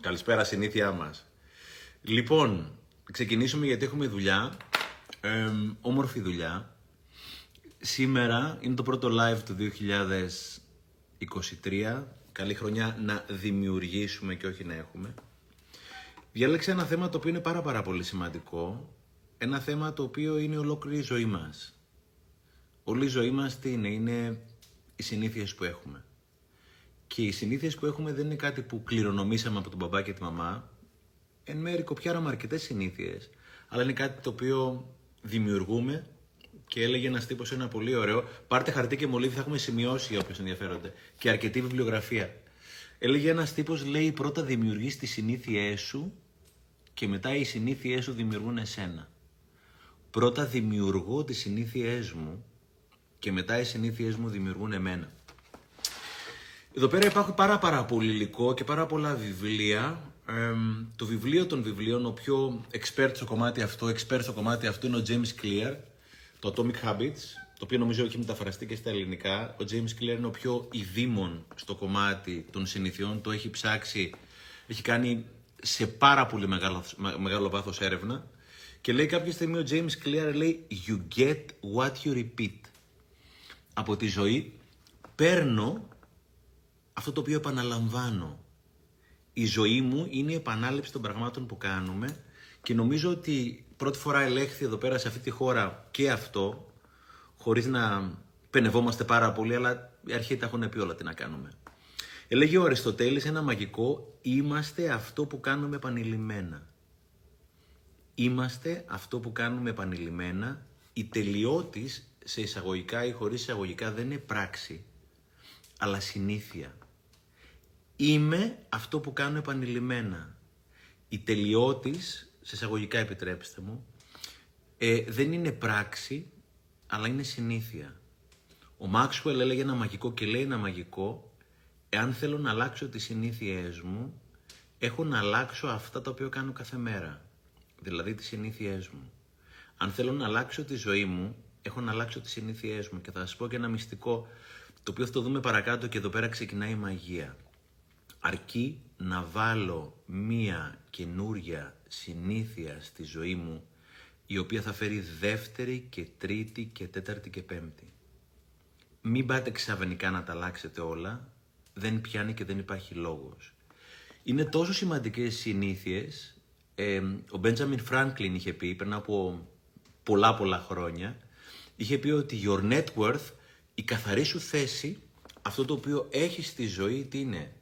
Καλησπέρα, συνήθειά μας. Λοιπόν, ξεκινήσουμε γιατί έχουμε δουλειά, όμορφη δουλειά. Σήμερα είναι το πρώτο live του 2023. Καλή χρονιά να δημιουργήσουμε και όχι να έχουμε. Διάλεξα ένα θέμα το οποίο είναι πάρα πολύ σημαντικό. Ένα θέμα το οποίο είναι ολόκληρη η ζωή μας. Όλη η ζωή μας τι είναι? Είναι οι συνήθειες που έχουμε. Και οι συνήθειες που έχουμε δεν είναι κάτι που κληρονομήσαμε από τον μπαμπά και τη μαμά. Εν μέρει κοπιάραμε αρκετές συνήθειες, αλλά είναι κάτι το οποίο δημιουργούμε. Και έλεγε ένας τύπος ένα πολύ ωραίο, πάρτε χαρτί και μολύβι, θα έχουμε σημειώσει για όποιους ενδιαφέρονται. Και αρκετή βιβλιογραφία. Έλεγε ένας τύπος, λέει, πρώτα δημιουργείς τις συνήθειές σου και μετά οι συνήθειές σου δημιουργούν εσένα. Πρώτα δημιουργώ τις συνήθειές μου και μετά οι συνήθειές μου δημιουργούν εμένα. Εδώ πέρα υπάρχουν πάρα πολύ υλικό και πάρα πολλά βιβλία. Το βιβλίο των βιβλίων, ο πιο expert στο κομμάτι αυτό, είναι ο James Clear, το Atomic Habits, το οποίο νομίζω έχει μεταφραστεί και στα ελληνικά. Ο James Clear είναι ο πιο ειδήμων στο κομμάτι των συνηθιών, το έχει ψάξει, έχει κάνει σε πάρα πολύ μεγάλο βάθος έρευνα και λέει κάποια στιγμή ο James Clear, λέει «You get what you repeat». Από τη ζωή παίρνω αυτό το οποίο επαναλαμβάνω. Η ζωή μου είναι η επανάληψη των πραγμάτων που κάνουμε και νομίζω ότι πρώτη φορά ελέγχθη εδώ πέρα σε αυτή τη χώρα και αυτό, χωρίς να πενευόμαστε πάρα πολύ, αλλά οι αρχαίοι τα έχουν πει όλα τι να κάνουμε. Έλεγε ο Αριστοτέλης ένα μαγικό, είμαστε αυτό που κάνουμε επανειλημμένα. Είμαστε αυτό που κάνουμε επανειλημμένα, η τελειότης σε εισαγωγικά ή χωρίς εισαγωγικά δεν είναι πράξη, αλλά συνήθεια. Είμαι αυτό που κάνω επανειλημμένα. Η τελειότης, σε εισαγωγικά επιτρέψτε μου, δεν είναι πράξη, αλλά είναι συνήθεια. Ο Maxwell έλεγε ένα μαγικό και λέει ένα μαγικό, εάν θέλω να αλλάξω τις συνήθειές μου, έχω να αλλάξω αυτά τα οποία κάνω κάθε μέρα, δηλαδή τις συνήθειές μου. Αν θέλω να αλλάξω τη ζωή μου, έχω να αλλάξω τις συνήθειές μου και θα σας πω και ένα μυστικό, το οποίο θα το δούμε παρακάτω και εδώ πέρα ξεκινάει η μαγεία. Αρκεί να βάλω μία καινούρια συνήθεια στη ζωή μου, η οποία θα φέρει δεύτερη και τρίτη και τέταρτη και πέμπτη. Μην πάτε ξαφνικά να τα αλλάξετε όλα, δεν πιάνει και δεν υπάρχει λόγος. Είναι τόσο σημαντικές συνήθειες, ο Benjamin Franklin είχε πει πριν από πολλά χρόνια, είχε πει ότι your net worth, η καθαρή σου θέση, αυτό το οποίο έχεις στη ζωή, τι είναι?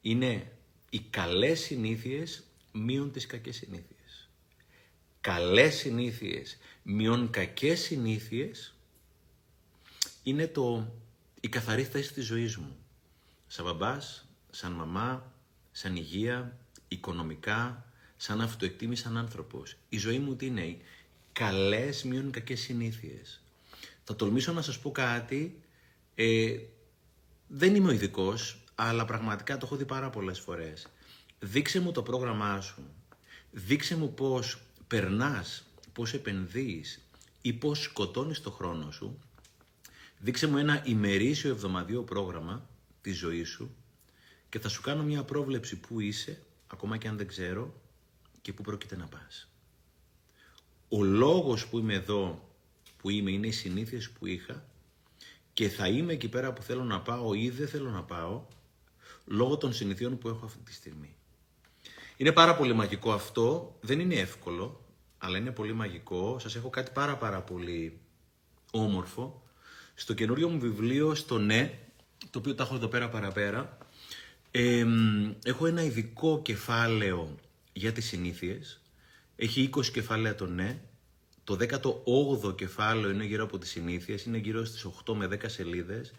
Είναι οι καλές συνήθειες μείον τις κακές συνήθειες. Καλές συνήθειες μείον κακές συνήθειες είναι η καθαρή θέση της ζωής μου. Σαν μπαμπάς, σαν μαμά, σαν υγεία, οικονομικά, σαν αυτοεκτίμηση, σαν άνθρωπος. Η ζωή μου τι είναι? Καλές μείον κακές συνήθειες. Θα τολμήσω να σας πω κάτι, δεν είμαι ο ειδικός, αλλά πραγματικά το έχω δει πάρα πολλές φορές. Δείξε μου το πρόγραμμά σου, δείξε μου πώς περνάς, πώς επενδύεις ή πώς σκοτώνεις το χρόνο σου, δείξε μου ένα ημερήσιο εβδομαδιαίο πρόγραμμα της ζωής σου και θα σου κάνω μια πρόβλεψη που είσαι, ακόμα και αν δεν ξέρω, και που πρόκειται να πας. Ο λόγος που είμαι εδώ, που είμαι, είναι οι συνήθειες που είχα και θα είμαι εκεί πέρα που θέλω να πάω ή δεν θέλω να πάω, λόγω των συνηθιών που έχω αυτή τη στιγμή. Είναι πάρα πολύ μαγικό αυτό, δεν είναι εύκολο, αλλά είναι πολύ μαγικό. Σας έχω κάτι πάρα πολύ όμορφο. Στο καινούριο μου βιβλίο, στο ναι, το οποίο τα έχω εδώ πέρα, έχω ένα ειδικό κεφάλαιο για τις συνήθειες. Έχει 20 κεφάλαια το ναι. Το 18ο κεφάλαιο είναι γύρω από τις συνήθειες, είναι γύρω στις 8 με 10 σελίδες.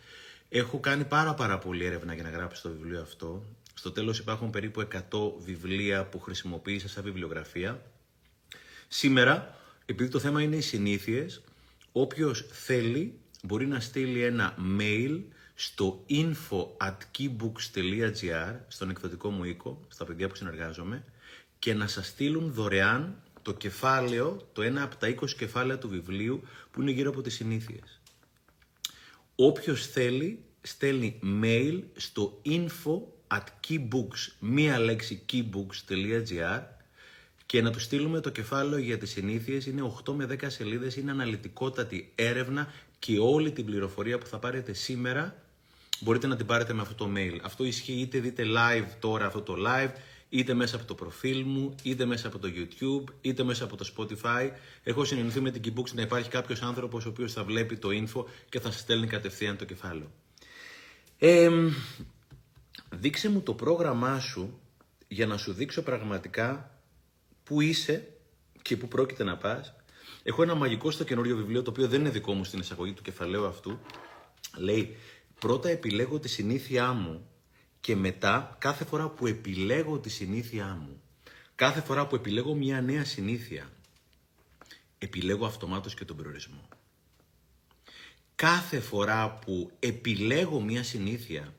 Έχω κάνει πάρα πολύ έρευνα για να γράψω το βιβλίο αυτό. Στο τέλος υπάρχουν περίπου 100 βιβλία που χρησιμοποίησα σαν βιβλιογραφία. Σήμερα, επειδή το θέμα είναι οι συνήθειες, όποιος θέλει μπορεί να στείλει ένα mail στο info@kibooks.gr, στον εκδοτικό μου οίκο, στα παιδιά που συνεργάζομαι, και να σας στείλουν δωρεάν το κεφάλαιο, το ένα από τα 20 κεφάλαια του βιβλίου που είναι γύρω από τις συνήθειες. Όποιος θέλει στέλνει mail στο info at Kibooks, μία λέξη Kibooks.gr και να του στείλουμε το κεφάλαιο για τις συνήθειες. Είναι 8 με 10 σελίδες, είναι αναλυτικότατη έρευνα και όλη την πληροφορία που θα πάρετε σήμερα μπορείτε να την πάρετε με αυτό το mail. Αυτό ισχύει είτε δείτε live τώρα αυτό το live, είτε μέσα από το προφίλ μου, είτε μέσα από το YouTube, είτε μέσα από το Spotify. Έχω συνεννοηθεί με την Kibooks να υπάρχει κάποιος άνθρωπος ο οποίος θα βλέπει το info και θα σας στέλνει κατευθείαν το κεφάλαιο. Δείξε μου το πρόγραμμά σου για να σου δείξω πραγματικά πού είσαι και πού πρόκειται να πας. Έχω ένα μαγικό στο καινούριο βιβλίο, το οποίο δεν είναι δικό μου στην εισαγωγή του κεφαλαίου αυτού. Λέει, πρώτα επιλέγω τη συνήθειά μου και μετά κάθε φορά που επιλέγω τη συνήθειά μου, κάθε φορά που επιλέγω μια νέα συνήθεια, επιλέγω αυτομάτως και τον προορισμό. Κάθε φορά που επιλέγω μια συνήθεια,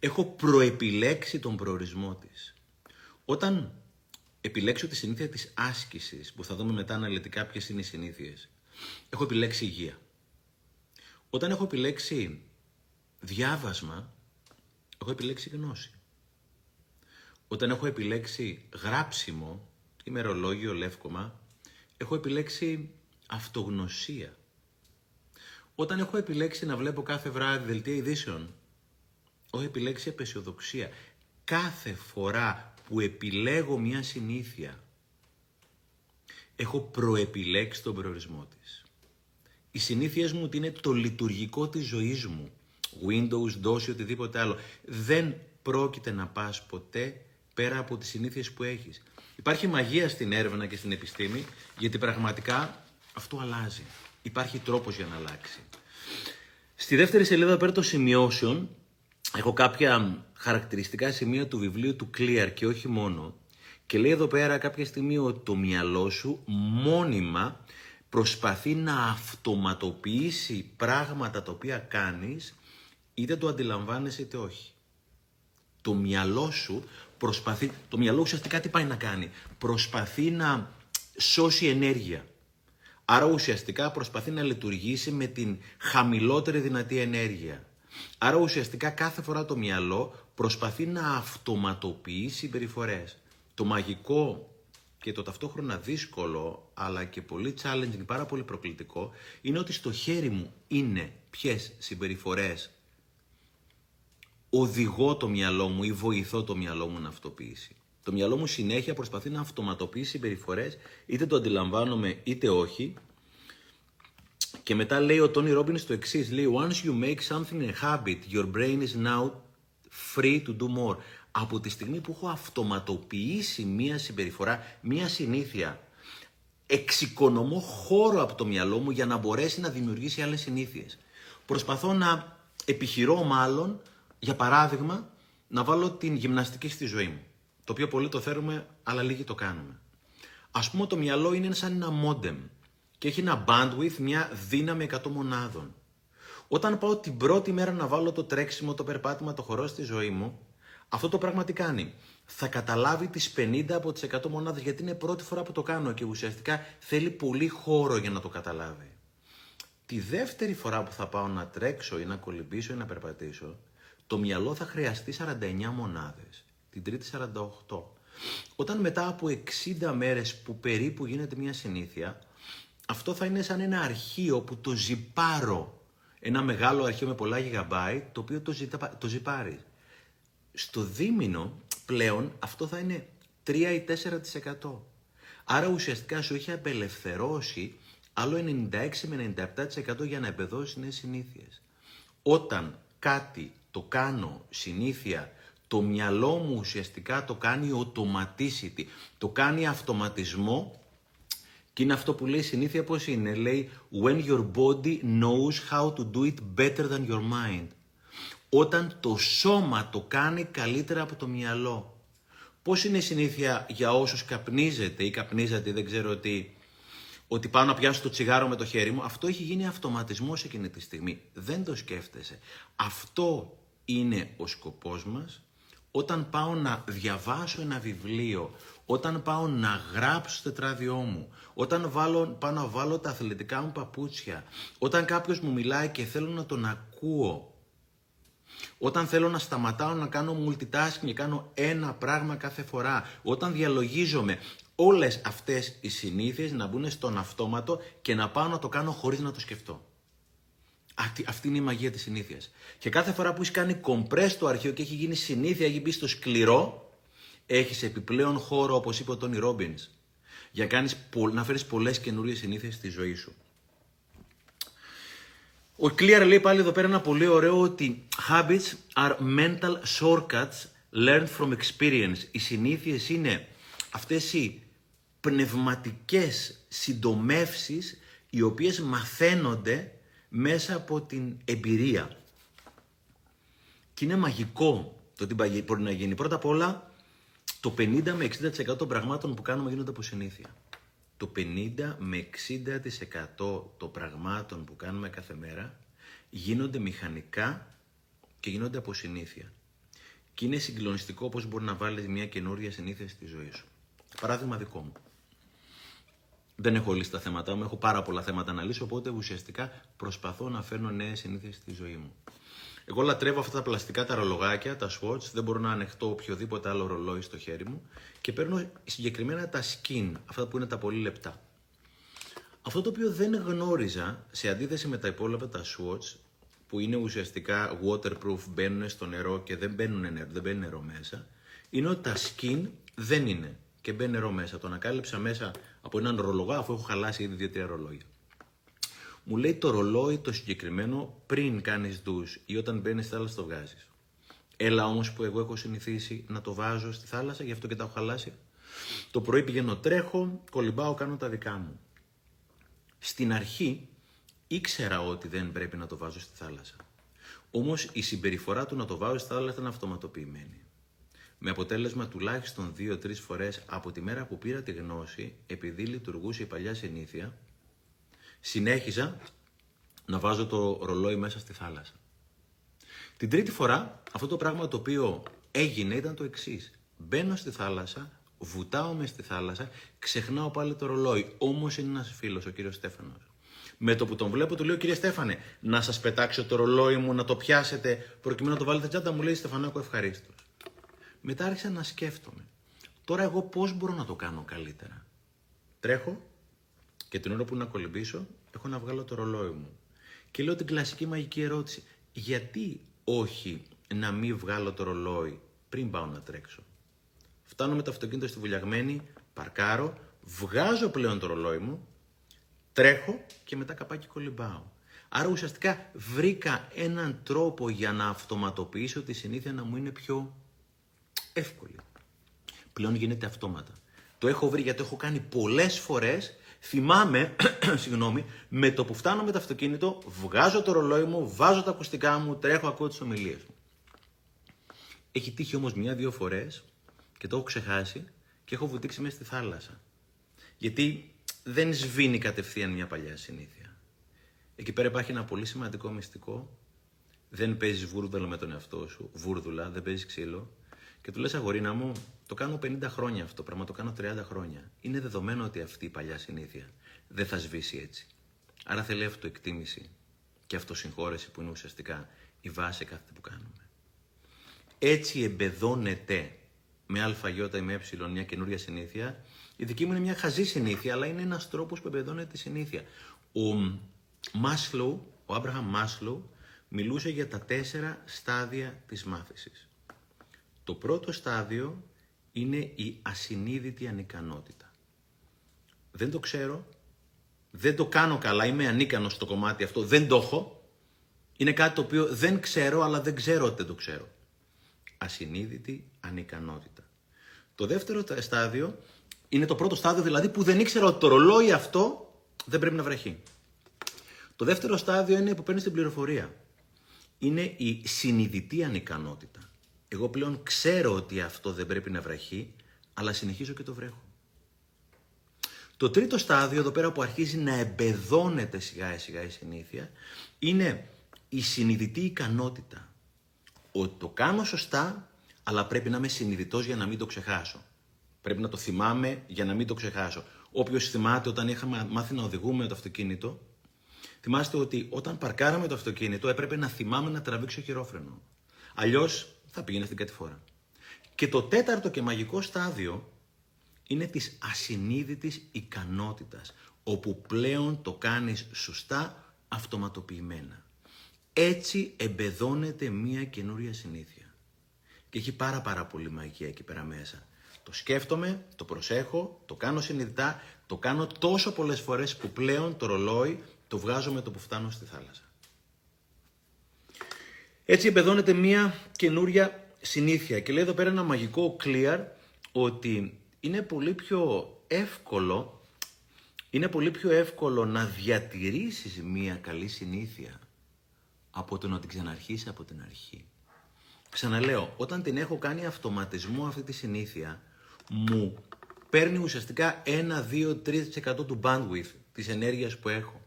έχω προεπιλέξει τον προορισμό της. Όταν επιλέξω τη συνήθεια της άσκησης, που θα δούμε μετά αναλυτικά ποιες είναι οι συνήθειες, έχω επιλέξει υγεία. Όταν έχω επιλέξει διάβασμα, έχω επιλέξει γνώση. Όταν έχω επιλέξει γράψιμο, ημερολόγιο, λεύκομα, έχω επιλέξει αυτογνωσία. Όταν έχω επιλέξει να βλέπω κάθε βράδυ δελτία ειδήσεων, έχω επιλέξει απαισιοδοξία. Κάθε φορά που επιλέγω μια συνήθεια, έχω προεπιλέξει τον προορισμό της. Οι συνήθειες μου ότι είναι το λειτουργικό της ζωής μου. Windows, DOS, οτιδήποτε άλλο. Δεν πρόκειται να πας ποτέ πέρα από τις συνήθειες που έχεις. Υπάρχει μαγεία στην έρευνα και στην επιστήμη, γιατί πραγματικά αυτό αλλάζει. Υπάρχει τρόπος για να αλλάξει. Στη δεύτερη σελίδα πέρα των σημειώσεων, έχω κάποια χαρακτηριστικά σημεία του βιβλίου του Clear και όχι μόνο. Και λέει εδώ πέρα κάποια στιγμή ότι το μυαλό σου μόνιμα προσπαθεί να αυτοματοποιήσει πράγματα τα οποία κάνεις, είτε το αντιλαμβάνεσαι είτε όχι. Το μυαλό σου προσπαθεί, το μυαλό ουσιαστικά τι πάει να κάνει? Προσπαθεί να σώσει ενέργεια. Άρα ουσιαστικά προσπαθεί να λειτουργήσει με την χαμηλότερη δυνατή ενέργεια. Άρα ουσιαστικά κάθε φορά το μυαλό προσπαθεί να αυτοματοποιήσει συμπεριφορές. Το μαγικό και το ταυτόχρονα δύσκολο, αλλά και πολύ challenging, πάρα πολύ προκλητικό, είναι ότι στο χέρι μου είναι ποιες συμπεριφορές οδηγώ το μυαλό μου ή βοηθώ το μυαλό μου να αυτοποιήσει. Το μυαλό μου συνέχεια προσπαθεί να αυτοματοποιήσει συμπεριφορές, είτε το αντιλαμβάνομαι είτε όχι. Και μετά λέει ο Tony Robbins το εξής, λέει «Once you make something a habit, your brain is now free to do more». Από τη στιγμή που έχω αυτοματοποιήσει μία συμπεριφορά, μία συνήθεια, εξοικονομώ χώρο από το μυαλό μου για να μπορέσει να δημιουργήσει άλλες συνήθειες. Προσπαθώ να επιχειρώ μάλλον, για παράδειγμα, να βάλω την γυμναστική στη ζωή μου. Το οποίο πολύ το θέλουμε, αλλά λίγοι το κάνουμε. Ας πούμε το μυαλό είναι σαν ένα μόντεμ και έχει ένα bandwidth, μια δύναμη 100 μονάδων. Όταν πάω την πρώτη μέρα να βάλω το τρέξιμο, το περπάτημα, το χορό στη ζωή μου, αυτό το πράγμα τι κάνει? Θα καταλάβει τις 50% μονάδες, γιατί είναι πρώτη φορά που το κάνω και ουσιαστικά θέλει πολύ χώρο για να το καταλάβει. Τη δεύτερη φορά που θα πάω να τρέξω ή να κολυμπήσω ή να περπατήσω, το μυαλό θα χρειαστεί 49 μονάδες, την τρίτη 48. Όταν μετά από 60 μέρες που περίπου γίνεται μια συνήθεια, αυτό θα είναι σαν ένα αρχείο που το ζυπάρω, ένα μεγάλο αρχείο με πολλά γιγαμπάιτ, το οποίο το ζυπάρει. Στο δίμηνο πλέον αυτό θα είναι 3 ή 4%. Άρα ουσιαστικά σου έχει απελευθερώσει άλλο 96 με 97% για να επεδώσεις νέες συνήθειες. Όταν κάτι το κάνω συνήθεια, το μυαλό μου ουσιαστικά το κάνει automaticity, το κάνει αυτοματισμό και είναι αυτό που λέει συνήθεια πώς είναι. Λέει «When your body knows how to do it better than your mind». Όταν το σώμα το κάνει καλύτερα από το μυαλό. Πώς είναι η συνήθεια για όσους καπνίζετε ή καπνίζατε ή δεν ξέρω τι, ότι πάω να πιάσω το τσιγάρο με το χέρι μου? Αυτό έχει γίνει αυτοματισμός εκείνη τη στιγμή. Δεν το σκέφτεσαι. Αυτό είναι ο σκοπός μας. Όταν πάω να διαβάσω ένα βιβλίο, όταν πάω να γράψω το τετράδιό μου, όταν πάω να βάλω τα αθλητικά μου παπούτσια, όταν κάποιος μου μιλάει και θέλω να τον ακούω, Όταν θέλω να σταματάω να κάνω multitasking, κάνω ένα πράγμα κάθε φορά. Όταν διαλογίζομαι, όλες αυτές οι συνήθειες να μπουν στον αυτόματο και να πάω να το κάνω χωρίς να το σκεφτώ. Αυτή είναι η μαγεία της συνήθειας. Και κάθε φορά που έχει κάνει compress το αρχείο και έχει γίνει συνήθεια, έχει μπει στο σκληρό, έχεις επιπλέον χώρο, όπως είπε ο Τόνι Ρόμπινς, για να φέρεις πολλές καινούριες συνήθειες στη ζωή σου. Ο Clear λέει πάλι εδώ πέρα ένα πολύ ωραίο, ότι habits are mental shortcuts learned from experience. Οι συνήθειες είναι αυτές οι πνευματικές συντομεύσεις οι οποίες μαθαίνονται μέσα από την εμπειρία. Και είναι μαγικό το τι μπορεί να γίνει. Πρώτα απ' όλα, το 50 με 60% των πραγμάτων που κάνουμε γίνονται από συνήθεια. Το 50 με 60% των πραγμάτων που κάνουμε κάθε μέρα γίνονται μηχανικά και γίνονται από συνήθεια. Και είναι συγκλονιστικό πώς μπορεί να βάλεις μια καινούργια συνήθεια στη ζωή σου. Παράδειγμα δικό μου. Δεν έχω λύσει τα θέματα μου, έχω πάρα πολλά θέματα να λύσω, οπότε ουσιαστικά προσπαθώ να φέρνω νέες συνήθειες στη ζωή μου. Εγώ λατρεύω αυτά τα πλαστικά, τα ρολογάκια, τα Swatch, δεν μπορώ να ανεχτώ οποιοδήποτε άλλο ρολόι στο χέρι μου και παίρνω συγκεκριμένα τα skin, αυτά που είναι τα πολύ λεπτά. Αυτό το οποίο δεν γνώριζα, σε αντίθεση με τα υπόλοιπα τα Swatch, που είναι ουσιαστικά waterproof, μπαίνουν στο νερό και δεν μπαίνει νερό μέσα, είναι ότι τα skin δεν είναι και μπαίνει νερό μέσα. Το ανακάλυψα μέσα από έναν ρολογά, αφού έχω χαλάσει ήδη 2-3 ρολόγια. Μου λέει το ρολόι το συγκεκριμένο πριν κάνεις ντους ή όταν μπαίνεις στη θάλασσα το βγάζεις. Έλα όμως που εγώ έχω συνηθίσει να το βάζω στη θάλασσα, γι' αυτό και τα έχω χαλάσει. Το πρωί πηγαίνω, τρέχω, κολυμπάω, κάνω τα δικά μου. Στην αρχή ήξερα ότι δεν πρέπει να το βάζω στη θάλασσα. Όμως η συμπεριφορά του να το βάζω στη θάλασσα ήταν αυτοματοποιημένη. Με αποτέλεσμα τουλάχιστον 2-3 φορές από τη μέρα που πήρα τη γνώση, επειδή λειτουργούσε η παλιά συνήθεια, συνέχιζα να βάζω το ρολόι μέσα στη θάλασσα. Την τρίτη φορά αυτό το πράγμα το οποίο έγινε ήταν το εξής. Μπαίνω στη θάλασσα, βουτάω μες στη θάλασσα, ξεχνάω πάλι το ρολόι. Όμως είναι ένας φίλος, ο κύριος Στέφανος. Με το που τον βλέπω του λέω, κύριε Στέφανε, να σας πετάξω το ρολόι μου, να το πιάσετε, προκειμένου να το βάλετε τσάντα, μου λέει Στεφανάκο ευχαρίστως. Μετά άρχισα να σκέφτομαι. Τώρα εγώ πώς μπορώ να το κάνω καλύτερα. Τρέχω. Και την ώρα που να κολυμπήσω, έχω να βγάλω το ρολόι μου. Και λέω την κλασική μαγική ερώτηση. Γιατί όχι να μην βγάλω το ρολόι πριν πάω να τρέξω. Φτάνω με το αυτοκίνητο στη βουλιαγμένη, παρκάρω, βγάζω πλέον το ρολόι μου, τρέχω και μετά καπάκι κολυμπάω. Άρα ουσιαστικά βρήκα έναν τρόπο για να αυτοματοποιήσω τη συνήθεια να μου είναι πιο εύκολη. Πλέον γίνεται αυτόματα. Το έχω βρει γιατί το έχω κάνει πολλές φορές. Θυμάμαι, με το που φτάνω με το αυτοκίνητο, βγάζω το ρολόι μου, βάζω τα ακουστικά μου, τρέχω, ακούω τις ομιλίες μου. Έχει τύχει όμως 1-2 φορές και το έχω ξεχάσει και έχω βουτήξει μέσα στη θάλασσα. Γιατί δεν σβήνει κατευθείαν μια παλιά συνήθεια. Εκεί πέρα υπάρχει ένα πολύ σημαντικό μυστικό. Δεν παίζεις βούρδουλα με τον εαυτό σου, δεν παίζεις ξύλο. Και του λες, αγορίνα μου, το κάνω 50 χρόνια αυτό το πράγμα, το κάνω 30 χρόνια. Είναι δεδομένο ότι αυτή η παλιά συνήθεια δεν θα σβήσει έτσι. Άρα θέλει αυτοεκτίμηση και αυτοσυγχώρεση που είναι ουσιαστικά η βάση κάθε που κάνουμε. Έτσι εμπεδώνεται με αλφαγιώτα ή με έψιλον μια καινούρια συνήθεια. Η δική μου είναι μια χαζή συνήθεια, αλλά είναι ένας τρόπος που εμπεδώνεται η συνήθεια. Ο Abraham Maslow μιλούσε για τα 4 στάδια της μάθησης. Το πρώτο στάδιο είναι η ασυνείδητη ανικανότητα. Δεν το ξέρω, δεν το κάνω καλά, είμαι ανίκανος στο κομμάτι αυτό, δεν το έχω. Είναι κάτι το οποίο δεν ξέρω, αλλά δεν ξέρω ότι δεν το ξέρω. Ασυνείδητη ανικανότητα. Το δεύτερο στάδιο είναι το πρώτο στάδιο, δηλαδή που δεν ήξερα ότι το ρολόι αυτό δεν πρέπει να βραχεί. Το δεύτερο στάδιο είναι που παίρνεις την πληροφορία. Είναι η συνειδητή ανικανότητα. Εγώ πλέον ξέρω ότι αυτό δεν πρέπει να βραχεί, αλλά συνεχίζω και το βρέχω. Το τρίτο στάδιο, εδώ πέρα που αρχίζει να εμπεδώνεται σιγά σιγά η συνήθεια, είναι η συνειδητή ικανότητα. Ότι το κάνω σωστά, αλλά πρέπει να είμαι συνειδητός για να μην το ξεχάσω. Πρέπει να το θυμάμαι για να μην το ξεχάσω. Όποιος θυμάται, όταν είχαμε μάθει να οδηγούμε το αυτοκίνητο, θυμάστε ότι όταν παρκάραμε το αυτοκίνητο έπρεπε να θυμάμαι να τραβήξω χειρόφρενο. Αλλιώς θα πήγαινε στην κατηφόρα. Και το τέταρτο και μαγικό στάδιο είναι της ασυνείδητης ικανότητας, όπου πλέον το κάνεις σωστά, αυτοματοποιημένα. Έτσι εμπεδώνεται μία καινούρια συνήθεια. Και έχει πάρα πολύ μαγεία εκεί πέρα μέσα. Το σκέφτομαι, το προσέχω, το κάνω συνειδητά, το κάνω τόσο πολλές φορές που πλέον το ρολόι το βγάζω με το που φτάνω στη θάλασσα. Έτσι εμπεδώνεται μία καινούρια συνήθεια. Και λέει εδώ πέρα ένα μαγικό clear ότι είναι πολύ πιο εύκολο, να διατηρήσεις μία καλή συνήθεια από το να την ξαναρχίσεις από την αρχή. Ξαναλέω, όταν την έχω κάνει αυτοματισμό αυτή τη συνήθεια, μου παίρνει ουσιαστικά 1-3% του bandwidth της ενέργειας που έχω.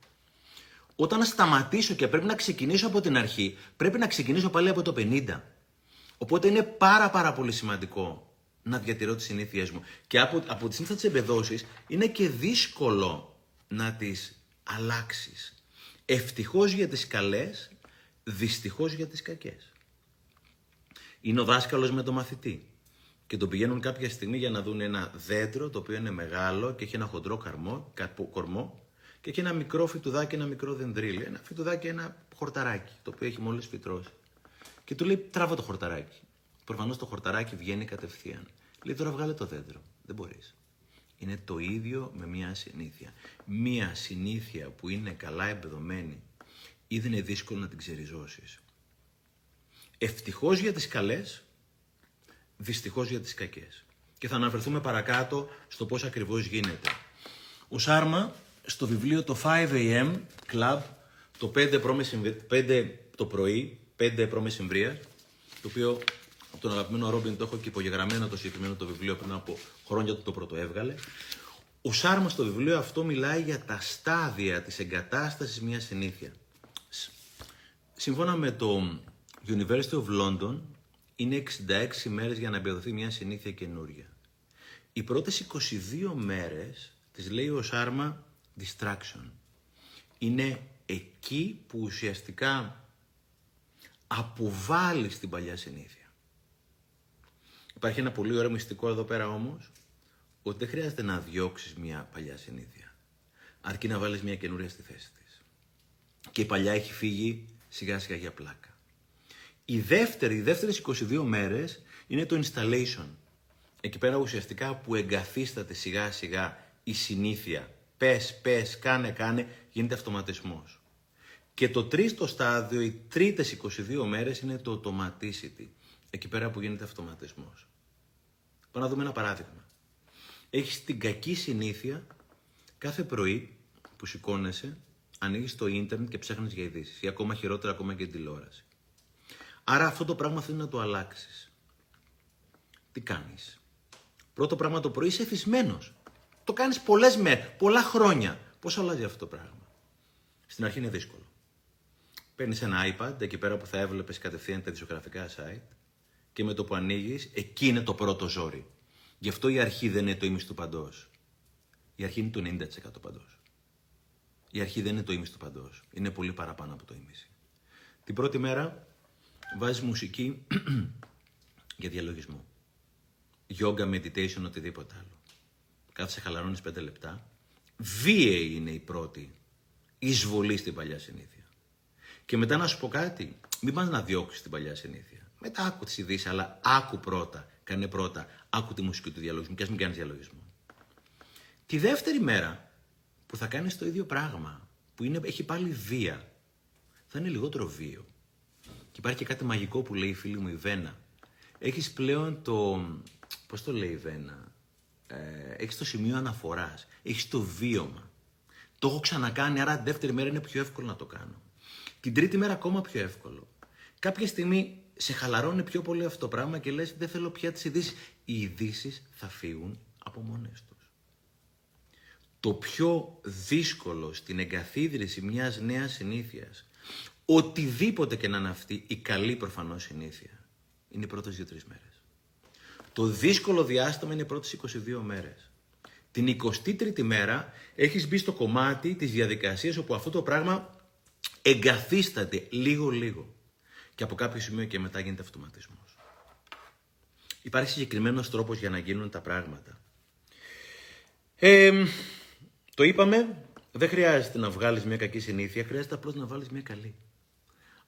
Όταν σταματήσω και πρέπει να ξεκινήσω από την αρχή, πρέπει να ξεκινήσω πάλι από το 50. Οπότε είναι πάρα πολύ σημαντικό να διατηρώ τις συνήθειές μου. Και από τη συνήθεια της εμπεδώσεις είναι και δύσκολο να τις αλλάξεις. Ευτυχώς για τις καλές, δυστυχώς για τις κακές. Είναι ο δάσκαλος με τον μαθητή και τον πηγαίνουν κάποια στιγμή για να δουν ένα δέντρο το οποίο είναι μεγάλο και έχει ένα χοντρό κορμό και έχει ένα μικρό φυτουδάκι, ένα μικρό δεντρίλι, ένα φυτουδάκι, ένα χορταράκι το οποίο έχει μόλις φυτρώσει. Και του λέει τράβα το χορταράκι. Προφανώς το χορταράκι βγαίνει κατευθείαν. Λέει τώρα βγάλε το δέντρο. Δεν μπορείς. Είναι το ίδιο με μια συνήθεια. Μια συνήθεια που είναι καλά εμπεδωμένη ή δεν είναι δύσκολο να την ξεριζώσεις. Ευτυχώς για τις καλές, δυστυχώς για τις κακές. Και θα αναφερθούμε παρακάτω στο πώς ακριβώς γίνεται. Ο Σάρμα στο βιβλίο το 5AM Club, το 5 το πρωί, 5 προμεσημβρίας, το οποίο από τον αγαπημένο Ρόμπιν το έχω και υπογεγραμμένο το συγκεκριμένο το βιβλίο πριν από χρόνια του το πρωτοέβγαλε. Ο Σάρμα στο βιβλίο αυτό μιλάει για τα στάδια της εγκατάστασης μιας συνήθεια. Σύμφωνα με το University of London είναι 66 μέρες για να εμπεδοθεί μια συνήθεια καινούρια. Οι πρώτες 22 μέρες τις λέει ο Σάρμα distraction. Είναι εκεί που ουσιαστικά αποβάλλεις την παλιά συνήθεια. Υπάρχει ένα πολύ ωραίο μυστικό εδώ πέρα όμως ότι δεν χρειάζεται να διώξεις μια παλιά συνήθεια αρκεί να βάλεις μια καινούρια στη θέση της. Και η παλιά έχει φύγει σιγά σιγά για πλάκα. Οι δεύτερες 22 μέρες είναι το installation. Εκεί πέρα ουσιαστικά που εγκαθίσταται σιγά σιγά η συνήθεια. Πες, κάνε, γίνεται αυτοματισμός. Και το τρίτο στάδιο, οι τρίτες 22 μέρες είναι το automaticity. Εκεί πέρα που γίνεται αυτοματισμός. Πάμε να δούμε ένα παράδειγμα. Έχεις την κακή συνήθεια κάθε πρωί που σηκώνεσαι, ανοίγεις το ίντερνετ και ψάχνεις για ειδήσεις ή ακόμα χειρότερα, ακόμα και τηλεόραση. Άρα αυτό το πράγμα θέλει να το αλλάξεις. Τι κάνεις? Πρώτο πράγμα το πρωί είσαι εθισμένος. Το κάνεις πολλές μέρες, πολλά χρόνια. Πώς αλλάζει αυτό το πράγμα? Στην αρχή είναι δύσκολο. Παίρνεις ένα iPad, εκεί πέρα που θα έβλεπες κατευθείαν τα ειδησιογραφικά site και με το που ανοίγεις, εκεί είναι το πρώτο ζόρι. Γι' αυτό η αρχή δεν είναι το ίμιση του παντός. Η αρχή είναι το 90% παντός. Η αρχή δεν είναι το ίμιση του παντός. Είναι πολύ παραπάνω από το ίμιση. Την πρώτη μέρα βάζεις μουσική για διαλογισμό. Yoga, meditation, οτιδήποτε άλλο. Κάθεσαι, χαλαρώνεις 5 λεπτά. Βίαιη είναι η πρώτη εισβολή στην παλιά συνήθεια. Και μετά να σου πω κάτι, μην πας να διώξεις την παλιά συνήθεια. Μετά άκου τις ειδήσεις, αλλά άκου πρώτα, κάνε πρώτα. Άκου τη μουσική του διαλογισμού και ας μην κάνεις διαλογισμό. Τη δεύτερη μέρα που θα κάνεις το ίδιο πράγμα, που έχει πάλι βία, θα είναι λιγότερο βίαιο. Και υπάρχει και κάτι μαγικό που λέει η φίλη μου η Βένα. Έχεις πλέον το... Πώς το λέει η Βένα? Έχεις το σημείο αναφοράς. Έχεις το βίωμα. Το έχω ξανακάνει, άρα την δεύτερη μέρα είναι πιο εύκολο να το κάνω. Την τρίτη μέρα ακόμα πιο εύκολο. Κάποια στιγμή σε χαλαρώνει πιο πολύ αυτό το πράγμα και λες δεν θέλω πια τις ειδήσεις. Οι ειδήσεις θα φύγουν από μόνες τους. Το πιο δύσκολο στην εγκαθίδρυση μιας νέας συνήθειας, οτιδήποτε και να είναι αυτή, η καλή προφανώς συνήθεια, είναι οι πρώτες 2-3 μέρες. Το δύσκολο διάστημα είναι οι πρώτες 22 μέρες. Την 23η μέρα έχεις μπει στο κομμάτι της διαδικασίας όπου αυτό το πράγμα εγκαθίσταται λίγο-λίγο. και από κάποιο σημείο και μετά γίνεται αυτοματισμός. Υπάρχει συγκεκριμένος τρόπος για να γίνουν τα πράγματα. Το είπαμε, δεν χρειάζεται να βγάλεις μια κακή συνήθεια, χρειάζεται απλώς να βάλεις μια καλή.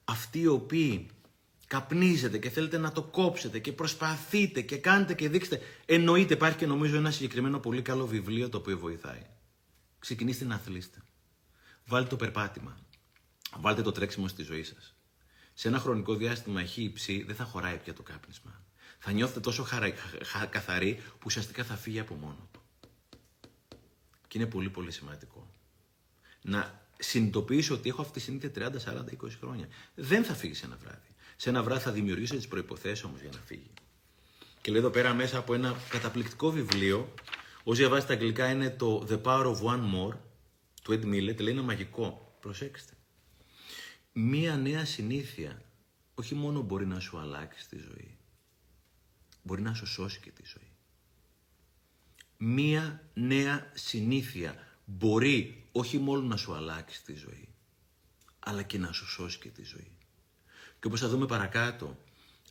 Αυτοί οι οποίοι καπνίζετε και θέλετε να το κόψετε και προσπαθείτε και κάνετε και δείξετε, εννοείται, υπάρχει και νομίζω ένα συγκεκριμένο πολύ καλό βιβλίο το οποίο βοηθάει. Ξεκινήστε να αθλείστε. Βάλτε το περπάτημα. Βάλτε το τρέξιμο στη ζωή σας. Σε ένα χρονικό διάστημα χ ή ψ δεν θα χωράει πια το κάπνισμα. Θα νιώθετε τόσο καθαροί που ουσιαστικά θα φύγει από μόνο του. Και είναι πολύ πολύ σημαντικό. Να συνειδητοποιήσω ότι έχω αυτή τη συνήθεια 30, 40, 20 χρόνια. Δεν θα φύγει σε ένα βράδυ. Σε ένα βράδυ θα δημιουργήσω τις προϋποθέσεις όμως για να φύγει. Και λέει εδώ πέρα μέσα από ένα καταπληκτικό βιβλίο, όσοι διαβάζει τα αγγλικά είναι το The Power of One More, του Ed Miller, λέει ένα μαγικό. Προσέξτε. Μία νέα συνήθεια όχι μόνο μπορεί να σου αλλάξει τη ζωή, μπορεί να σου σώσει και τη ζωή. Μία νέα συνήθεια μπορεί όχι μόνο να σου αλλάξει τη ζωή, αλλά και να σου σώσει και τη ζωή. Και όπως θα δούμε παρακάτω,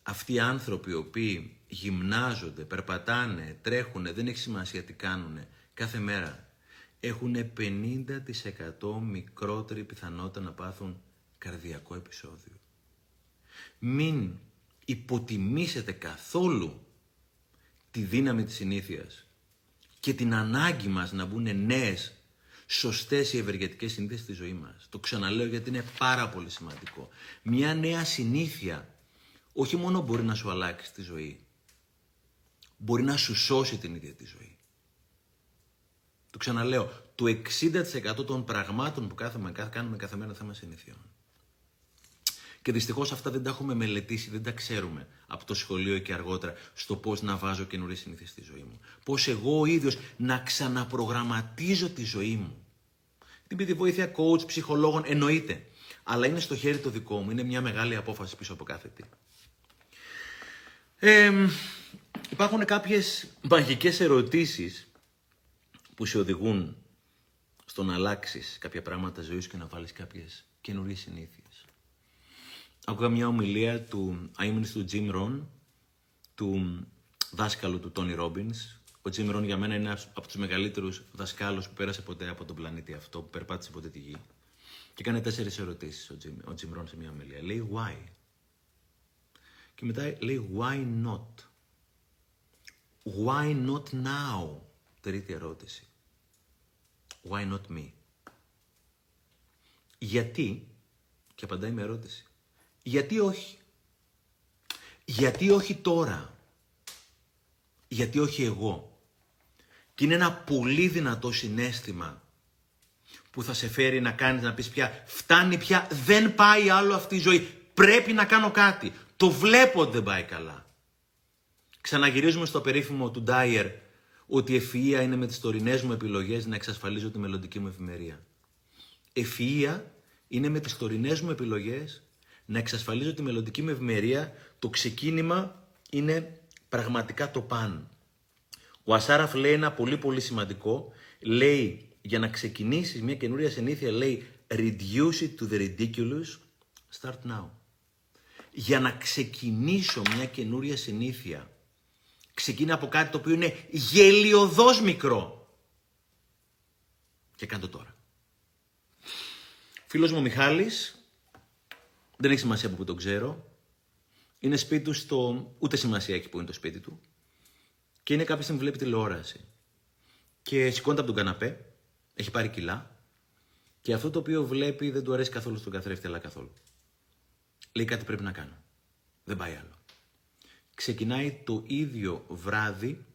αυτοί οι άνθρωποι οι οποίοι γυμνάζονται, περπατάνε, τρέχουν, δεν έχει σημασία τι κάνουν κάθε μέρα, έχουν 50% μικρότερη πιθανότητα να πάθουν καρδιακό επεισόδιο. Μην υποτιμήσετε καθόλου τη δύναμη της συνήθειας και την ανάγκη μας να μπουν νέες, σωστές ή ευεργετικές συνήθειες στη ζωή μας. Το ξαναλέω γιατί είναι πάρα πολύ σημαντικό. Μια νέα συνήθεια όχι μόνο μπορεί να σου αλλάξει τη ζωή, μπορεί να σου σώσει την ίδια τη ζωή. Το ξαναλέω, το 60% των πραγμάτων που κάνουμε κάθε μέρα θέμα συνηθιών. Και δυστυχώς αυτά δεν τα έχουμε μελετήσει, δεν τα ξέρουμε από το σχολείο και αργότερα στο πώς να βάζω καινούριες συνήθειες στη ζωή μου. Πώς εγώ ο ίδιος να ξαναπρογραμματίζω τη ζωή μου. Την πήρε βοήθεια coach, ψυχολόγων, εννοείται. Αλλά είναι στο χέρι το δικό μου, είναι μια μεγάλη απόφαση πίσω από κάθε τι. Υπάρχουν κάποιες μαγικές ερωτήσεις που σε οδηγούν στο να αλλάξεις κάποια πράγματα ζωής και να βάλεις κάποιες καινούριες συνήθειες. Άκουγα μια ομιλία του αείμνηστου του Jim Rohn, του δάσκαλου του Tony Robbins. Ο Jim Rohn για μένα είναι από τους μεγαλύτερους δασκάλους που πέρασε ποτέ από τον πλανήτη αυτό, που περπάτησε ποτέ τη γη. Και έκανε 4 ερωτήσεις ο Jim Rohn σε μια ομιλία. Λέει why. Και μετά λέει why not. Why not now. Τρίτη ερώτηση. Why not me. Γιατί. Και απαντάει με ερώτηση. Γιατί όχι. Γιατί όχι τώρα. Γιατί όχι εγώ. Και είναι ένα πολύ δυνατό συναίσθημα που θα σε φέρει να κάνεις, να πεις πια φτάνει πια, δεν πάει άλλο αυτή η ζωή. Πρέπει να κάνω κάτι. Το βλέπω ότι δεν πάει καλά. Ξαναγυρίζουμε στο περίφημο του Dyer ότι η ευφυΐα είναι με τις τωρινές μου επιλογές να εξασφαλίζω τη μελλοντική μου ευημερία. Ευφυΐα είναι με τις τωρινές μου επιλογές να εξασφαλίζω τη μελλοντική μου ευημερία. Το ξεκίνημα είναι πραγματικά το παν. Ο Ασάραφ λέει ένα πολύ πολύ σημαντικό. Λέει για να ξεκινήσεις μια καινούρια συνήθεια, λέει reduce it to the ridiculous, start now. Για να ξεκινήσω μια καινούρια συνήθεια, ξεκίνα από κάτι το οποίο είναι γελιωδώς μικρό και κάνε το τώρα. Φίλος μου ο Μιχάλης, δεν έχει σημασία από που τον ξέρω, είναι σπίτι του στο... ούτε σημασία εκεί που είναι το σπίτι του, και είναι κάποια στιγμή βλέπει τηλεόραση και σηκώνεται από τον καναπέ, έχει πάρει κιλά και αυτό το οποίο βλέπει δεν του αρέσει καθόλου στον καθρέφτη, αλλά καθόλου. Λέει κάτι πρέπει να κάνω. Δεν πάει άλλο. Ξεκινάει το ίδιο βράδυ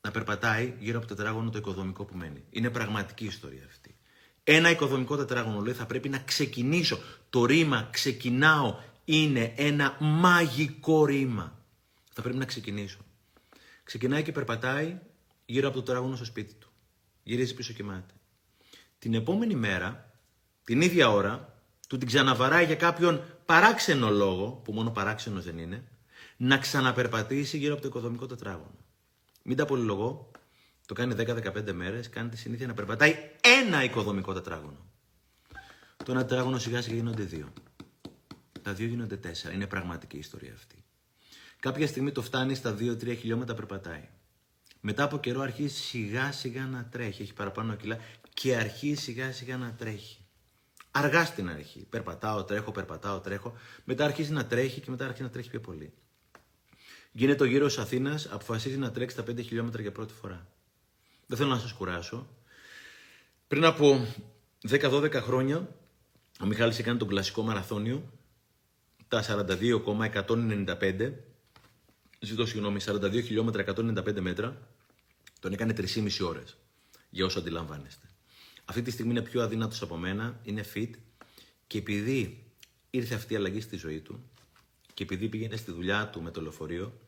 να περπατάει γύρω από το τετράγωνο το οικοδομικό που μένει. Είναι πραγματική ιστορία αυτή. Ένα οικοδομικό τετράγωνο, λέει, θα πρέπει να ξεκινήσω. Το ρήμα ξεκινάω είναι ένα μαγικό ρήμα. Θα πρέπει να ξεκινήσω. Ξεκινάει και περπατάει γύρω από το τετράγωνο στο σπίτι του. Γυρίζει πίσω και κοιμάται. Την επόμενη μέρα, την ίδια ώρα, του την ξαναβαράει για κάποιον παράξενο λόγο, που μόνο παράξενος δεν είναι, να ξαναπερπατήσει γύρω από το οικοδομικό τετράγωνο. Μην τα πολυλογώ, το κάνει 10-15 μέρες, κάνει τη συνήθεια να περπατάει ένα οικοδομικό τετράγωνο. Το ένα τετράγωνο σιγά σιγά γίνονται 2. Τα δύο γίνονται 4. Είναι πραγματική η ιστορία αυτή. Κάποια στιγμή το φτάνει στα 2-3 χιλιόμετρα, περπατάει. Μετά από καιρό αρχίζει σιγά σιγά να τρέχει. Έχει παραπάνω κιλά και αρχίζει σιγά σιγά να τρέχει. Αργά στην αρχή. Περπατάω, τρέχω, περπατάω, τρέχω. Μετά αρχίζει να τρέχει και μετά αρχίζει να τρέχει πιο πολύ. Γίνεται ο γύρος της Αθήνας, αποφασίζει να τρέξει τα 5 χιλιόμετρα για πρώτη φορά. Δεν θέλω να σας κουράσω. Πριν από 10-12 χρόνια, ο Μιχάλης έκανε τον κλασικό μαραθώνιο, τα 42,195, ζητώ συγγνώμη, 42 χιλιόμετρα, 195 μέτρα, τον έκανε 3,5 ώρες, για όσο αντιλαμβάνεστε. Αυτή τη στιγμή είναι πιο αδύνατος από μένα, είναι fit και επειδή ήρθε αυτή η αλλαγή στη ζωή του, και επειδή πήγαινε στη δουλειά του με το λεωφορείο,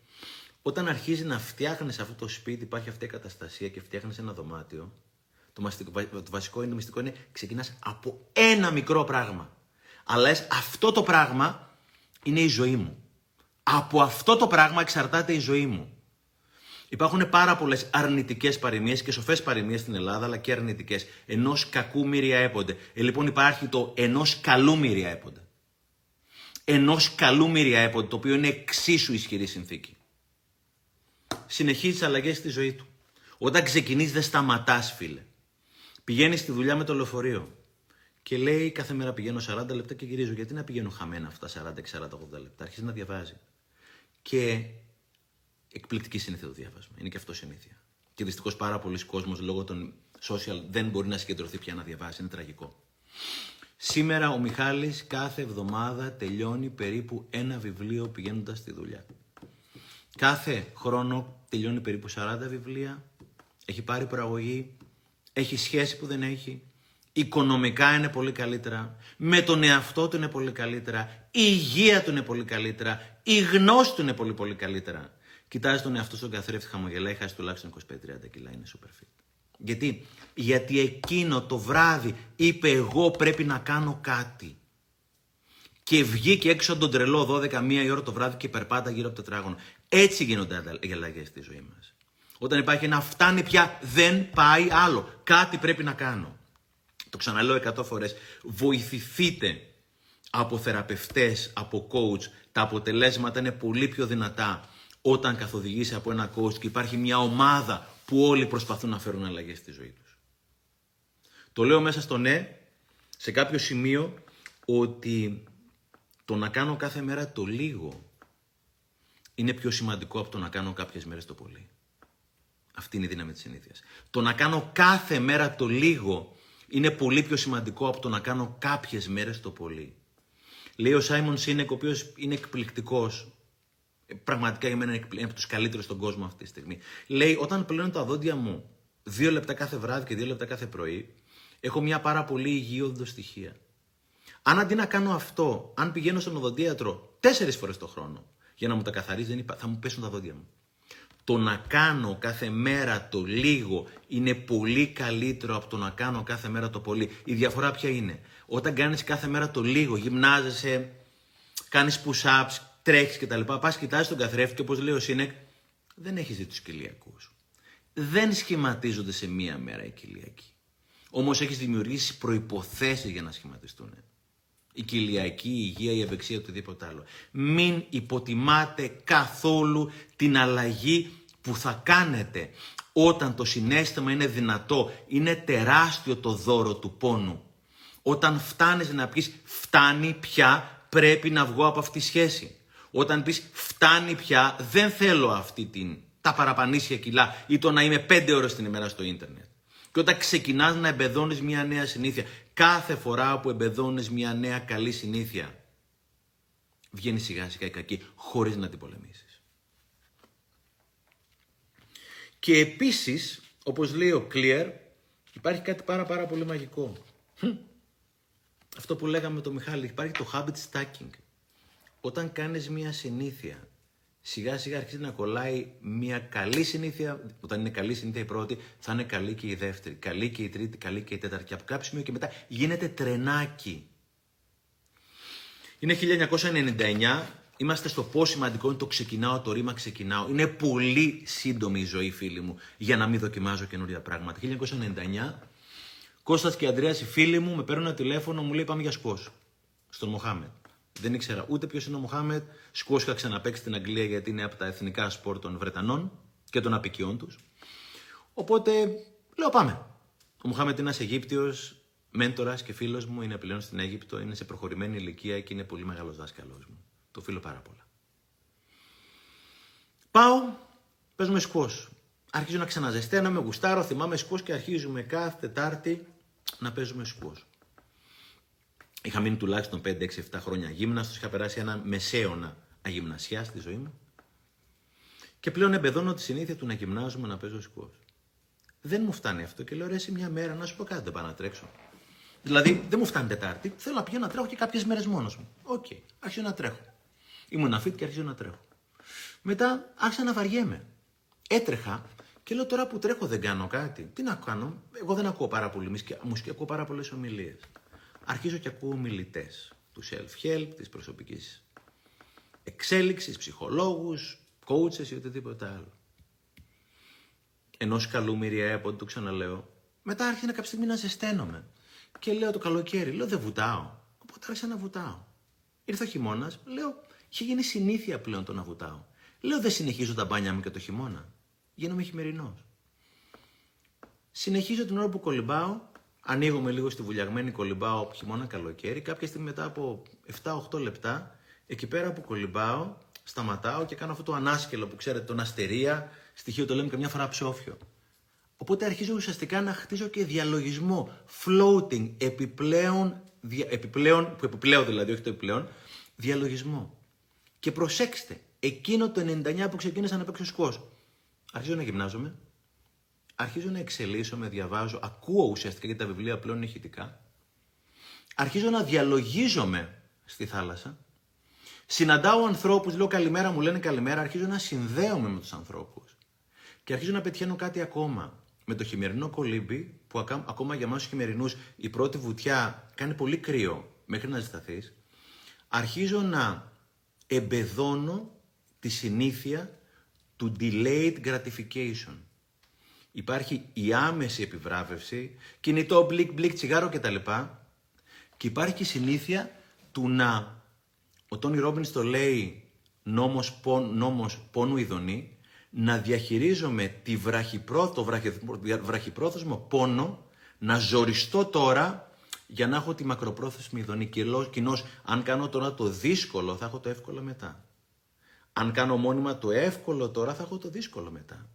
όταν αρχίζει να φτιάχνεις αυτό το σπίτι, υπάρχει αυτή η καταστασία και φτιάχνεις ένα δωμάτιο, το βασικό είναι, το μυστικό είναι, ξεκινάς από ένα μικρό πράγμα. Αλλά αυτό το πράγμα είναι η ζωή μου. Από αυτό το πράγμα εξαρτάται η ζωή μου. Υπάρχουν πάρα πολλές αρνητικές παροιμίες και σοφές παροιμίες στην Ελλάδα, αλλά και αρνητικές. Ενός κακού μυριαέπονται. Λοιπόν, υπάρχει το ενός καλού μυριαέπονται. Ενός καλού μυριαέπονται, το οποίο είναι εξίσου ισχυρή συνθήκη. Συνεχίζει τις αλλαγές στη ζωή του. Όταν ξεκινείς δεν σταματάς, φίλε. Πηγαίνεις στη δουλειά με το λεωφορείο και λέει κάθε μέρα πηγαίνω 40 λεπτά και γυρίζω. Γιατί να πηγαίνω χαμένα αυτά 40-80 λεπτά. Αρχίζει να διαβάζει. Και εκπληκτική συνήθεια το διάβασμα. Είναι και αυτό συνήθεια. Και δυστυχώς πάρα πολλοί κόσμος λόγω των social δεν μπορεί να συγκεντρωθεί πια να διαβάζει. Είναι τραγικό. Σήμερα ο Μιχάλης κάθε εβδομάδα τελειώνει περίπου ένα βιβλίο πηγαίνοντας στη δουλειά. Κάθε χρόνο τελειώνει περίπου 40 βιβλία. Έχει πάρει προαγωγή, έχει σχέση που δεν έχει, οικονομικά είναι πολύ καλύτερα, με τον εαυτό του είναι πολύ καλύτερα, η υγεία του είναι πολύ καλύτερα, η γνώση του είναι πολύ πολύ καλύτερα. Κοιτάζει τον εαυτό στον καθρέφτη, χαμογελάει, χάσει τουλάχιστον 25-30 κιλά, είναι super fit. Γιατί εκείνο το βράδυ είπε εγώ πρέπει να κάνω κάτι. Και βγήκε έξω από τον τρελό 12-1 η ώρα το βράδυ και περπάτα γύρω από το τετράγωνο. Έτσι γίνονται οι αλλαγές στη ζωή μας. Όταν υπάρχει ένα φτάνει πια, δεν πάει άλλο. Κάτι πρέπει να κάνω. Το ξαναλέω 100 φορές. Βοηθηθείτε από θεραπευτές, από coach. Τα αποτελέσματα είναι πολύ πιο δυνατά όταν καθοδηγείς από ένα coach και υπάρχει μια ομάδα που όλοι προσπαθούν να φέρουν αλλαγές στη ζωή τους. Το λέω μέσα στο ναι, σε κάποιο σημείο, ότι το να κάνω κάθε μέρα το λίγο είναι πιο σημαντικό από το να κάνω κάποιες μέρες το πολύ. Αυτή είναι η δύναμη της συνήθειας. Το να κάνω κάθε μέρα το λίγο είναι πολύ πιο σημαντικό από το να κάνω κάποιες μέρες το πολύ. Λέει ο Σάιμον Σίνεκ, ο οποίος είναι εκπληκτικός. Πραγματικά για μένα είναι από τους καλύτερους στον κόσμο αυτή τη στιγμή. Λέει, όταν πλένω τα δόντια μου 2 λεπτά κάθε βράδυ και 2 λεπτά κάθε πρωί, έχω μια πάρα πολύ υγιή οδοντοστοιχεία. Αν αντί να κάνω αυτό, αν πηγαίνω στον οδοντίατρο 4 φορές το χρόνο για να μου τα καθαρίζει, θα μου πέσουν τα δόντια μου. Το να κάνω κάθε μέρα το λίγο είναι πολύ καλύτερο από το να κάνω κάθε μέρα το πολύ. Η διαφορά ποια είναι? Όταν κάνεις κάθε μέρα το λίγο, γυμνάζεσαι, κάνεις push-ups, τρέχεις κτλ. Πας κοιτάζεις τον καθρέφτη και όπως λέει ο Σίνεκ, δεν έχεις δει τους κοιλιακούς. Δεν σχηματίζονται σε μία μέρα οι κοιλιακοί. Όμως έχεις δημιουργήσει προϋποθέσεις για να σχηματιστούν. Η κοιλιακή, η υγεία, η ευεξία, οτιδήποτε άλλο. Μην υποτιμάτε καθόλου την αλλαγή που θα κάνετε όταν το συναίσθημα είναι δυνατό. Είναι τεράστιο το δώρο του πόνου. Όταν φτάνεις να πεις «φτάνει πια, πρέπει να βγω από αυτή τη σχέση». Όταν πεις «φτάνει πια, δεν θέλω αυτή τα παραπανίσια κιλά» ή το να είμαι 5 ώρες την ημέρα στο ίντερνετ. Και όταν ξεκινάς να εμπεδώνεις μια νέα συνήθεια, κάθε φορά που εμπεδώνεις μια νέα καλή συνήθεια, βγαίνει σιγά σιγά η κακή, χωρίς να την πολεμήσεις. Και επίσης, όπως λέει ο Clear, υπάρχει κάτι πάρα πολύ μαγικό. Αυτό που λέγαμε με τον Μιχάλη, υπάρχει το habit stacking. Όταν κάνεις μια συνήθεια, σιγά σιγά αρχίζει να κολλάει μια καλή συνήθεια. Όταν είναι καλή συνήθεια η πρώτη, θα είναι καλή και η δεύτερη, καλή και η τρίτη, καλή και η τέταρτη. Και από κάποιο σημείο και μετά γίνεται τρενάκι. Είναι 1999, είμαστε στο πόσο σημαντικό είναι το ξεκινάω, το ρήμα ξεκινάω. Είναι πολύ σύντομη η ζωή, φίλοι μου, για να μην δοκιμάζω καινούρια πράγματα. 1999, Κώστας και Ανδρέας, οι φίλοι μου, με παίρνουν ένα τηλέφωνο, μου λέει πάμε για σκος στον Μοχάμετ. Δεν ήξερα ούτε ποιος είναι ο Μοχάμετ. Σκουόζ είχα ξαναπαίξει στην Αγγλία γιατί είναι από τα εθνικά σπορ των Βρετανών και των απικιών τους. Οπότε λέω πάμε. Ο Μοχάμετ είναι ένας Αιγύπτιος, μέντορας και φίλος μου, είναι πλέον στην Αίγυπτο, είναι σε προχωρημένη ηλικία και είναι πολύ μεγάλος δάσκαλός μου. Το φίλο πάρα πολλά. Πάω, παίζουμε σκουόζ. Αρχίζω να ξαναζεσταίνω, με γουστάρω, θυμάμαι σκουόζ και αρχίζουμε κάθε Τετάρτη να παίζουμε σκουόζ. Είχα μείνει τουλάχιστον 5, 6, 7 χρόνια γύμναστος, είχα περάσει ένα μεσαίωνα αγυμνασιά στη ζωή μου. Και πλέον εμπεδώνω τη συνήθεια του να γυμνάζομαι, να παίζω σκουόζ. Δεν μου φτάνει αυτό και λέω: ρε, εσύ μια μέρα να σου πω κάτι, δεν πάω να τρέξω. Δηλαδή, δεν μου φτάνει Τετάρτη, θέλω να πηγαίνω να τρέχω και κάποιες μέρες μόνος μου. Οκ, άρχισα να τρέχω. Ήμουν αφίτ και άρχισα να τρέχω. Μετά άρχισα να βαριέμαι. Έτρεχα και λέω: τώρα που τρέχω δεν κάνω κάτι. Τι να κάνω, εγώ δεν ακούω πάρα πολύ μουσική, ακούω πάρα πολλές ομιλίες. Αρχίζω και ακούω ομιλητές του self-help, της προσωπικής εξέλιξης, ψυχολόγους, coaches ή οτιδήποτε άλλο. Ενός καλού μυριαέποντου, το ξαναλέω. Μετά άρχισε κάποια στιγμή να ζεσταίνομαι. Και λέω το καλοκαίρι, λέω δεν βουτάω. Οπότε άρχισα να βουτάω. Ήρθε ο χειμώνας, λέω, είχε γίνει συνήθεια πλέον το να βουτάω. Λέω δεν συνεχίζω τα μπάνια μου και το χειμώνα. Γίνομαι χειμερινός. Συνεχίζω την ώρα που κολυμπάω. Ανοίγομαι λίγο στη βουλιαγμένη, κολυμπάω χειμώνα καλοκαίρι. Κάποια στιγμή μετά από 7-8 λεπτά, εκεί πέρα που κολυμπάω, σταματάω και κάνω αυτό το ανάσκελο που ξέρετε, τον αστερία, στοιχείο το λέμε καμιά φορά ψόφιο. Οπότε αρχίζω ουσιαστικά να χτίζω και διαλογισμό, floating, διαλογισμό. Και προσέξτε, εκείνο το 99 που ξεκίνησα να παίξω σκουόζ, αρχίζω να γυμνάζομαι. Αρχίζω να εξελίσσομαι, διαβάζω, ακούω ουσιαστικά και τα βιβλία πλέον είναι ηχητικά. Αρχίζω να διαλογίζομαι στη θάλασσα. Συναντάω ανθρώπους, λέω καλημέρα, μου λένε καλημέρα. Αρχίζω να συνδέομαι με τους ανθρώπους. Και αρχίζω να πετυχαίνω κάτι ακόμα. Με το χειμερινό κολύμπι, που ακόμα για εμάς τους χειμερινούς η πρώτη βουτιά κάνει πολύ κρύο μέχρι να ζεσταθείς. Αρχίζω να εμπεδώνω τη συνήθεια του delayed gratification. Υπάρχει η άμεση επιβράβευση, κινητό, μπλικ, μπλικ, τσιγάρο κτλ. Και υπάρχει και η συνήθεια του να. Ο Τόνι Ρόμπινς το λέει νόμος πόνου ειδονή, να διαχειρίζομαι το βραχυπρόθεσμο πόνο, να ζοριστώ τώρα για να έχω τη μακροπρόθεσμη ειδονή. Κοινώς, αν κάνω τώρα το δύσκολο θα έχω το εύκολο μετά. Αν κάνω μόνιμα το εύκολο τώρα θα έχω το δύσκολο μετά.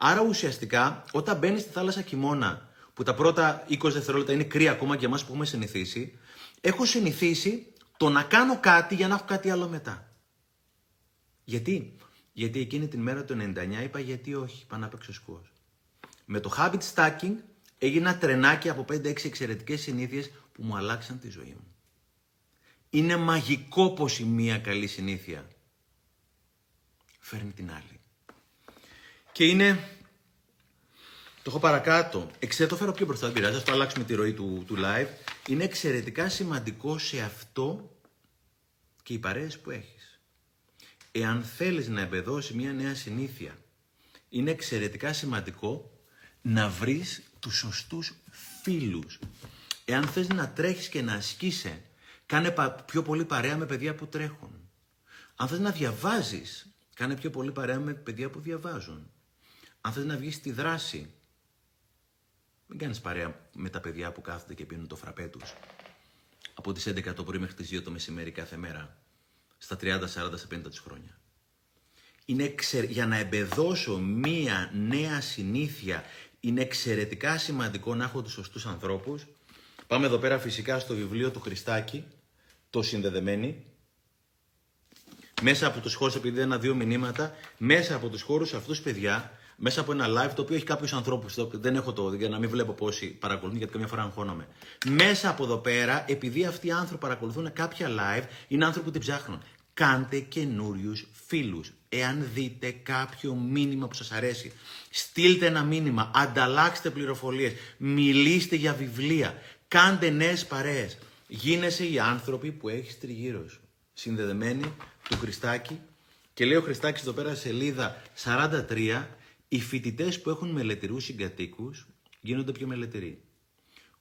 Άρα ουσιαστικά όταν μπαίνεις στη θάλασσα χειμώνα, που τα πρώτα 20 δευτερόλεπτα είναι κρύα ακόμα και εμάς που έχουμε συνηθίσει, έχω συνηθίσει το να κάνω κάτι για να έχω κάτι άλλο μετά. Γιατί? Γιατί εκείνη την μέρα του 99 είπα γιατί όχι, πάω να παίξω σκουόζ. Με το habit stacking έγινα τρενάκι από 5-6 εξαιρετικές συνήθειες που μου αλλάξαν τη ζωή μου. Είναι μαγικό πως η μία καλή συνήθεια φέρνει την άλλη. Και είναι, το έχω παρακάτω, το φέρω πιο μπροστά, δεν πειράζει, ας το αλλάξουμε τη ροή του live. Είναι εξαιρετικά σημαντικό σε αυτό και οι παρέες που έχεις. Εάν θέλεις να εμπεδώσεις μια νέα συνήθεια, είναι εξαιρετικά σημαντικό να βρεις τους σωστούς φίλους. Εάν θες να τρέχεις και να ασκείσαι, κάνε πιο πολύ παρέα με παιδιά που τρέχουν. Αν θες να διαβάζεις, κάνε πιο πολύ παρέα με παιδιά που διαβάζουν. Αν θες να βγεις στη δράση, μην κάνεις παρέα με τα παιδιά που κάθονται και πίνουν το φραπέ τους από τις 11 το πρωί μέχρι τις 2 το μεσημέρι κάθε μέρα, στα 30, 40, στα 50 τους χρόνια. Για να εμπεδώσω μία νέα συνήθεια, είναι εξαιρετικά σημαντικό να έχω τους σωστούς ανθρώπους. Πάμε εδώ πέρα φυσικά στο βιβλίο του Χριστάκη, το Συνδεδεμένοι. Μέσα από τους χώρους, επειδή ένα-δύο μηνύματα, μέσα από τους χώρους αυτούς, παιδιά, μέσα από ένα live το οποίο έχει κάποιους ανθρώπους, δεν έχω το για να μην βλέπω πόσοι παρακολουθούν, γιατί καμιά φορά αγχώνομαι. Μέσα από εδώ πέρα, επειδή αυτοί οι άνθρωποι παρακολουθούν κάποια live, είναι άνθρωποι που την ψάχνουν. Κάντε καινούριους φίλους. Εάν δείτε κάποιο μήνυμα που σας αρέσει, στείλτε ένα μήνυμα, ανταλλάξτε πληροφορίες, μιλήστε για βιβλία, κάντε νέες παρέες. Γίνεσαι οι άνθρωποι που έχεις τριγύρω σου. Συνδεδεμένοι του Χριστάκη. Και λέει ο Χριστάκης εδώ πέρα σελίδα 43. Οι φοιτητές που έχουν μελετηρούς συγκατοίκους γίνονται πιο μελετηροί.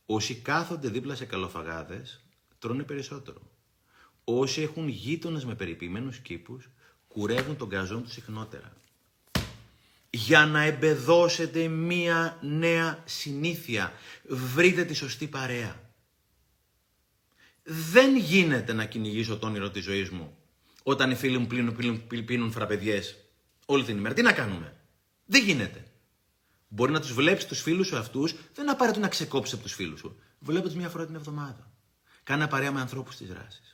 Όσοι κάθονται δίπλα σε καλοφαγάδες τρώνε περισσότερο. Όσοι έχουν γείτονες με περιποιημένους κήπους, κουρεύουν τον καζόν τους συχνότερα. Για να εμπεδώσετε μία νέα συνήθεια, βρείτε τη σωστή παρέα. Δεν γίνεται να κυνηγήσω το όνειρο της ζωής μου όταν οι φίλοι μου πίνουν φραπεδιές όλη την ημέρα. Τι να κάνουμε. Δεν γίνεται. Μπορεί να τους βλέπεις τους φίλους σου αυτούς, δεν απαραίτητο να ξεκόψεις από τους φίλους σου. Βλέπετε τους μία φορά την εβδομάδα. Κάνε παρέα με ανθρώπους της δράσης.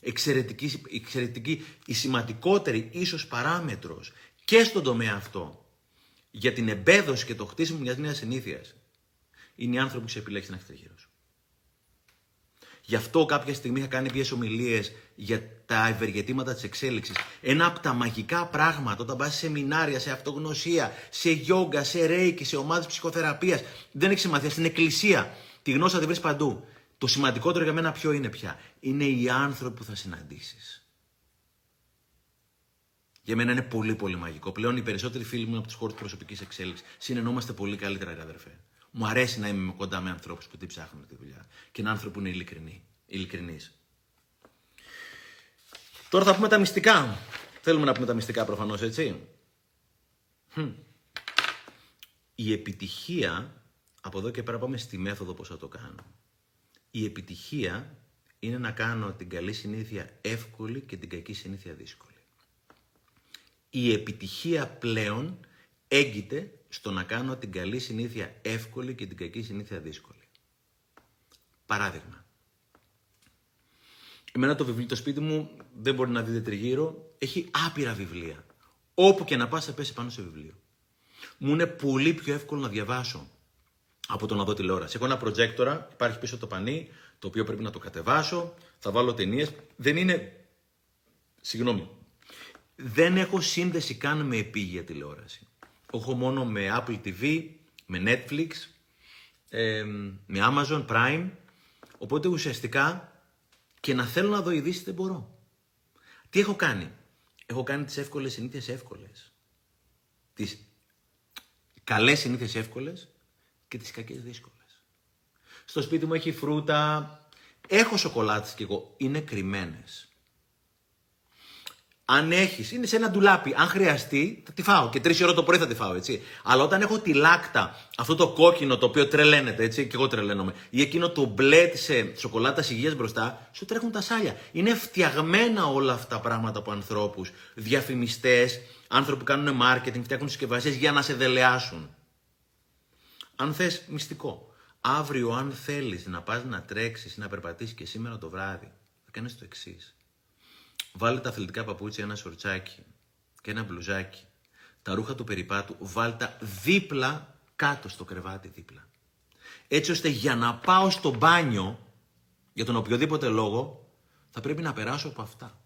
Εξαιρετική, η σημαντικότερη ίσως παράμετρος και στον τομέα αυτό για την εμπέδωση και το χτίσιμο μιας νέας συνήθειας είναι οι άνθρωποι που σε επιλέξεις να έχεις γύρω σου. Γι' αυτό κάποια στιγμή θα κάνει ποιες ομιλίες για τα ευεργετήματα της εξέλιξης. Ένα από τα μαγικά πράγματα όταν πας σε σεμινάρια, σε αυτογνωσία, σε γιόγκα, σε ρέικι, σε ομάδες ψυχοθεραπείας. Δεν έχει σημασία. Στην εκκλησία τη γνώση θα τη βρεις παντού. Το σημαντικότερο για μένα ποιο είναι πια. Είναι οι άνθρωποι που θα συναντήσεις. Για μένα είναι πολύ πολύ μαγικό. Πλέον οι περισσότεροι φίλοι μου από τους χώρους προσωπικής εξέλιξης συνεννόμαστε πολύ καλύτερα, αδερφέ. Μου αρέσει να είμαι κοντά με ανθρώπους που την ψάχνουν τη δουλειά. Και έναν άνθρωπο που είναι ειλικρινής. Τώρα θα πούμε τα μυστικά. Θέλουμε να πούμε τα μυστικά προφανώς, έτσι. Η επιτυχία, από εδώ και πέρα πάμε στη μέθοδο πώς θα το κάνω. Η επιτυχία είναι να κάνω την καλή συνήθεια εύκολη και την κακή συνήθεια δύσκολη. Η επιτυχία πλέον έγκυται στο να κάνω την καλή συνήθεια εύκολη και την κακή συνήθεια δύσκολη. Παράδειγμα. Εμένα το βιβλίο, το σπίτι μου, δεν μπορεί να δείτε τριγύρω, έχει άπειρα βιβλία. Όπου και να πας θα πέσει πάνω σε βιβλίο. Μου είναι πολύ πιο εύκολο να διαβάσω από το να δω τηλεόραση. Έχω ένα προτζέκτορα, υπάρχει πίσω το πανί, το οποίο πρέπει να το κατεβάσω, θα βάλω ταινίες. Δεν είναι... Συγγνώμη. Δεν έχω σύνδεση καν με επίγεια τηλεόραση. Έχω μόνο με Apple TV, με Netflix, με Amazon Prime. Οπότε ουσιαστικά και να θέλω να δω ειδήσεις δεν μπορώ. Τι έχω κάνει. Έχω κάνει τις εύκολες συνήθειες εύκολες. Τις καλές συνήθειες εύκολες και τις κακές δύσκολες. Στο σπίτι μου έχει φρούτα. Έχω σοκολάτες κι εγώ. Είναι κρυμμένες. Αν έχεις, είναι σε ένα ντουλάπι. Αν χρειαστεί, θα τη φάω. Και 3 η ώρα το πρωί θα τη φάω, έτσι. Αλλά όταν έχω τη λάκτα, αυτό το κόκκινο το οποίο τρελαίνεται, έτσι, και εγώ τρελαίνομαι, ή εκείνο το μπλε της σοκολάτας υγείας μπροστά, σου τρέχουν τα σάλια. Είναι φτιαγμένα όλα αυτά τα πράγματα από ανθρώπους, διαφημιστές, άνθρωποι που κάνουν marketing, φτιάχνουν συσκευασίες για να σε δελεάσουν. Αν θες, μυστικό. Αύριο, αν θέλεις να πας να τρέξεις ή να περπατήσεις και σήμερα το βράδυ, θα κάνεις το εξής. Βάλτε τα αθλητικά παπούτσια, ένα σορτσάκι και ένα μπλουζάκι. Τα ρούχα του περιπάτου βάλτε τα δίπλα κάτω στο κρεβάτι δίπλα. Έτσι ώστε για να πάω στο μπάνιο, για τον οποιοδήποτε λόγο, θα πρέπει να περάσω από αυτά.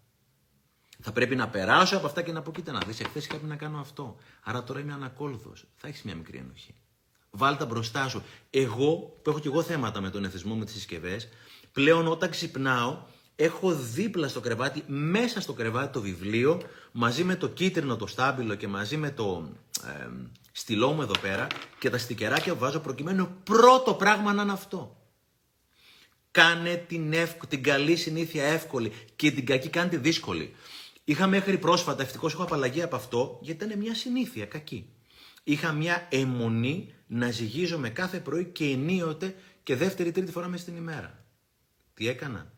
Θα πρέπει να περάσω από αυτά και να πω, κοίτα να δεις, εχθές είχα πει να κάνω αυτό. Άρα τώρα είμαι ανακόλουθος. Θα έχεις μια μικρή ενοχή. Βάλτε τα μπροστά σου. Εγώ, που έχω και εγώ θέματα με τον εθισμό, με τις συσκευές, πλέον όταν ξυπνάω, έχω δίπλα στο κρεβάτι, μέσα στο κρεβάτι το βιβλίο, μαζί με το κίτρινο το στάμπιλο και μαζί με το στυλό μου εδώ πέρα και τα στικεράκια που βάζω προκειμένου πρώτο πράγμα να είναι αυτό. Κάνε την καλή συνήθεια εύκολη και την κακή κάντε δύσκολη. Είχα μέχρι πρόσφατα, ευτυχώς έχω απαλλαγή από αυτό, γιατί ήταν μια συνήθεια κακή. Είχα μια αιμονή να ζυγίζομαι κάθε πρωί και ενίοτε και δεύτερη-τρίτη φορά μέσα στην ημέρα. Τι έκανα.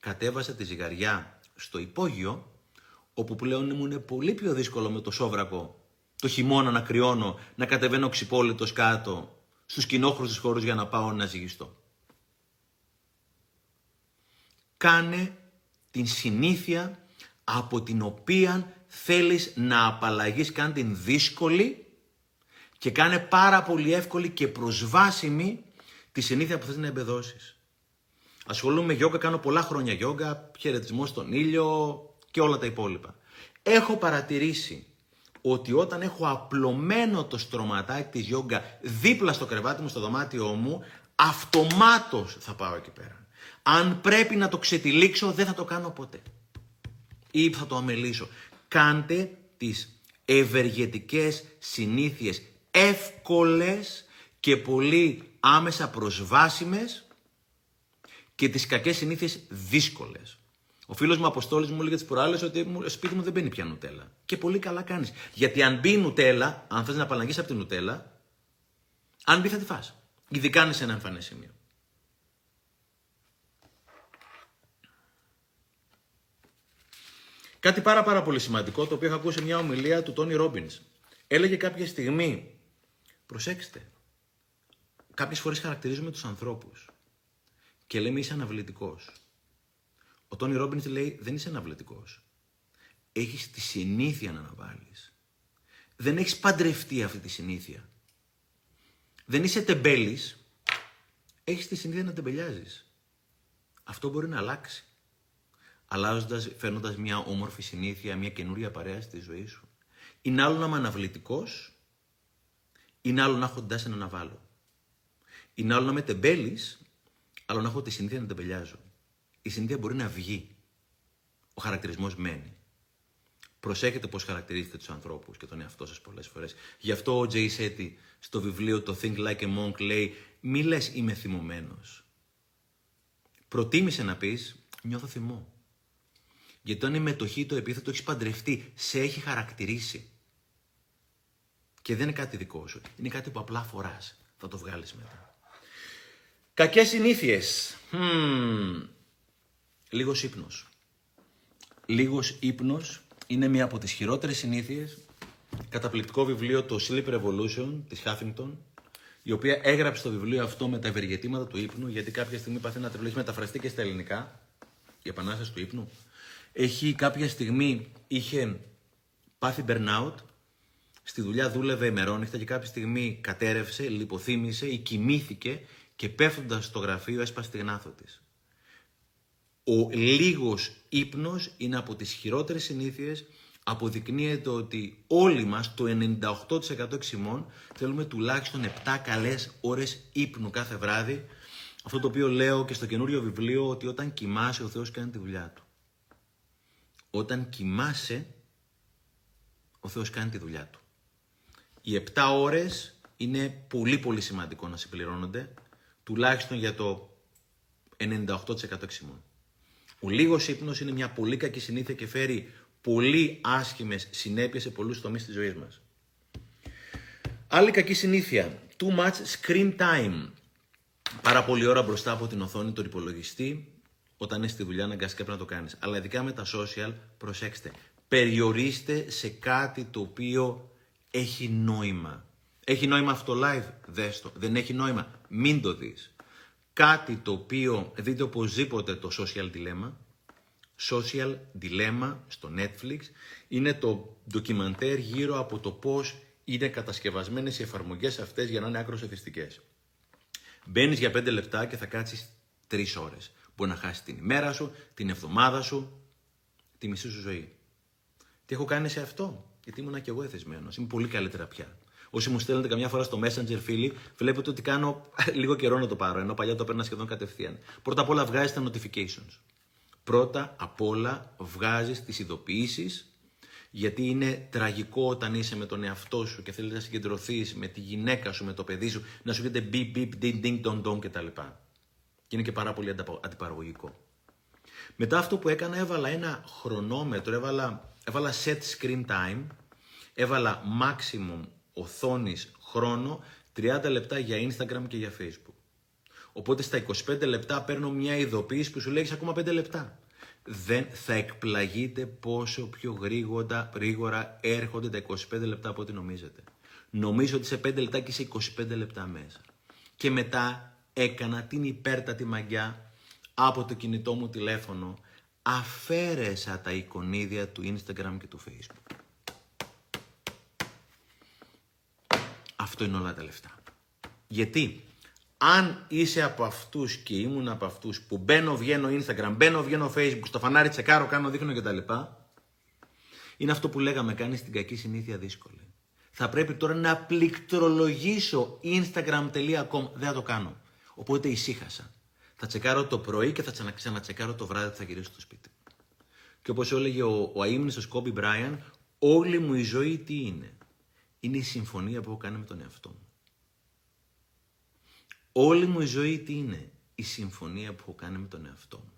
Κατέβασα τη ζυγαριά στο υπόγειο, όπου πλέον ήμουν πολύ πιο δύσκολο με το σόβρακο, το χειμώνα να κρυώνω, να κατεβαίνω ξυπόλυτος κάτω, στους κοινόχρονους χώρους για να πάω να ζυγιστώ. Κάνε την συνήθεια από την οποία θέλεις να απαλλαγείς, κάνε την δύσκολη και κάνε πάρα πολύ εύκολη και προσβάσιμη τη συνήθεια που θες να εμπεδώσεις. Ασχολούμαι με γιόγκα, κάνω πολλά χρόνια γιόγκα, χαιρετισμό στον ήλιο και όλα τα υπόλοιπα. Έχω παρατηρήσει ότι όταν έχω απλωμένο το στρωματάκι της γιόγκα δίπλα στο κρεβάτι μου, στο δωμάτιό μου, αυτομάτως θα πάω εκεί πέρα. Αν πρέπει να το ξετυλίξω, δεν θα το κάνω ποτέ. Ή θα το αμελήσω. Κάντε τις ευεργετικές συνήθειες εύκολες και πολύ άμεσα προσβάσιμες και τις κακές συνήθειες δύσκολες. Ο φίλος μου Αποστόλης μου έλεγε τις προάλλες ότι στο σπίτι μου δεν μπαίνει πια νουτέλα. Και πολύ καλά κάνεις. Γιατί αν μπει νουτέλα, αν θες να απαλλαγείς από την νουτέλα, αν μπει θα τη φας. Ειδικά είναι σε ένα εμφανές σημείο. Κάτι πάρα πολύ σημαντικό, το οποίο είχα ακούσει μια ομιλία του Τόνι Ρόμπινς. Έλεγε κάποια στιγμή, προσέξτε, κάποιες φορές χαρακτηρίζουμε τους ανθρώπους και λέμε είσαι αναβλητικός. Ο Τόνι Ρόμπινς λέει δεν είσαι αναβλητικός. Έχεις τη συνήθεια να αναβάλεις. Δεν έχεις παντρευτεί αυτή τη συνήθεια. Δεν είσαι τεμπέλης. Έχεις τη συνήθεια να τεμπελιάζεις. Αυτό μπορεί να αλλάξει. Αλλάζοντας, φέρνοντας μια όμορφη συνήθεια, μια καινούρια παρέα στη ζωή σου. Είναι άλλο να είμαι αναβλητικός, είναι άλλο να έχω την τάση να αναβάλω. Είναι άλλο να είμαι τεμπέλης, άλλο να έχω τη συνήθεια να τεμπελιάζω. Η συνήθεια μπορεί να βγει. Ο χαρακτηρισμός μένει. Προσέχετε πώς χαρακτηρίζετε τους ανθρώπους και τον εαυτό σας πολλές φορές. Γι' αυτό ο Jay Shetty στο βιβλίο το Think Like a Monk λέει «Μη λες είμαι θυμωμένος». Προτίμησε να πεις «Νιώθω θυμό». Γιατί αν η μετοχή, το επίθετο, έχεις παντρευτεί, σε έχει χαρακτηρίσει. Και δεν είναι κάτι δικό σου. Είναι κάτι που απλά φοράς. Θα το βγάλεις μετά. Κακές συνήθειες. Λίγος ύπνος. Λίγος ύπνος είναι μία από τις χειρότερες συνήθειες. Καταπληκτικό βιβλίο, το Sleep Revolution της Huffington, η οποία έγραψε το βιβλίο αυτό με τα ευεργετήματα του ύπνου, γιατί κάποια στιγμή πάθει να τρελήσει, μεταφραστεί και στα ελληνικά. Η επανάσταση του ύπνου. Έχει κάποια στιγμή, είχε πάθει burnout, στη δουλειά δούλευε ημερόνυχτα και κάποια στιγμή κατέρευσε, λιποθύμησε ή κοιμήθηκε και πέφτοντας στο γραφείο έσπασε τη γνάθο της. Ο λίγος ύπνος είναι από τις χειρότερες συνήθειες, αποδεικνύεται ότι όλοι μας, το 98% εξημών, θέλουμε τουλάχιστον 7 καλές ώρες ύπνου κάθε βράδυ, αυτό το οποίο λέω και στο καινούριο βιβλίο, ότι όταν κοιμάσαι ο Θεός κάνει τη δουλειά του. Όταν κοιμάσαι, ο Θεός κάνει τη δουλειά του. Οι 7 ώρες είναι πολύ σημαντικό να συμπληρώνονται, τουλάχιστον για το 98% εξημών. Ο λίγος ύπνος είναι μια πολύ κακή συνήθεια και φέρει πολύ άσχημες συνέπειες σε πολλούς τομείς της ζωής μας. Άλλη κακή συνήθεια, too much screen time. Πάρα πολλή ώρα μπροστά από την οθόνη του υπολογιστή, όταν είναι στη δουλειά αναγκαστικά πρέπει να το κάνεις. Αλλά ειδικά με τα social, προσέξτε, περιορίστε σε κάτι το οποίο έχει νόημα. Έχει νόημα αυτό live, δες το. Δεν έχει νόημα, μην το δεις. Κάτι το οποίο δείτε οπωσδήποτε το social dilemma. Social dilemma στο Netflix είναι το ντοκιμαντέρ γύρω από το πώς είναι κατασκευασμένες οι εφαρμογές αυτές για να είναι άκρως εθιστικές. Μπαίνεις για 5 λεπτά και θα κάτσεις 3 ώρες. Μπορεί να χάσεις την ημέρα σου, την εβδομάδα σου, τη μισή σου ζωή. Τι έχω κάνει σε αυτό, γιατί ήμουνα και εγώ εθισμένος. Είμαι πολύ καλύτερα πια. Όσοι μου στέλνετε καμιά φορά στο Messenger, φίλοι, βλέπετε ότι κάνω λίγο καιρό να το πάρω, ενώ παλιά το παίρνα σχεδόν κατευθείαν. Πρώτα απ' όλα βγάζεις τα notifications. Πρώτα απ' όλα βγάζεις τις ειδοποιήσεις, γιατί είναι τραγικό όταν είσαι με τον εαυτό σου και θέλεις να συγκεντρωθείς με τη γυναίκα σου, με το παιδί σου, να σου γίνεται beep, beep, ding, ding, dong, dong κτλ. Και είναι και πάρα πολύ αντιπαραγωγικό. Μετά αυτό που έκανα, έβαλα ένα χρονόμετρο, έβαλα set screen time, έβαλα maximum οθόνης χρόνο, 30 λεπτά για Instagram και για Facebook. Οπότε στα 25 λεπτά παίρνω μια ειδοποίηση που σου λέει έχεις ακόμα 5 λεπτά. Δεν θα εκπλαγείτε πόσο πιο γρήγορα έρχονται τα 25 λεπτά από ό,τι νομίζετε. Νομίζω ότι σε 5 λεπτά και σε 25 λεπτά μέσα. Και μετά έκανα την υπέρτατη μαγιά από το κινητό μου τηλέφωνο. Αφαίρεσα τα εικονίδια του Instagram και του Facebook. Αυτό είναι όλα τα λεφτά. Γιατί αν είσαι από αυτούς και ήμουν από αυτούς που μπαίνω, βγαίνω Instagram, μπαίνω, βγαίνω Facebook, στο φανάρι τσεκάρω, κάνω, δείχνω κτλ. Είναι αυτό που λέγαμε, κάνεις την κακή συνήθεια δύσκολη. Θα πρέπει τώρα να πληκτρολογήσω instagram.com. Δεν θα το κάνω. Οπότε ησύχασα. Θα τσεκάρω το πρωί και θα ξανατσεκάρω το βράδυ που θα γυρίσω στο σπίτι. Και όπως έλεγε ο αείμνηστος Κόμπι Μπράιαν, όλη μου η ζωή τι είναι. Είναι η συμφωνία που έχω κάνει με τον εαυτό μου. Όλη μου η ζωή τι είναι. Η συμφωνία που έχω κάνει με τον εαυτό μου.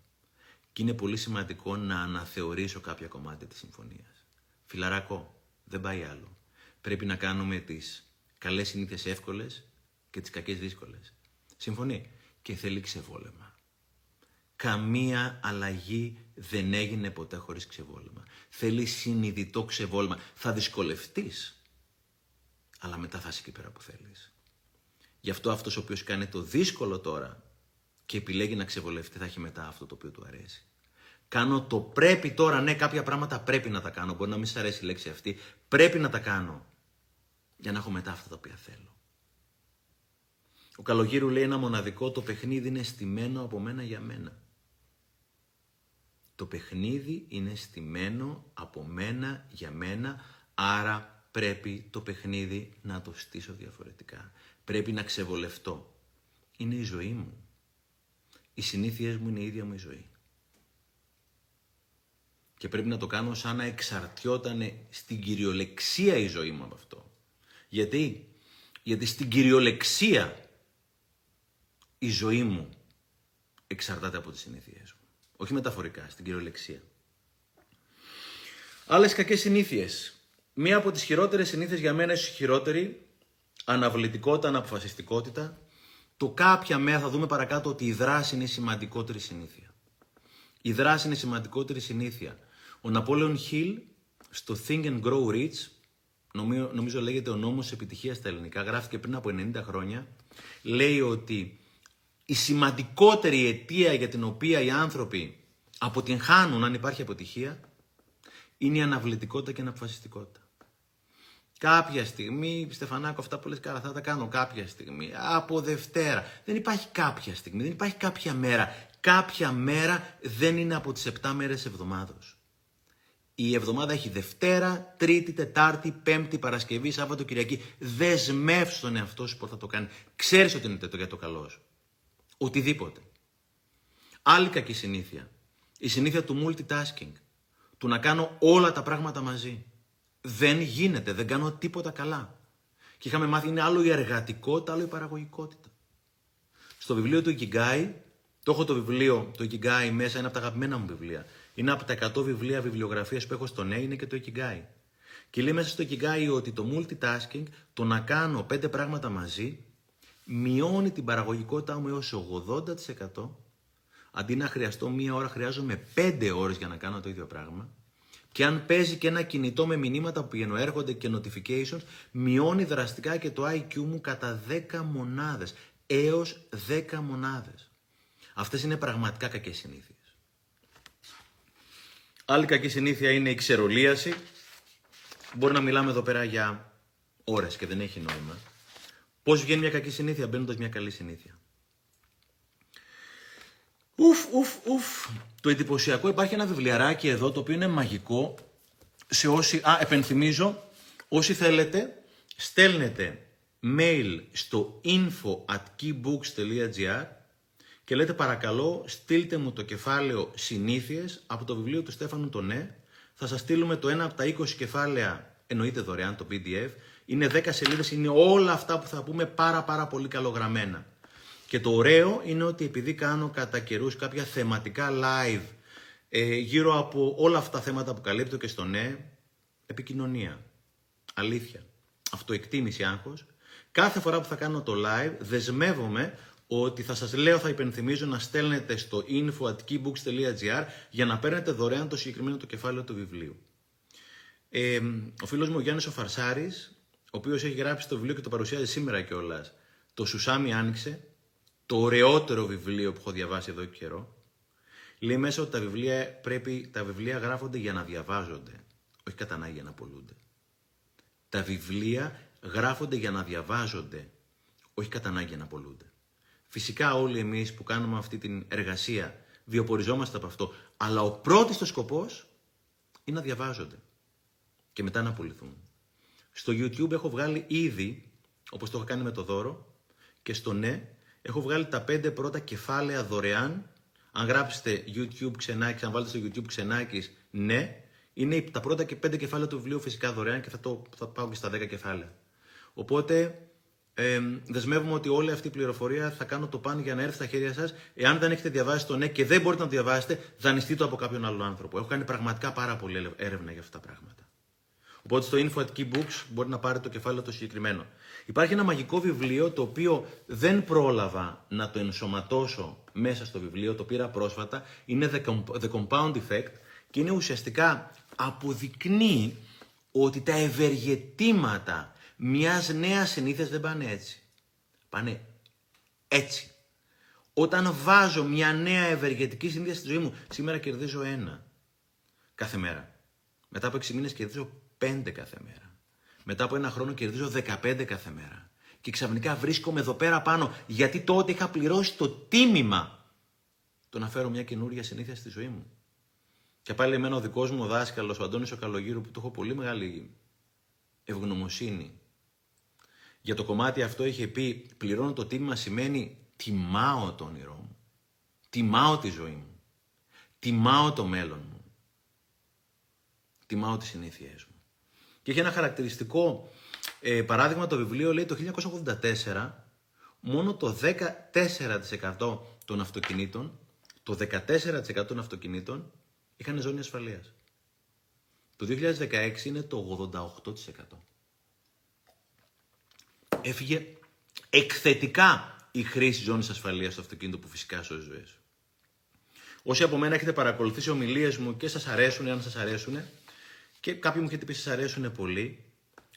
Και είναι πολύ σημαντικό να αναθεωρήσω κάποια κομμάτια της συμφωνίας. Φιλαράκο, δεν πάει άλλο. Πρέπει να κάνουμε τις καλές συνήθειες εύκολες και τις κακές δύσκολες. Συμφωνεί. Και θέλει ξεβόλεμα. Καμία αλλαγή δεν έγινε ποτέ χωρίς ξεβόλεμα. Θέλει συνειδητό ξεβόλεμα. Θα δυσκολευτείς, αλλά μετά θα είσαι εκεί πέρα που θέλεις. Γι' αυτό αυτός ο οποίος κάνει το δύσκολο τώρα και επιλέγει να ξεβολευτεί, θα έχει μετά αυτό το οποίο του αρέσει. Κάνω το πρέπει τώρα, ναι, κάποια πράγματα πρέπει να τα κάνω. Μπορεί να μην σας αρέσει η λέξη αυτή. Πρέπει να τα κάνω για να έχω μετά αυτά τα οποία θέλω. Ο Καλογύρου λέει ένα μοναδικό: το παιχνίδι είναι στημένο από μένα για μένα. Το παιχνίδι είναι στημένο από μένα για μένα, άρα πρέπει το παιχνίδι να το στήσω διαφορετικά. Πρέπει να ξεβολευτώ. Είναι η ζωή μου. Οι συνήθειές μου είναι η ίδια μου η ζωή. Και πρέπει να το κάνω σαν να εξαρτιότανε στην κυριολεξία η ζωή μου από αυτό. Γιατί στην κυριολεξία η ζωή μου εξαρτάται από τις συνήθειές μου. Όχι μεταφορικά, στην κυριολεξία. Άλλες κακές συνήθειες. Μία από τις χειρότερες συνήθειες για μένα, ίσως χειρότερη, αναβλητικότητα, αναποφασιστικότητα. Το κάποια μέρα θα δούμε παρακάτω ότι η δράση είναι η σημαντικότερη συνήθεια. Η δράση είναι η σημαντικότερη συνήθεια. Ο Ναπόλεον Χιλ στο Think and Grow Rich, νομίζω λέγεται ο νόμος επιτυχίας στα ελληνικά, γράφτηκε πριν από 90 χρόνια, λέει ότι η σημαντικότερη αιτία για την οποία οι άνθρωποι αποτυγχάνουν, αν υπάρχει αποτυχία, είναι η αναβλητικότητα και η αναποφασιστικότητα. Κάποια στιγμή, Στεφανάκο, αυτά που λες, καλά, θα τα κάνω κάποια στιγμή. Από Δευτέρα. Δεν υπάρχει κάποια στιγμή, δεν υπάρχει κάποια μέρα. Κάποια μέρα δεν είναι από τις 7 μέρες εβδομάδος. Η εβδομάδα έχει Δευτέρα, Τρίτη, Τετάρτη, Πέμπτη, Παρασκευή, Σάββατο, Κυριακή. Δεσμεύσου τον εαυτό σου που θα το κάνει. Ξέρεις ότι είναι για το καλό σου. Οτιδήποτε. Άλλη κακή συνήθεια. Η συνήθεια του multitasking. Του να κάνω όλα τα πράγματα μαζί. Δεν γίνεται, δεν κάνω τίποτα καλά. Και είχαμε μάθει, είναι άλλο η εργατικότητα, άλλο η παραγωγικότητα. Στο βιβλίο του Okigaki, το έχω το βιβλίο του Okigaki μέσα, είναι από τα αγαπημένα μου βιβλία. Είναι από τα 100 βιβλία βιβλιογραφίας που έχω στον Νέι, είναι και το Okigaki. Και λέει μέσα στο Okigaki ότι το multitasking, το να κάνω 5 πράγματα μαζί, μειώνει την παραγωγικότητά μου έως 80%. Αντί να χρειαστώ μία ώρα, χρειάζομαι 5 ώρες για να κάνω το ίδιο πράγμα. Και αν παίζει και ένα κινητό με μηνύματα που πηγαίνουν, έρχονται και notifications, μειώνει δραστικά και το IQ μου κατά 10 μονάδες. Έως 10 μονάδες. Αυτές είναι πραγματικά κακές συνήθειες. Άλλη κακή συνήθεια είναι η ξερολίαση. Μπορεί να μιλάμε εδώ πέρα για ώρες και δεν έχει νόημα. Πώς βγαίνει μια κακή συνήθεια? Μπαίνοντας μια καλή συνήθεια. Το εντυπωσιακό, υπάρχει ένα βιβλιαράκι εδώ το οποίο είναι μαγικό. Σε όσοι, επενθυμίζω, όσοι θέλετε, στέλνετε mail στο info@keybooks.gr και λέτε παρακαλώ στείλτε μου το κεφάλαιο συνήθειες από το βιβλίο του Στέφανου Τονέ. Θα σας στείλουμε το ένα από τα 20 κεφάλαια, εννοείται δωρεάν το PDF. Είναι 10 σελίδες, είναι όλα αυτά που θα πούμε πάρα πολύ καλογραμμένα. Και το ωραίο είναι ότι επειδή κάνω κατά καιρούς κάποια θεματικά live γύρω από όλα αυτά τα θέματα που καλύπτω και στο ναι, επικοινωνία, αλήθεια, αυτοεκτίμηση, άγχος, κάθε φορά που θα κάνω το live δεσμεύομαι ότι θα σας λέω, θα υπενθυμίζω να στέλνετε στο info@keybooks.gr για να παίρνετε δωρεάν το συγκεκριμένο το κεφάλαιο του βιβλίου. Ο φίλος μου ο Γιάννης ο Φαρσάρης, ο οποίος έχει γράψει το βιβλίο και το παρουσιάζει σήμερα κιόλας, το Σουσάμι Άνοιξε, το ωραιότερο βιβλίο που έχω διαβάσει εδώ και καιρό, λέει μέσα ότι τα βιβλία γράφονται για να διαβάζονται, όχι κατά ανάγκη για να πολλούνται. Τα βιβλία γράφονται για να διαβάζονται, όχι κατά ανάγκη για να πολλούνται. Φυσικά όλοι εμείς που κάνουμε αυτή την εργασία βιοποριζόμαστε από αυτό, αλλά ο πρώτος σκοπός είναι να διαβάζονται και μετά να πουληθούν. Στο YouTube έχω βγάλει ήδη, όπως το έχω κάνει με το δώρο, και στο ναι, έχω βγάλει τα 5 πρώτα κεφάλαια δωρεάν. Αν γράψετε YouTube Xenakis, αν βάλετε στο YouTube Xenakis, ναι, είναι τα πρώτα και 5 κεφάλαια του βιβλίου φυσικά δωρεάν και θα πάω και στα 10 κεφάλαια. Οπότε δεσμεύομαι ότι όλη αυτή η πληροφορία θα κάνω το παν για να έρθει στα χέρια σας. Εάν δεν έχετε διαβάσει το ναι και δεν μπορείτε να το διαβάσετε, δανειστείτε το από κάποιον άλλο άνθρωπο. Έχω κάνει πραγματικά πάρα πολλή έρευνα για αυτά τα πράγματα. Οπότε στο info at Kibooks μπορείτε να πάρετε το κεφάλαιο το συγκεκριμένο. Υπάρχει ένα μαγικό βιβλίο το οποίο δεν πρόλαβα να το ενσωματώσω μέσα στο βιβλίο, το πήρα πρόσφατα. Είναι The Compound Effect και είναι ουσιαστικά αποδεικνύει ότι τα ευεργετήματα μιας νέας συνήθειας δεν πάνε έτσι. Πάνε έτσι. Όταν βάζω μια νέα ευεργετική συνήθεια στη ζωή μου, σήμερα κερδίζω 1 κάθε μέρα. Μετά από 6 μήνες κερδίζω 5 κάθε μέρα. Μετά από 1 χρόνο κερδίζω 15 κάθε μέρα. Και ξαφνικά βρίσκομαι εδώ πέρα πάνω, γιατί τότε είχα πληρώσει το τίμημα το να φέρω μια καινούργια συνήθεια στη ζωή μου. Και πάλι εμένα ο δικός μου ο δάσκαλος, ο Αντώνης ο Καλογύρου, που του έχω πολύ μεγάλη ευγνωμοσύνη, για το κομμάτι αυτό είχε πει: πληρώνω το τίμημα σημαίνει τιμάω το όνειρό μου, τιμάω τη ζωή μου, τιμάω το μέλλον μου, τιμάω τις συνήθειές μου. Και έχει ένα χαρακτηριστικό παράδειγμα το βιβλίο, λέει το 1984 μόνο το 14% των αυτοκινήτων, το 14% των αυτοκινήτων είχαν ζώνη ασφαλείας. Το 2016 είναι το 88%. Έφυγε εκθετικά η χρήση ζώνης ασφαλείας στο αυτοκίνητο, που φυσικά σώζει ζωές. Όσοι από μένα έχετε παρακολουθήσει ομιλίες μου και σας αρέσουν, αν σας αρέσουν, και κάποιοι μου έχετε πει σας αρέσουν πολύ,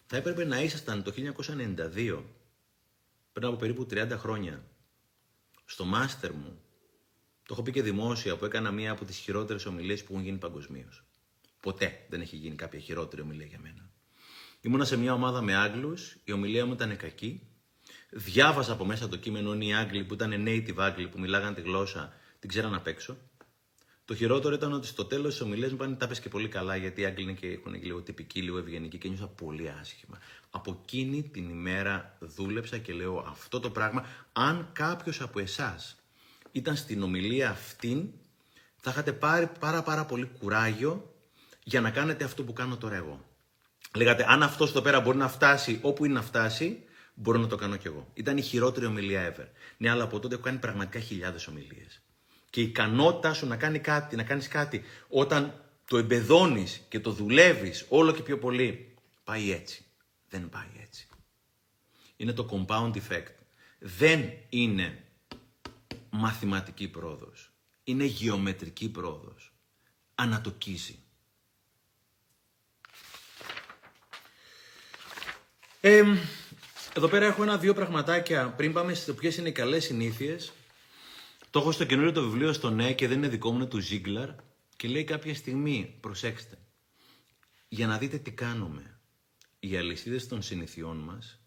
θα έπρεπε να ήσασταν το 1992, πριν από περίπου 30 χρόνια, στο μάστερ μου. Το έχω πει και δημόσια, που έκανα μία από τις χειρότερες ομιλίες που έχουν γίνει παγκοσμίως. Ποτέ δεν έχει γίνει κάποια χειρότερη ομιλία για μένα. Ήμουνα σε μια ομάδα με Άγγλους, η ομιλία μου ήταν κακή. Διάβαζα από μέσα το κείμενο, οι Άγγλοι που ήταν native Άγγλοι, που μιλάγαν τη γλώσσα, την ξέραν απ' έξω. Το χειρότερο ήταν ότι στο τέλος της ομιλίας μου πάνε τα πες και πολύ καλά, γιατί οι Άγγλοι είναι και έχουν λίγο τυπική, λίγο ευγενική, και νιώσα πολύ άσχημα. Από εκείνη την ημέρα δούλεψα και λέω αυτό το πράγμα. Αν κάποιος από εσάς ήταν στην ομιλία αυτήν, θα είχατε πάρει πάρα πολύ κουράγιο για να κάνετε αυτό που κάνω τώρα εγώ. Λέγατε, αν αυτός εδώ πέρα μπορεί να φτάσει όπου είναι να φτάσει, μπορώ να το κάνω κι εγώ. Ήταν η χειρότερη ομιλία ever. Ναι, αλλά από τότε έχω κάνει πραγματικά χιλιάδες ομιλίες. Και η ικανότητά σου να κάνεις κάτι, όταν το εμπεδώνεις και το δουλεύεις όλο και πιο πολύ, πάει έτσι. Δεν πάει έτσι. Είναι το compound effect. Δεν είναι μαθηματική πρόοδος. Είναι γεωμετρική πρόοδος. Ανατοκίζει. Εδώ πέρα έχω 1-2 πραγματάκια πριν πάμε στις ποιες είναι οι καλές συνήθειες. Το έχω στο καινούριο το βιβλίο στο ναι και δεν είναι δικό μου, είναι του Ζίγκλαρ, και λέει κάποια στιγμή, προσέξτε, για να δείτε τι κάνουμε. Οι αλυσίδες των συνηθιών μας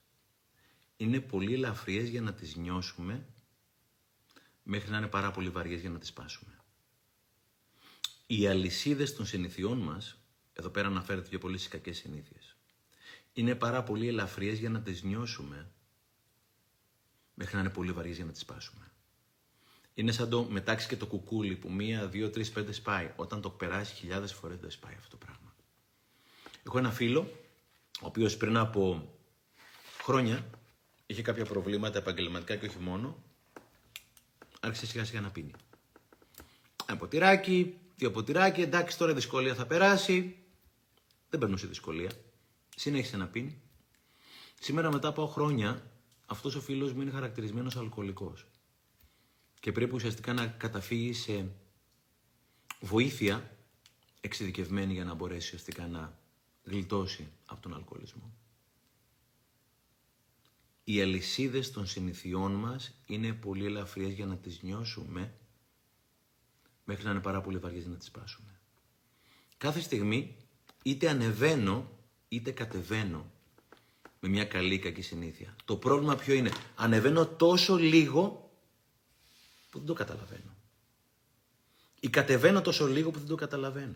είναι πολύ ελαφριές για να τις νιώσουμε, μέχρι να είναι πάρα πολύ βαριές για να τις σπάσουμε. Οι αλυσίδες των συνηθιών μας, εδώ πέρα αναφέρεται πιο πολύ στις κακές συνήθειες, είναι πάρα πολύ ελαφριές για να τις νιώσουμε, μέχρι να είναι πολύ βαριές για να τις σπάσουμε. Είναι σαν το μετάξι και το κουκούλι που 1, 2, 3, 5 σπάει. Όταν το περάσει χιλιάδες φορές δεν σπάει αυτό το πράγμα. Έχω ένα φίλο, ο οποίος πριν από χρόνια είχε κάποια προβλήματα επαγγελματικά και όχι μόνο, άρχισε σιγά σιγά να πίνει. Ένα ποτηράκι, 2 ποτηράκι, εντάξει τώρα η δυσκολία θα περάσει. Δεν περνούσε δυσκολία. Συνέχισε να πίνει. Σήμερα μετά από χρόνια, αυτός ο φίλος μου είναι χαρακτηρισμένος αλκοολικός. Και πρέπει ουσιαστικά να καταφύγει σε βοήθεια εξειδικευμένη για να μπορέσει ουσιαστικά να γλιτώσει από τον αλκοολισμό. Οι αλυσίδες των συνηθιών μας είναι πολύ ελαφριές για να τις νιώσουμε, μέχρι να είναι πάρα πολύ βαριές να τις σπάσουμε. Κάθε στιγμή είτε ανεβαίνω είτε κατεβαίνω με μια καλή ή κακή συνήθεια. Το πρόβλημα ποιο είναι? Ανεβαίνω τόσο λίγο που δεν το καταλαβαίνω. Ή κατεβαίνω τόσο λίγο που δεν το καταλαβαίνω.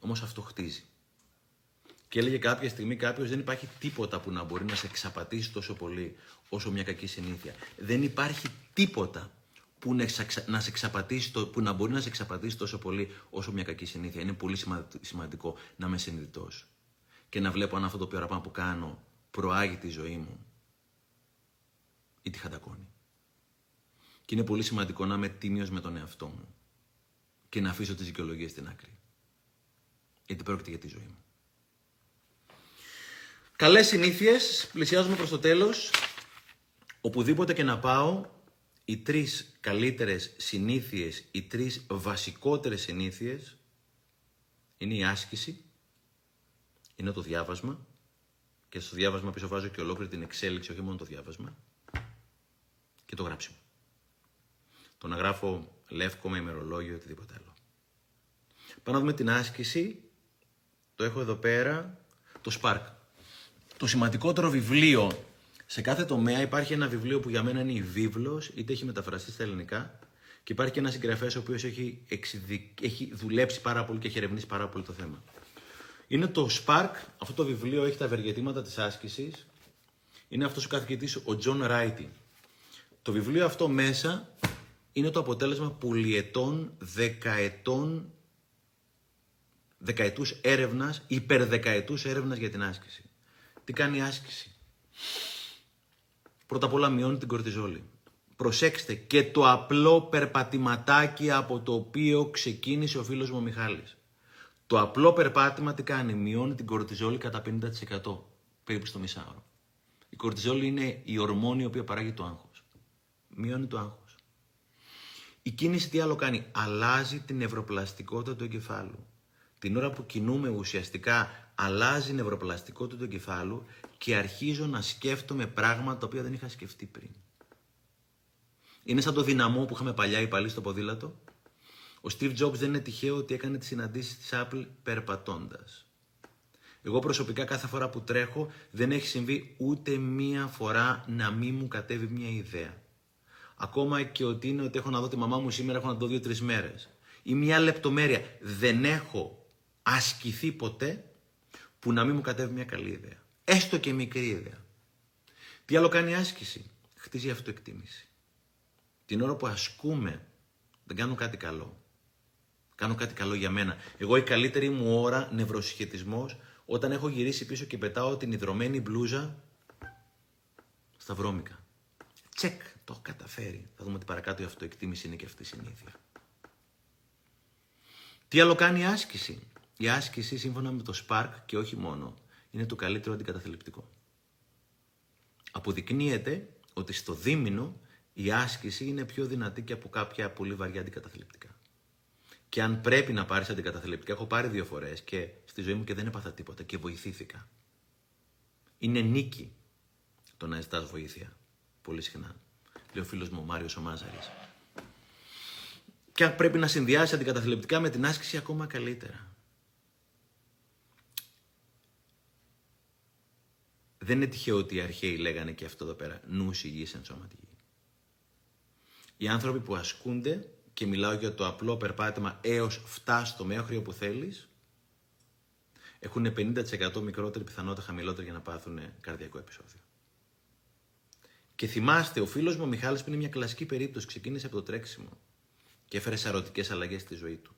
Όμως αυτό χτίζει. Και έλεγε κάποια στιγμή κάποιος, δεν υπάρχει τίποτα που να μπορεί να σε εξαπατήσει τόσο πολύ όσο μια κακή συνήθεια. Δεν υπάρχει τίποτα που να μπορεί να σε εξαπατήσει τόσο πολύ όσο μια κακή συνήθεια. Είναι πολύ σημαντικό να είμαι συνειδητός και να βλέπω αν αυτό το πράγμα που κάνω προάγει τη ζωή μου ή τη χατακώνει. Και είναι πολύ σημαντικό να είμαι τίμιος με τον εαυτό μου και να αφήσω τις δικαιολογίες στην άκρη. Γιατί πρόκειται για τη ζωή μου. Καλές συνήθειες, πλησιάζουμε προς το τέλος. Οπουδήποτε και να πάω, οι τρεις καλύτερες συνήθειες, οι τρεις βασικότερες συνήθειες είναι η άσκηση, είναι το διάβασμα, και στο διάβασμα πίσω βάζω και ολόκληρη την εξέλιξη, όχι μόνο το διάβασμα, και το γράψιμο. Το να γράφω λεύκο με ημερολόγιο, οτιδήποτε άλλο. Πάμε να δούμε την άσκηση, το έχω εδώ πέρα, το Spark. Το σημαντικότερο βιβλίο. Σε κάθε τομέα υπάρχει ένα βιβλίο που για μένα είναι η βίβλος, είτε έχει μεταφραστεί στα ελληνικά, και υπάρχει και ένα συγγραφέας ο οποίος έχει δουλέψει πάρα πολύ και έχει ερευνήσει πάρα πολύ το θέμα. Είναι το Spark, αυτό το βιβλίο έχει τα ευεργετήματα της άσκησης. Είναι αυτός ο καθηγητής, ο Τζον Ράιτι. Το βιβλίο αυτό μέσα είναι το αποτέλεσμα πολυετών, δεκαετούς έρευνας, υπερδεκαετούς έρευνας για την άσκηση. Τι κάνει η άσκηση? Πρώτα απ' όλα μειώνει την κορτιζόλη. Προσέξτε, και το απλό περπατηματάκι από το οποίο ξεκίνησε ο φίλος μου ο Μιχάλης. Το απλό περπάτημα τι κάνει? Μειώνει την κορτιζόλη κατά 50%, περίπου στο μισάωρο. Η κορτιζόλη είναι η ορμόνη η οποία παράγει το άγχος. Μειώνει το άγχος. Η κίνηση τι άλλο κάνει? Αλλάζει την νευροπλαστικότητα του εγκεφάλου. Την ώρα που κινούμε ουσιαστικά αλλάζει η νευροπλαστικότητα του εγκεφάλου και αρχίζω να σκέφτομαι πράγματα τα οποία δεν είχα σκεφτεί πριν. Είναι σαν το δυναμό που είχαμε παλιά οι παλιοί στο ποδήλατο. Ο Steve Jobs δεν είναι τυχαίο ότι έκανε τις συναντήσεις της Apple περπατώντας. Εγώ προσωπικά κάθε φορά που τρέχω δεν έχει συμβεί ούτε μία φορά να μην μου κατέβει μια ιδέα. Ακόμα και ότι είναι ότι έχω να δω τη μαμά μου σήμερα, έχω να δω 2-3 μέρες. Ή μια λεπτομέρεια. Δεν έχω ασκηθεί ποτέ που να μην μου κατέβει μια καλή ιδέα. Έστω και μικρή ιδέα. Τι άλλο κάνει η άσκηση? Χτίζει αυτοεκτίμηση. Την ώρα που ασκούμε, δεν κάνω κάτι καλό. Κάνω κάτι καλό για μένα. Εγώ η καλύτερη μου ώρα, νευροσυχετισμός, όταν έχω γυρίσει πίσω και πετάω την ιδρωμένη μπλούζα στα βρώμικα. Τσεκ, το έχω καταφέρει. Θα δούμε ότι παρακάτω η αυτοεκτίμηση είναι και αυτή η συνήθεια. Τι άλλο κάνει η άσκηση? Η άσκηση, σύμφωνα με το Spark και όχι μόνο, είναι το καλύτερο αντικαταθλιπτικό. Αποδεικνύεται ότι στο δίμηνο η άσκηση είναι πιο δυνατή και από κάποια πολύ βαριά αντικαταθλιπτικά. Και αν πρέπει να πάρεις αντικαταθλιπτικά, έχω πάρει 2 φορές και στη ζωή μου και δεν έπαθα τίποτα και βοηθήθηκα. Είναι νίκη το να ζητάς βοήθεια. Πολύ συχνά. Λέει ο φίλος μου ο Μάριος ο Μάζαρης. Και αν πρέπει να συνδυάσεις αντικαταθλιπτικά με την άσκηση, ακόμα καλύτερα. Δεν είναι τυχαίο ότι οι αρχαίοι λέγανε και αυτό εδώ πέρα, νους υγιής εν σώματι υγιή. Οι άνθρωποι που ασκούνται, και μιλάω για το απλό περπάτημα έως φτάσει στο μέγριο που θέλεις, έχουν 50% μικρότερη πιθανότητα, χαμηλότερη, για να πάθουν καρδιακό επεισόδιο. Και θυμάστε, ο φίλος μου ο Μιχάλης, που είναι μια κλασική περίπτωση, ξεκίνησε από το τρέξιμο και έφερε σαρωτικές αλλαγές στη ζωή του.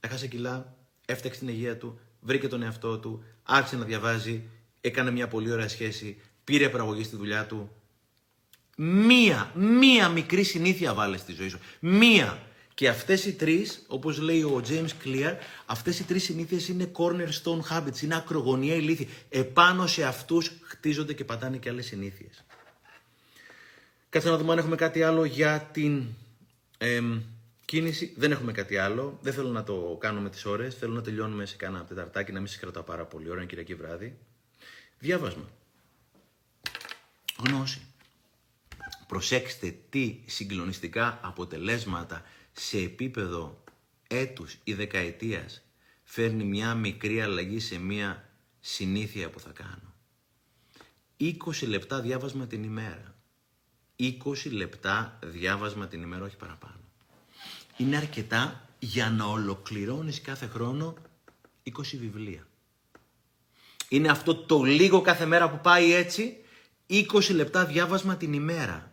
Έχασε κιλά, έφτιαξε την υγεία του, βρήκε τον εαυτό του, άρχισε να διαβάζει. Έκανε μια πολύ ωραία σχέση, πήρε παραγωγή στη δουλειά του. Μία μικρή συνήθεια βάλε στη ζωή σου. Μία. Και αυτές οι τρεις, όπως λέει ο James Clear, αυτές οι τρεις συνήθειες είναι cornerstone habits, είναι ακρογωνιαία ηλίθη. Επάνω σε αυτούς χτίζονται και πατάνε και άλλες συνήθειες. Κάτσε να δούμε αν έχουμε κάτι άλλο για την κίνηση. Δεν έχουμε κάτι άλλο. Δεν θέλω να το κάνω με τις ώρες. Θέλω να τελειώνουμε σε κάνα τεταρτάκι, να μην σας κρατάω πάρα πολύ ώρα, Κυριακή βράδυ. Διάβασμα. Γνώση. Προσέξτε τι συγκλονιστικά αποτελέσματα σε επίπεδο έτους ή δεκαετίας φέρνει μια μικρή αλλαγή σε μια συνήθεια που θα κάνω. 20 λεπτά διάβασμα την ημέρα. 20 λεπτά διάβασμα την ημέρα, όχι παραπάνω. Είναι αρκετά για να ολοκληρώνεις κάθε χρόνο 20 βιβλία. Είναι αυτό το λίγο κάθε μέρα που πάει έτσι, 20 λεπτά διάβασμα την ημέρα.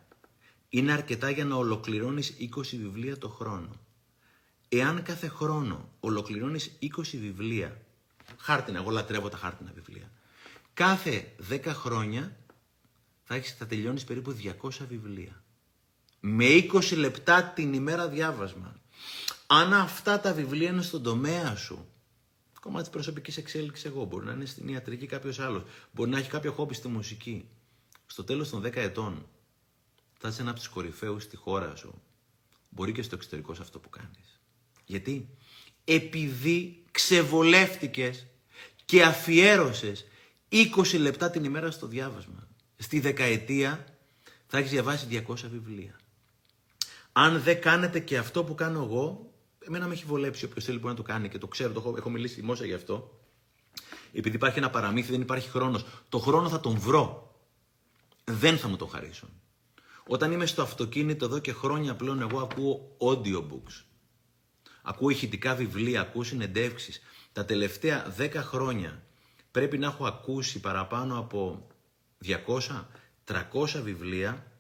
Είναι αρκετά για να ολοκληρώνεις 20 βιβλία το χρόνο. Εάν κάθε χρόνο ολοκληρώνεις 20 βιβλία, χάρτινα, εγώ λατρεύω τα χάρτινα βιβλία, Κάθε 10 χρόνια θα τελειώνεις περίπου 200 βιβλία. Με 20 λεπτά την ημέρα διάβασμα. Αν αυτά τα βιβλία είναι στον τομέα σου, κομμάτι της προσωπικής εξέλιξης εγώ, μπορεί να είναι στην ιατρική κάποιος άλλος, μπορεί να έχει κάποιο χόμπι στη μουσική. Στο τέλος των 10 ετών θα είσαι ένα από τους κορυφαίους στη χώρα σου. Μπορεί και στο εξωτερικό σε αυτό που κάνεις. Γιατί? Επειδή ξεβολεύτηκες και αφιέρωσες 20 λεπτά την ημέρα στο διάβασμα. Στη δεκαετία θα έχεις διαβάσει 200 βιβλία. Αν δεν κάνετε και αυτό που κάνω εγώ, εμένα με έχει βολέψει. Όποιος θέλει μπορεί να το κάνει και το ξέρω, έχω μιλήσει δημόσια γι' αυτό. Επειδή υπάρχει ένα παραμύθι, δεν υπάρχει χρόνος. Το χρόνο θα τον βρω. Δεν θα μου τον χαρίσουν. Όταν είμαι στο αυτοκίνητο εδώ και χρόνια πλέον, εγώ ακούω audiobooks. Ακούω ηχητικά βιβλία, ακούω συνεντεύξεις. Τα τελευταία 10 χρόνια πρέπει να έχω ακούσει παραπάνω από 200-300 βιβλία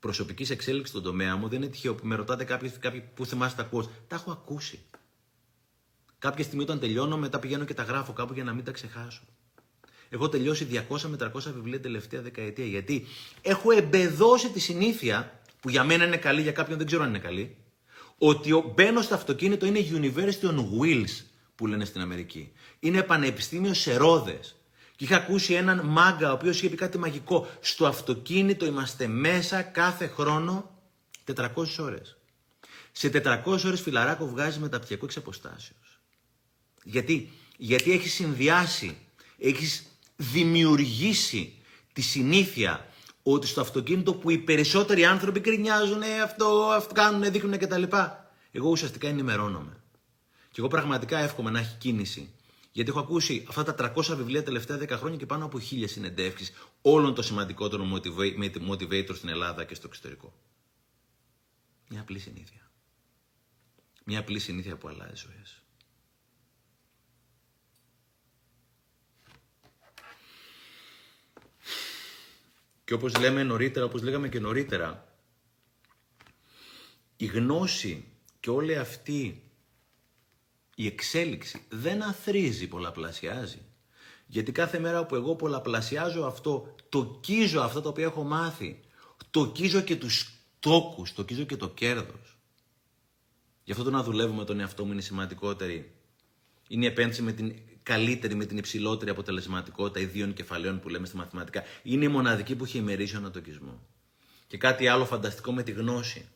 προσωπικής εξέλιξης στον τομέα μου. Δεν είναι τυχαίο που με ρωτάτε κάποιοι που θυμάστε τα ακούω. Τα έχω ακούσει. Κάποια στιγμή όταν τελειώνω, μετά πηγαίνω και τα γράφω κάπου για να μην τα ξεχάσω. Έχω τελειώσει 200 με 300 βιβλία τελευταία δεκαετία. Γιατί έχω εμπεδώσει τη συνήθεια, που για μένα είναι καλή, για κάποιον δεν ξέρω αν είναι καλή, ότι μπαίνω στο αυτοκίνητο, είναι University on Wheels, που λένε στην Αμερική. Είναι πανεπιστήμιο σε ρόδες. Και είχα ακούσει έναν μάγκα, ο οποίος είχε πει κάτι μαγικό. Στο αυτοκίνητο είμαστε μέσα κάθε χρόνο 400 ώρες. Σε 400 ώρες, φιλαράκο, βγάζεις μεταπτυχιακό εξ αποστάσεως. Γιατί έχεις συνδυάσει, έχεις δημιουργήσει τη συνήθεια ότι στο αυτοκίνητο που οι περισσότεροι άνθρωποι κρινιάζουν, αυτό κάνουν, δείχνουν κτλ. Εγώ ουσιαστικά ενημερώνομαι. Και εγώ πραγματικά εύχομαι να έχει κίνηση. Γιατί έχω ακούσει αυτά τα 300 βιβλία τελευταία 10 χρόνια και πάνω από 1.000 συνεντεύξεις όλων των σημαντικότερων motivator στην Ελλάδα και στο εξωτερικό. Μια απλή συνήθεια. Μια απλή συνήθεια που αλλάζει ζωές. Και όπως λέγαμε και νωρίτερα, η γνώση και όλη αυτή η εξέλιξη δεν αθρίζει, πολλαπλασιάζει. Γιατί κάθε μέρα που εγώ πολλαπλασιάζω αυτό, τοκίζω αυτά τα οποία έχω μάθει, τοκίζω και τους τόκους, τοκίζω και το κέρδος. Γι' αυτό το να δουλεύουμε τον εαυτό μου είναι σημαντικότερη. Είναι η επένδυση με την καλύτερη, με την υψηλότερη αποτελεσματικότητα ιδίων κεφαλαίων που λέμε στη μαθηματικά. Είναι η μοναδική που έχει ημερήσιο ανατοκισμό. Και κάτι άλλο φανταστικό με τη γνώση.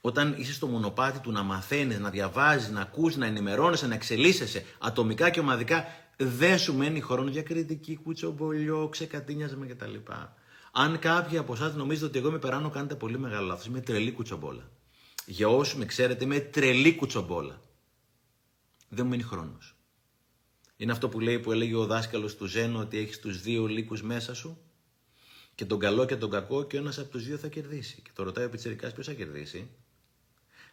Όταν είσαι στο μονοπάτι του να μαθαίνεις, να διαβάζεις, να ακούς, να ενημερώνεσαι, να εξελίσσεσαι ατομικά και ομαδικά, δεν σου μένει χρόνο για κριτική, κουτσομπολιό, ξεκατίνιασμα κτλ. Αν κάποιοι από εσάς νομίζετε ότι εγώ είμαι περάνω, κάνετε πολύ μεγάλο λάθος. Είμαι τρελή κουτσομπόλα. Για όσους με ξέρετε, είμαι τρελή κουτσομπόλα. Δεν μου μένει χρόνος. Είναι αυτό που έλεγε ο δάσκαλος του Ζένο, ότι έχεις τους δύο λύκους μέσα σου, και τον καλό και τον κακό, και ένας από τους δύο θα κερδίσει. Και το ρωτάει ο πιτσιρικάς, ποιος θα κερδίσει?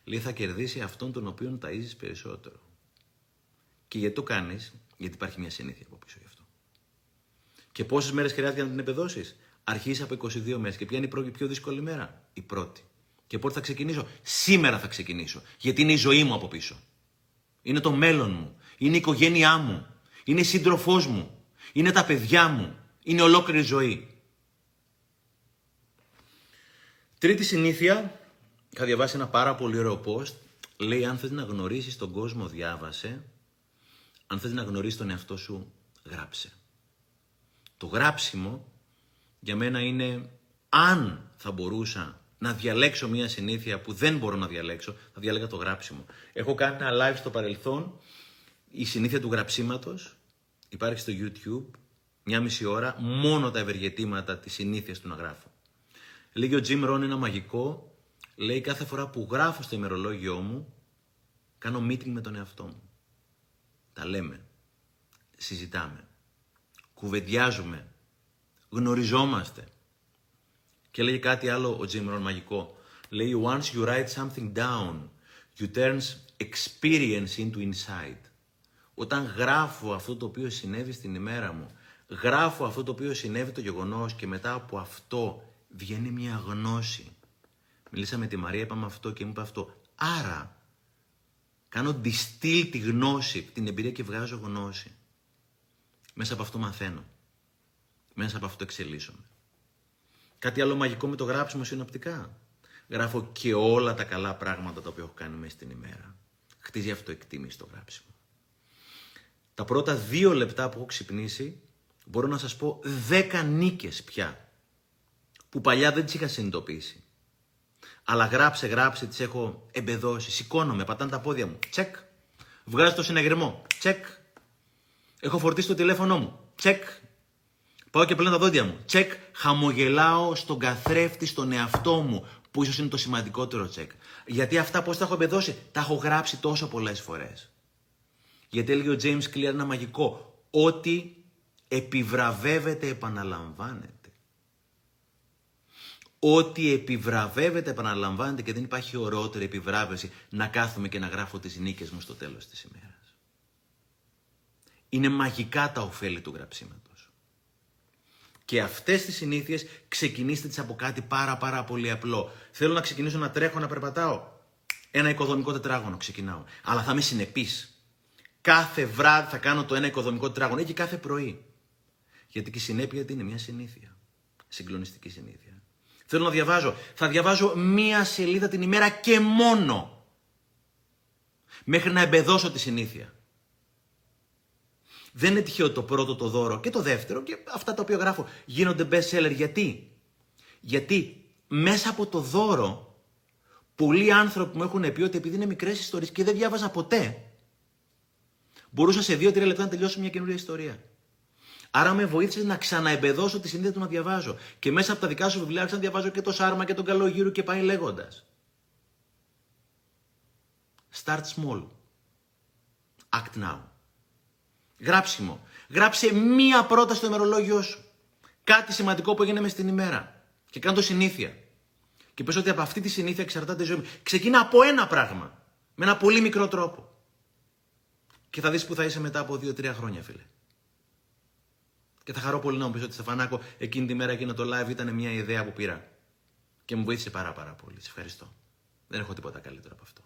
Λέει, θα κερδίσει αυτόν τον οποίον ταΐζεις περισσότερο. Και γιατί το κάνεις? Γιατί υπάρχει μια συνήθεια από πίσω γι' αυτό. Και πόσες μέρες χρειάζεται για να την επεδώσεις? Αρχίζει από 22 μέρες. Και ποια είναι η πιο δύσκολη μέρα? Η πρώτη. Και πότε θα ξεκινήσω? Σήμερα θα ξεκινήσω. Γιατί είναι η ζωή μου από πίσω. Είναι το μέλλον μου. Είναι η οικογένειά μου. Είναι η σύντροφός μου. Είναι τα παιδιά μου. Είναι ολόκληρη ζωή. Τρίτη συνήθεια. Είχα διαβάσει ένα πάρα πολύ ωραίο post. Λέει, αν θες να γνωρίσεις τον κόσμο, διάβασε. Αν θες να γνωρίσεις τον εαυτό σου, γράψε. Το γράψιμο για μένα είναι, αν θα μπορούσα να διαλέξω μια συνήθεια που δεν μπορώ να διαλέξω, θα διάλεγα το γράψιμο. Έχω κάνει ένα live στο παρελθόν, η συνήθεια του γραψίματος, υπάρχει στο YouTube, 1,5 ώρα, μόνο τα ευεργετήματα της συνήθειας του να γράφω. Λέγει ο Jim Rohn ένα μαγικό. Λέει, κάθε φορά που γράφω στο ημερολόγιό μου, κάνω meeting με τον εαυτό μου. Τα λέμε, συζητάμε, κουβεντιάζουμε, γνωριζόμαστε. Και λέει κάτι άλλο ο Jim Rohn μαγικό. Λέει, once you write something down, you turn experience into insight. Όταν γράφω αυτό το οποίο συνέβη στην ημέρα μου, γράφω αυτό το οποίο συνέβη το γεγονός, και μετά από αυτό βγαίνει μια γνώση. Μιλήσαμε με τη Μαρία, είπαμε αυτό και μου είπε αυτό. Άρα, κάνω distill τη γνώση, την εμπειρία, και βγάζω γνώση. Μέσα από αυτό μαθαίνω. Μέσα από αυτό εξελίσσομαι. Κάτι άλλο μαγικό με το γράψιμο συνοπτικά. Γράφω και όλα τα καλά πράγματα τα οποία έχω κάνει μέσα στην ημέρα. Χτίζει αυτοεκτίμηση το γράψιμο. Τα πρώτα 2 λεπτά που έχω ξυπνήσει, μπορώ να σας πω 10 νίκες πια, που παλιά δεν τις είχα συνειδητοποιήσει. Αλλά γράψε, τις έχω εμπεδώσει, σηκώνομαι, πατάνε τα πόδια μου, τσεκ. Βγάζω το συναγερμό, τσεκ. Έχω φορτίσει το τηλέφωνό μου, τσεκ. Πάω και πλένω τα δόντια μου, τσεκ. Χαμογελάω στον καθρέφτη, στον εαυτό μου, που ίσως είναι το σημαντικότερο τσεκ. Γιατί αυτά πώς τα έχω εμπεδώσει, τα έχω γράψει τόσο πολλές φορές. Γιατί έλεγε ο James Clear ένα μαγικό, ό,τι επιβραβεύεται επαναλαμβάνεται. Ό,τι επιβραβεύεται επαναλαμβάνεται και δεν υπάρχει ωραιότερη επιβράβευση να κάθομαι και να γράφω τις νίκες μου στο τέλος της ημέρας. Είναι μαγικά τα ωφέλη του γραψίματος. Και αυτές τις συνήθειες ξεκινήστε τις από κάτι πάρα πολύ απλό. Θέλω να ξεκινήσω να τρέχω, να περπατάω. Ένα οικοδομικό τετράγωνο ξεκινάω. Αλλά θα είμαι συνεπής. Κάθε βράδυ θα κάνω το ένα οικοδομικό τετράγωνο ή και κάθε πρωί. Γιατί και η συνέπεια είναι μια συνήθεια. Συγκλονιστική συνήθεια. Θέλω να διαβάζω. Θα διαβάζω 1 σελίδα την ημέρα και μόνο. Μέχρι να εμπεδώσω τη συνήθεια. Δεν είναι τυχαίο το πρώτο το δώρο και το δεύτερο και αυτά τα οποία γράφω γίνονται best seller. Γιατί? Γιατί μέσα από το δώρο πολλοί άνθρωποι μου έχουν πει ότι επειδή είναι μικρές ιστορίες και δεν διάβαζα ποτέ, μπορούσα σε 2-3 λεπτά να τελειώσω μια καινούργια ιστορία. Άρα με βοήθησε να ξαναεμπεδώσω τη συνήθεια του να διαβάζω. Και μέσα από τα δικά σου βιβλία άρχισα να διαβάζω και το Σάρμα και τον Καλογύρου και πάει λέγοντας. Start small. Act now. Γράψιμο. Γράψε μία πρόταση στο ημερολόγιο σου. Κάτι σημαντικό που έγινε μες την ημέρα. Και κάνω το συνήθεια. Και πες ότι από αυτή τη συνήθεια εξαρτάται η ζωή μου. Ξεκινά από ένα πράγμα. Με ένα πολύ μικρό τρόπο. Και θα δεις που θα είσαι μετά από 2-3 χρόνια, φίλε. Και θα χαρώ πολύ να μου πεις ότι Στεφανάκο, εκείνη τη μέρα, εκείνο το live ήταν μια ιδέα που πήρα. Και μου βοήθησε πάρα πολύ. Σε ευχαριστώ. Δεν έχω τίποτα καλύτερο από αυτό.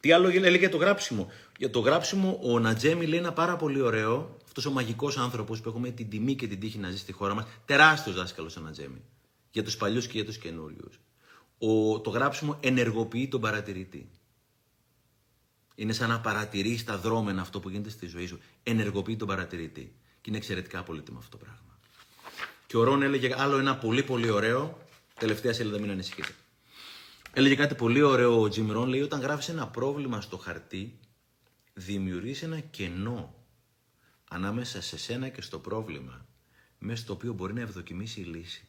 Τι άλλο λέει για το γράψιμο? Για το γράψιμο ο Νατσέμι λέει ένα πάρα πολύ ωραίο. Αυτός ο μαγικός άνθρωπος που έχουμε την τιμή και την τύχη να ζει στη χώρα μας. Τεράστιος δάσκαλος ο Νατσέμι. Για τους παλιούς και για τους καινούριους. Το γράψιμο ενεργοποιεί τον παρατηρητή. Είναι σαν να παρατηρείς τα δρόμενα αυτό που γίνεται στη ζωή σου. Ενεργοποιεί τον παρατηρητή. Και είναι εξαιρετικά πολύτιμο αυτό το πράγμα. Και ο Ρον έλεγε άλλο ένα πολύ ωραίο. Τελευταία σελίδα, μην ανησυχείτε. Έλεγε κάτι πολύ ωραίο ο Jim Rohn. Λέει: όταν γράφεις ένα πρόβλημα στο χαρτί, δημιουργείς ένα κενό ανάμεσα σε σένα και στο πρόβλημα, μέσα στο οποίο μπορεί να ευδοκιμήσει η λύση.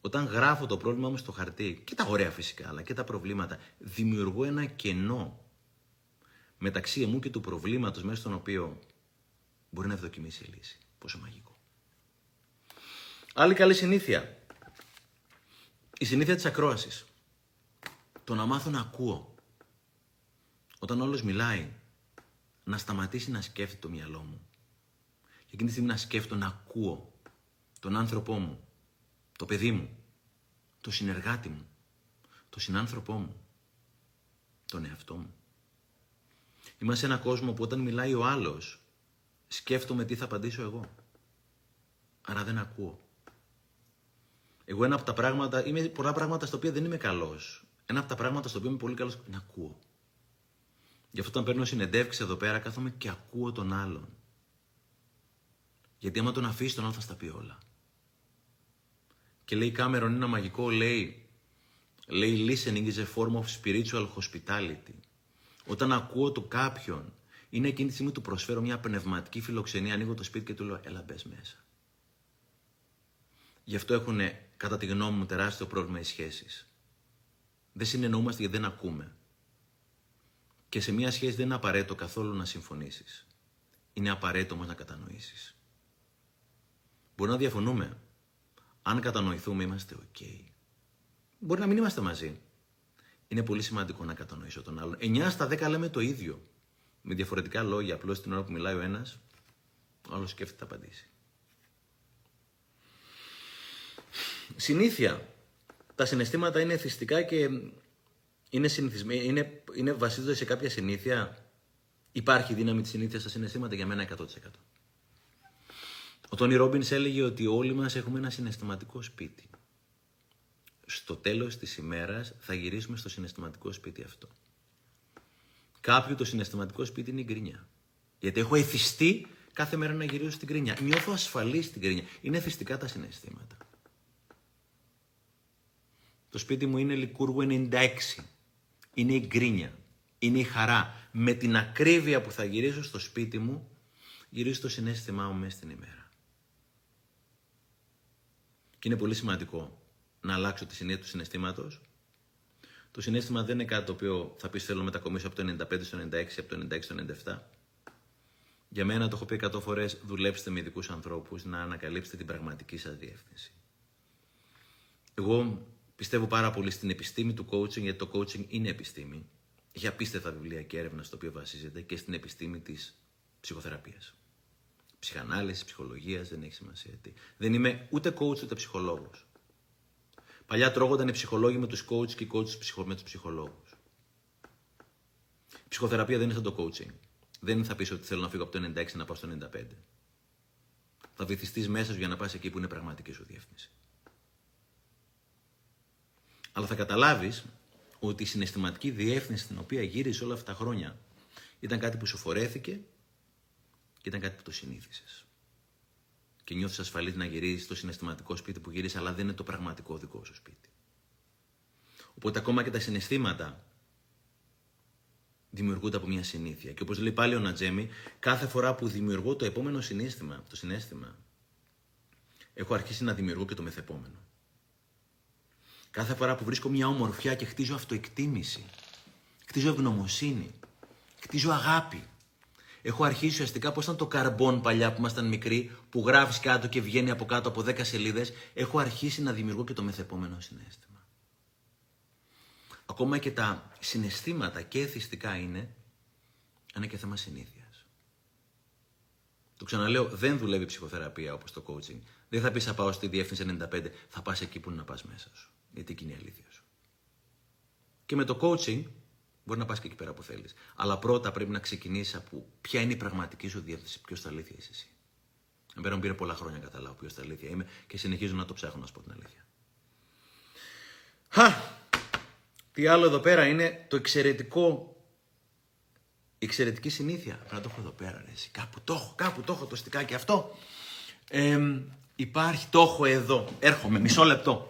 Όταν γράφω το πρόβλημά μου στο χαρτί, και τα ωραία φυσικά, αλλά και τα προβλήματα, δημιουργώ ένα κενό μεταξύ μου και του προβλήματος μέσα στον οποίο μπορεί να ευδοκιμήσει η λύση. Πόσο μαγικό. Άλλη καλή συνήθεια. Η συνήθεια της ακρόασης. Το να μάθω να ακούω. Όταν όλος μιλάει, να σταματήσει να σκέφτεται το μυαλό μου. Και εκείνη τη στιγμή να σκέφτομαι, να ακούω τον άνθρωπό μου. Το παιδί μου, το συνεργάτη μου, το συνάνθρωπό μου, τον εαυτό μου. Είμαστε σε έναν κόσμο που όταν μιλάει ο άλλος, σκέφτομαι τι θα απαντήσω εγώ. Άρα δεν ακούω. Εγώ ένα από τα πράγματα, είμαι πολλά πράγματα στα οποία δεν είμαι καλός. Ένα από τα πράγματα στα οποία είμαι πολύ καλός είναι να ακούω. Γι' αυτό όταν παίρνω συνεντεύξεις εδώ πέρα, κάθομαι και ακούω τον άλλον. Γιατί άμα τον αφήσει τον άλλον θα στα πει όλα. Και λέει Κάμερον ένα μαγικό, λέει listening is a form of spiritual hospitality. Όταν ακούω το κάποιον, είναι εκείνη τη στιγμή του προσφέρω μια πνευματική φιλοξενία, ανοίγω το σπίτι και του λέω έλα μπες μέσα. Γι' αυτό έχουν κατά τη γνώμη μου τεράστιο πρόβλημα οι σχέσεις. Δεν συνεννοούμαστε γιατί δεν ακούμε. Και σε μια σχέση δεν είναι απαραίτητο καθόλου να συμφωνήσεις. Είναι απαραίτητο όμως να κατανοήσεις. Μπορεί να διαφωνούμε. Αν κατανοηθούμε, είμαστε ok. Μπορεί να μην είμαστε μαζί. Είναι πολύ σημαντικό να κατανοήσω τον άλλον. 9 στα 10 λέμε το ίδιο. Με διαφορετικά λόγια. Απλώς την ώρα που μιλάει ο ένας, ο άλλος σκέφτεται να απαντήσει. Συνήθεια. Τα συναισθήματα είναι εθιστικά και είναι συνηθισμένοι, είναι βασίζονται σε κάποια συνήθεια. Υπάρχει δύναμη της συνήθειας στα συναισθήματα, για μένα 100%. Ο Τόνι Ρόμπινς έλεγε ότι όλοι μας έχουμε ένα συναισθηματικό σπίτι. Στο τέλος της ημέρας θα γυρίσουμε στο συναισθηματικό σπίτι αυτό. Κάποιου το συναισθηματικό σπίτι είναι η γκρίνια. Γιατί έχω εθιστεί κάθε μέρα να γυρίζω στην γκρίνια. Νιώθω ασφαλή στην γκρίνια. Είναι εθιστικά τα συναισθήματα. Το σπίτι μου είναι Λικούργο 96. Είναι η γκρίνια. Είναι η χαρά. Με την ακρίβεια που θα γυρίσω στο σπίτι μου, γυρίζω στο συναίσθημά μου μέσα στην ημέρα. Και είναι πολύ σημαντικό να αλλάξω τη συνήθεια του συναισθήματος. Το συναίσθημα δεν είναι κάτι το οποίο θα πεις θέλω να μετακομίσω από το 95 στο 96, από το 96 στο 97. Για μένα, το έχω πει 100 φορές, δουλέψτε με ειδικούς ανθρώπους να ανακαλύψετε την πραγματική σας διεύθυνση. Εγώ πιστεύω πάρα πολύ στην επιστήμη του coaching, γιατί το coaching είναι επιστήμη. Για απίστευτα βιβλία και έρευνα στο οποίο βασίζεται, και στην επιστήμη της ψυχοθεραπείας. Ψυχανάλυση, ψυχολογίας, δεν έχει σημασία τι. Δεν είμαι ούτε coach ούτε ψυχολόγος. Παλιά τρώγονταν οι ψυχολόγοι με τους coach και οι coach με τους ψυχολόγους. Η ψυχοθεραπεία δεν είναι σαν το coaching. Δεν θα πεις ότι θέλω να φύγω από το 96 να πάω στο 95. Θα βυθιστείς μέσα σου για να πας εκεί που είναι πραγματική σου διεύθυνση. Αλλά θα καταλάβεις ότι η συναισθηματική διεύθυνση στην οποία γύρισε όλα αυτά τα χρόνια ήταν κάτι που σου φορέθηκε και ήταν κάτι που το συνήθισες. Και νιώθεις ασφαλής να γυρίζεις στο συναισθηματικό σπίτι που γυρίζεις, αλλά δεν είναι το πραγματικό δικό σου σπίτι. Οπότε ακόμα και τα συναισθήματα δημιουργούνται από μια συνήθεια. Και όπως λέει πάλι ο Νατζέμι, κάθε φορά που δημιουργώ το επόμενο συναίσθημα, έχω αρχίσει να δημιουργώ και το μεθεπόμενο. Κάθε φορά που βρίσκω μια ομορφιά και χτίζω αυτοεκτίμηση, χτίζω ευγνωμοσύνη, χτίζω αγάπη. Έχω αρχίσει ουσιαστικά, πώς ήταν το καρμπόν παλιά που ήμασταν μικροί, που γράφεις κάτω και βγαίνει από κάτω από 10 σελίδες, έχω αρχίσει να δημιουργώ και το μεθεπόμενο συναίσθημα. Ακόμα και τα συναισθήματα και εθιστικά είναι και θέμα συνήθειας. Το ξαναλέω, δεν δουλεύει η ψυχοθεραπεία όπως το coaching. Δεν θα πεις θα πάω στη διεύθυνση 95, θα πας εκεί που είναι να πας μέσα σου. Γιατί εκεί είναι η αλήθεια σου. Και με το coaching μπορεί να πας και εκεί πέρα που θέλεις. Αλλά πρώτα πρέπει να ξεκινήσεις από ποια είναι η πραγματική σου διεύθυνση, ποιος στα αλήθεια είσαι εσύ. Εμένα μου πήρε πολλά χρόνια να καταλάβω ποιος στα αλήθεια είμαι και συνεχίζω να το ψάχνω, να σου πω την αλήθεια. Τι άλλο εδώ πέρα είναι το εξαιρετικό. Η εξαιρετική συνήθεια. Πρέπει να το έχω εδώ πέρα, ρε. Κάπου το έχω το στικάκι αυτό. Υπάρχει, το έχω εδώ. Έρχομαι, μισό λεπτό.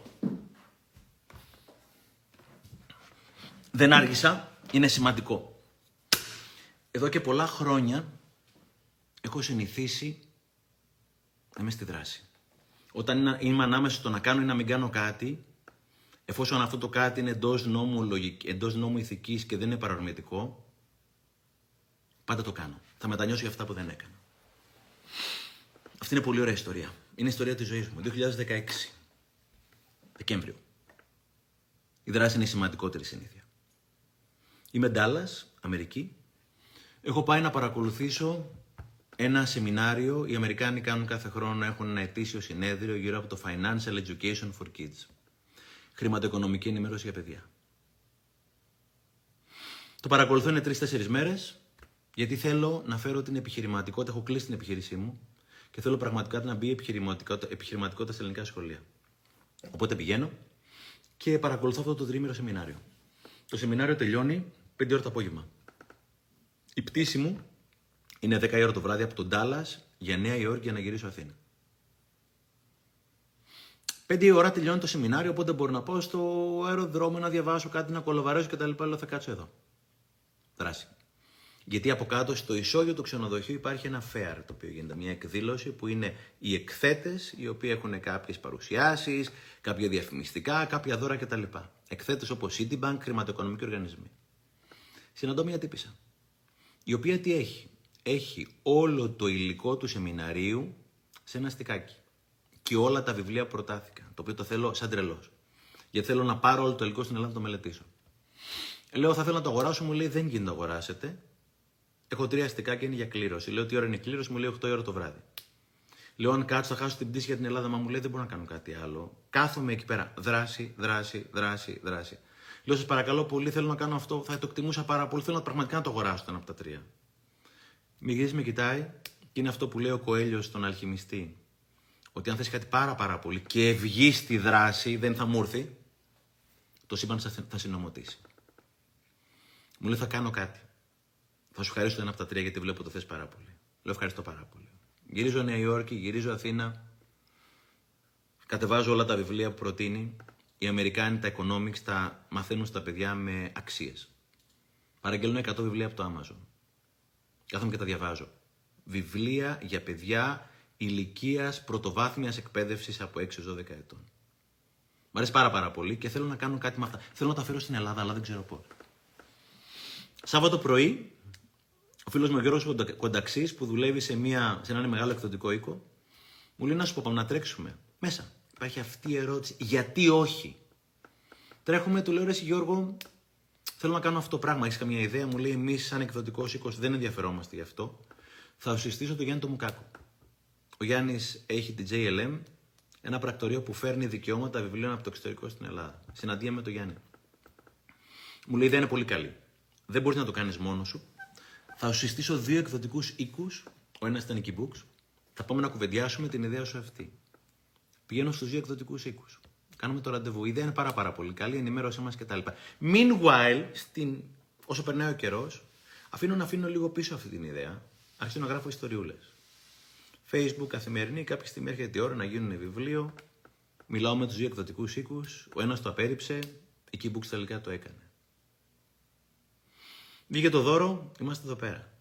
Δεν άργησα, είναι σημαντικό. Εδώ και πολλά χρόνια έχω συνηθίσει να είμαι στη δράση. Όταν είμαι ανάμεσα στο να κάνω ή να μην κάνω κάτι, εφόσον αυτό το κάτι είναι εντός νόμου ηθικής και δεν είναι παρορμητικό, πάντα το κάνω. Θα μετανιώσω για αυτά που δεν έκανα. Αυτή είναι πολύ ωραία ιστορία. Είναι η ιστορία της ζωής μου. 2016, Δεκέμβριο. Η δράση είναι η σημαντικότερη συνήθεια. Είμαι Ντάλλας, Αμερική. Έχω πάει να παρακολουθήσω ένα σεμινάριο. Οι Αμερικάνοι κάνουν κάθε χρόνο, έχουν ένα ετήσιο συνέδριο γύρω από το Financial Education for Kids. Χρηματοοικονομική ενημέρωση για παιδιά. Το παρακολουθώ, είναι 3-4 μέρες, γιατί θέλω να φέρω την επιχειρηματικότητα. Έχω κλείσει την επιχείρησή μου και θέλω πραγματικά να μπει η επιχειρηματικότητα στα ελληνικά σχολεία. Οπότε πηγαίνω και παρακολουθώ αυτό το 3-ημέρο σεμινάριο. Το σεμινάριο τελειώνει 5 ώρα το απόγευμα. Η πτήση μου είναι 10 η ώρα το βράδυ από τον Ντάλλας για Νέα Υόρκη για να γυρίσω Αθήνα. 5 η ώρα τελειώνει το σεμινάριο, οπότε μπορώ να πάω στο αεροδρόμιο να διαβάσω κάτι, να κολοβαρέσω κτλ. Αλλά θα κάτσω εδώ. Δράση. Γιατί από κάτω στο ισόγειο του ξενοδοχείου υπάρχει ένα fair, το οποίο γίνεται μια εκδήλωση που είναι οι εκθέτες, οι οποίοι έχουν κάποιες παρουσιάσεις, κάποια διαφημιστικά, κάποια δώρα κτλ. Εκθέτες όπως Citibank, χρηματοοικονομικοί οργανισμοί. Συναντώ μια τύπισσα, η οποία τι έχει. Έχει όλο το υλικό του σεμιναρίου σε ένα στικάκι. Και όλα τα βιβλία που προτάθηκαν, το οποίο το θέλω σαν τρελός. Γιατί θέλω να πάρω όλο το υλικό στην Ελλάδα να το μελετήσω. Λέω, θα θέλω να το αγοράσω, μου λέει δεν γίνεται να το αγοράσετε. Έχω 3 αστικά και είναι για κλήρωση. Λέω τι ώρα είναι η κλήρωση, μου λέει 8 η ώρα το βράδυ. Λέω αν κάτσω θα χάσω την πτήση για την Ελλάδα, μα μου λέει δεν μπορώ να κάνω κάτι άλλο. Κάθομαι εκεί πέρα. Δράση, δράση, δράση, δράση. Λέω, σας παρακαλώ πολύ, θέλω να κάνω αυτό, θα το εκτιμούσα πάρα πολύ, θέλω πραγματικά να το αγοράσω ένα από τα τρία. Με γυρίζει, με κοιτάει και είναι αυτό που λέει ο Κοέλιος στον Αλχημιστή. Ότι αν θες κάτι πάρα πολύ και ευγείς στη δράση, δεν θα μου έρθει, το σύμπαν θα συνωμοτήσει. Μου λέει, θα κάνω κάτι. Θα σου ευχαριστώ ένα από τα τρία γιατί βλέπω το θες πάρα πολύ. Λέω, ευχαριστώ πάρα πολύ. Γυρίζω Νέα Υόρκη, γυρίζω Αθήνα. Κατεβάζω όλα τα βιβλία που προτείνει. Οι Αμερικάνοι τα economics τα μαθαίνουν στα παιδιά με αξίες. Παραγγέλνω 100 βιβλία από το Amazon. Κάθομαι και τα διαβάζω. Βιβλία για παιδιά ηλικίας πρωτοβάθμιας εκπαίδευσης από 6 έως 12 ετών. Μ' αρέσει πάρα πολύ και θέλω να κάνω κάτι με αυτά. Θέλω να τα φέρω στην Ελλάδα, αλλά δεν ξέρω πώς. Σάββατο πρωί, ο φίλος μου ο Γιώργος Κονταξής, που δουλεύει σε έναν μεγάλο εκδοτικό οίκο, μου λέει, να σου πω, πάμε να τρέξουμε. Μέσα. Υπάρχει αυτή η ερώτηση. Γιατί όχι. Τρέχουμε, του λέω, ρε Γιώργο, θέλω να κάνω αυτό το πράγμα. Έχεις καμία ιδέα? Μου λέει, εμείς σαν εκδοτικός οίκος δεν ενδιαφερόμαστε γι' αυτό. Θα σου συστήσω τον Γιάννη τον Μουκάκο. Ο Γιάννης έχει την JLM, ένα πρακτορείο που φέρνει δικαιώματα βιβλίων από το εξωτερικό στην Ελλάδα. Συναντία με τον Γιάννη. Μου λέει, η ιδέα είναι πολύ καλή. Δεν μπορείς να το κάνεις μόνος σου. Θα σου συστήσω δύο εκδοτικούς οίκους. Ο ένας ήταν η Kibooks. Θα πάμε να κουβεντιάσουμε την ιδέα σου αυτή. Πηγαίνω στους δύο εκδοτικούς οίκους. Κάνουμε το ραντεβού. Η ιδέα είναι πάρα πολύ καλή. Ενημέρωσέ μας κτλ. Meanwhile, όσο περνάει ο καιρός, αφήνω λίγο πίσω αυτή την ιδέα. Αρχίζω να γράφω ιστοριούλες. Facebook, καθημερινή. Κάποια στιγμή έρχεται τη ώρα να γίνουν βιβλίο. Μιλάω με τους δύο εκδοτικούς οίκους. Ο ένας το απέρριψε. Η Kibooks τελικά το έκανε. Βγήκε το δώρο, είμαστε εδώ πέρα.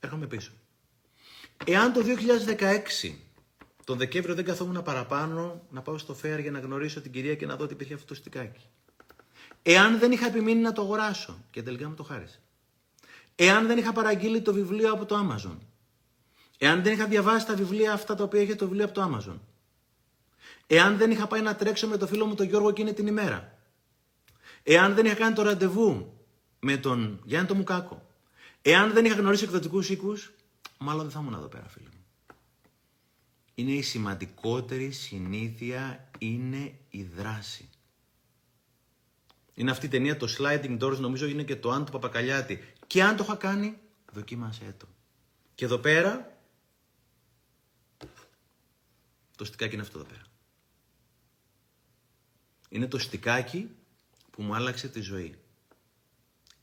Έρχομαι πίσω. Εάν το 2016, τον Δεκέμβριο, δεν καθόμουν παραπάνω να πάω στο Fair για να γνωρίσω την κυρία και να δω ότι υπήρχε αυτό το στικάκι. Εάν δεν είχα επιμείνει να το αγοράσω, και τελικά μου το χάρισε. Εάν δεν είχα παραγγείλει το βιβλίο από το Amazon. Εάν δεν είχα διαβάσει τα βιβλία αυτά τα οποία είχε το βιβλίο από το Amazon. Εάν δεν είχα πάει να τρέξω με το φίλο μου τον Γιώργο εκείνη την ημέρα. Εάν δεν είχα κάνει το ραντεβού με τον Γιάννη τον Μουκάκο. Εάν δεν είχα γνωρίσει εκδοτικούς οίκους, μάλλον δεν θα ήμουν εδώ πέρα, φίλε μου. Είναι η σημαντικότερη συνήθεια, είναι η δράση. Είναι αυτή η ταινία, το Sliding Doors, νομίζω είναι και το Αν του Παπακαλιάτη. Και αν το είχα κάνει, δοκίμασέ το. Και εδώ πέρα, το στικάκι είναι αυτό εδώ πέρα. Είναι το στικάκι που μου άλλαξε τη ζωή.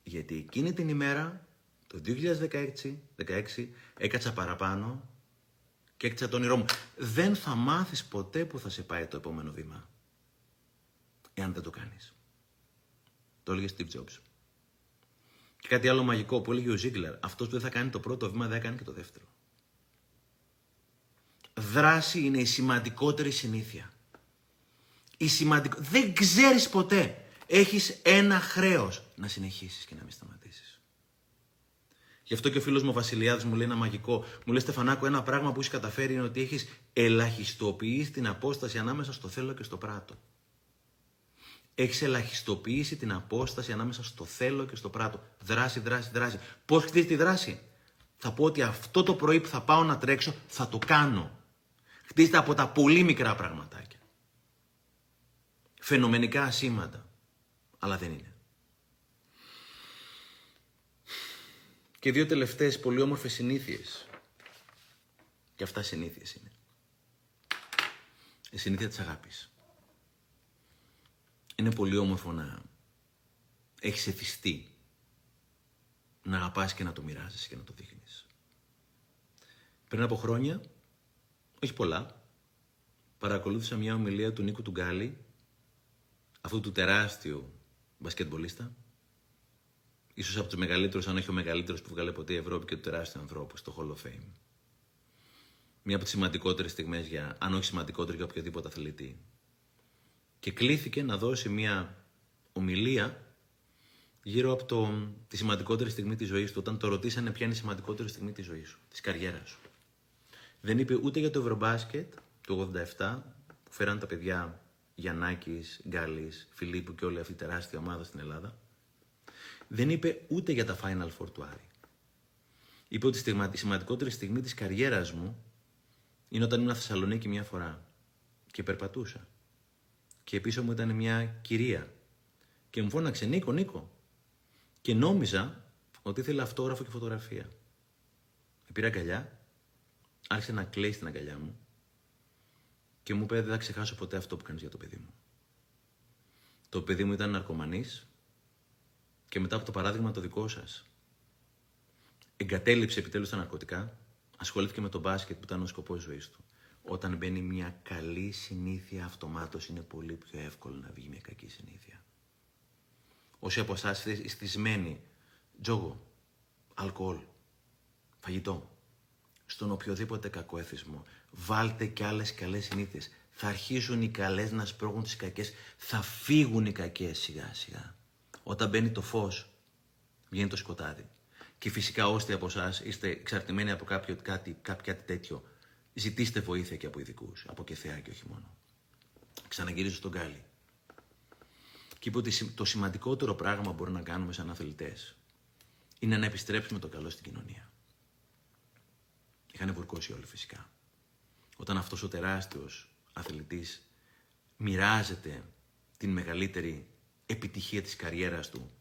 Γιατί εκείνη την ημέρα, το 2016, έκατσα παραπάνω και έκατσα το όνειρό μου. Δεν θα μάθεις ποτέ που θα σε πάει το επόμενο βήμα, εάν δεν το κάνεις. Το έλεγε Steve Jobs. Και κάτι άλλο μαγικό που έλεγε ο Ζίγκλερ, αυτός που δεν θα κάνει το πρώτο βήμα, δεν θα κάνει και το δεύτερο. Δράση είναι η σημαντικότερη συνήθεια. Δεν ξέρεις ποτέ. Έχεις ένα χρέος να συνεχίσεις και να μην σταματήσεις. Γι' αυτό και ο φίλος μου ο Βασιλιάδης μου λέει ένα μαγικό. Μου λέει, Στεφανάκο, ένα πράγμα που έχεις καταφέρει είναι ότι έχεις ελαχιστοποιήσει την απόσταση ανάμεσα στο θέλω και στο πράτο. Έχεις ελαχιστοποιήσει την απόσταση ανάμεσα στο θέλω και στο πράτο. Δράση. Πώς χτίζεις τη δράση? Θα πω ότι αυτό το πρωί που θα πάω να τρέξω θα το κάνω. Χτίζεται από τα πολύ μικρά πραγματάκια. Φαινομενικά ασήμαντα. Αλλά δεν είναι. Και δύο τελευταίες πολύ όμορφες συνήθειες. Και αυτά συνήθειες είναι. Η συνήθεια της αγάπης. Είναι πολύ όμορφο να έχεις εθιστεί. Να αγαπάς και να το μοιράζεις και να το δείχνεις. Πριν από χρόνια, όχι πολλά, παρακολούθησα μια ομιλία του Νίκου του Γκάλη, αυτού του τεράστιου μπασκετμπολίστα, ίσως από τους μεγαλύτερους, αν όχι ο μεγαλύτερος που βγάλε ποτέ η Ευρώπη, και του τεράστιου ανθρώπου στο Hall of Fame. Μία από τις σημαντικότερες στιγμές, αν όχι σημαντικότερη, για οποιοδήποτε αθλητή. Και κλήθηκε να δώσει μία ομιλία γύρω από τη σημαντικότερη στιγμή της ζωής του, όταν το ρωτήσανε ποια είναι η σημαντικότερη στιγμή της ζωής σου, της καριέρας σου. Δεν είπε ούτε για το Ευρωμπάσκετ του 87, που φέραν τα παιδιά Γιαννάκης, Γκάλης, Φιλίππου και όλη αυτή η τεράστια ομάδα στην Ελλάδα. Δεν είπε ούτε για τα Final Four του Άρη. Είπε ότι η σημαντικότερη στιγμή της καριέρας μου είναι όταν ήμουν Θεσσαλονίκη μια φορά και περπατούσα. Και πίσω μου ήταν μια κυρία και μου φώναξε Νίκο, Νίκο. Και νόμιζα ότι ήθελε αυτόγραφο και φωτογραφία. Με πήρε αγκαλιά, άρχισε να κλαίει στην αγκαλιά μου και μου είπε: δεν θα ξεχάσω ποτέ αυτό που κάνεις για το παιδί μου. Το παιδί μου ήταν ναρκωμανής και μετά από το παράδειγμα το δικό σας. Εγκατέλειψε επιτέλους τα ναρκωτικά, ασχολήθηκε με το μπάσκετ που ήταν ο σκοπός ζωής του. Όταν μπαίνει μια καλή συνήθεια, αυτομάτως είναι πολύ πιο εύκολο να βγει μια κακή συνήθεια. Όσοι από εσάς είστε στισμένοι, τζόγο, αλκοόλ, φαγητό, στον οποιοδήποτε κακό έθισμο, βάλτε κι άλλες καλές συνήθειες. Θα αρχίσουν οι καλές να σπρώγουν τις κακές, θα φύγουν οι κακές σιγά σιγά. Όταν μπαίνει το φως, βγαίνει το σκοτάδι. Και φυσικά όσοι από εσάς είστε εξαρτημένοι από κάτι τέτοιο, ζητήστε βοήθεια και από ειδικούς, από κεφαία και όχι μόνο. Ξαναγυρίζω στον Γκάλι. Και είπε ότι το σημαντικότερο πράγμα που μπορούμε να κάνουμε σαν αθλητές είναι να επιστρέψουμε το καλό στην κοινωνία. Είχανε βουρκώσει όλοι φυσικά. Όταν αυτός ο τεράστιος αθλητής μοιράζεται την μεγαλύτερη επιτυχία της καριέρας του,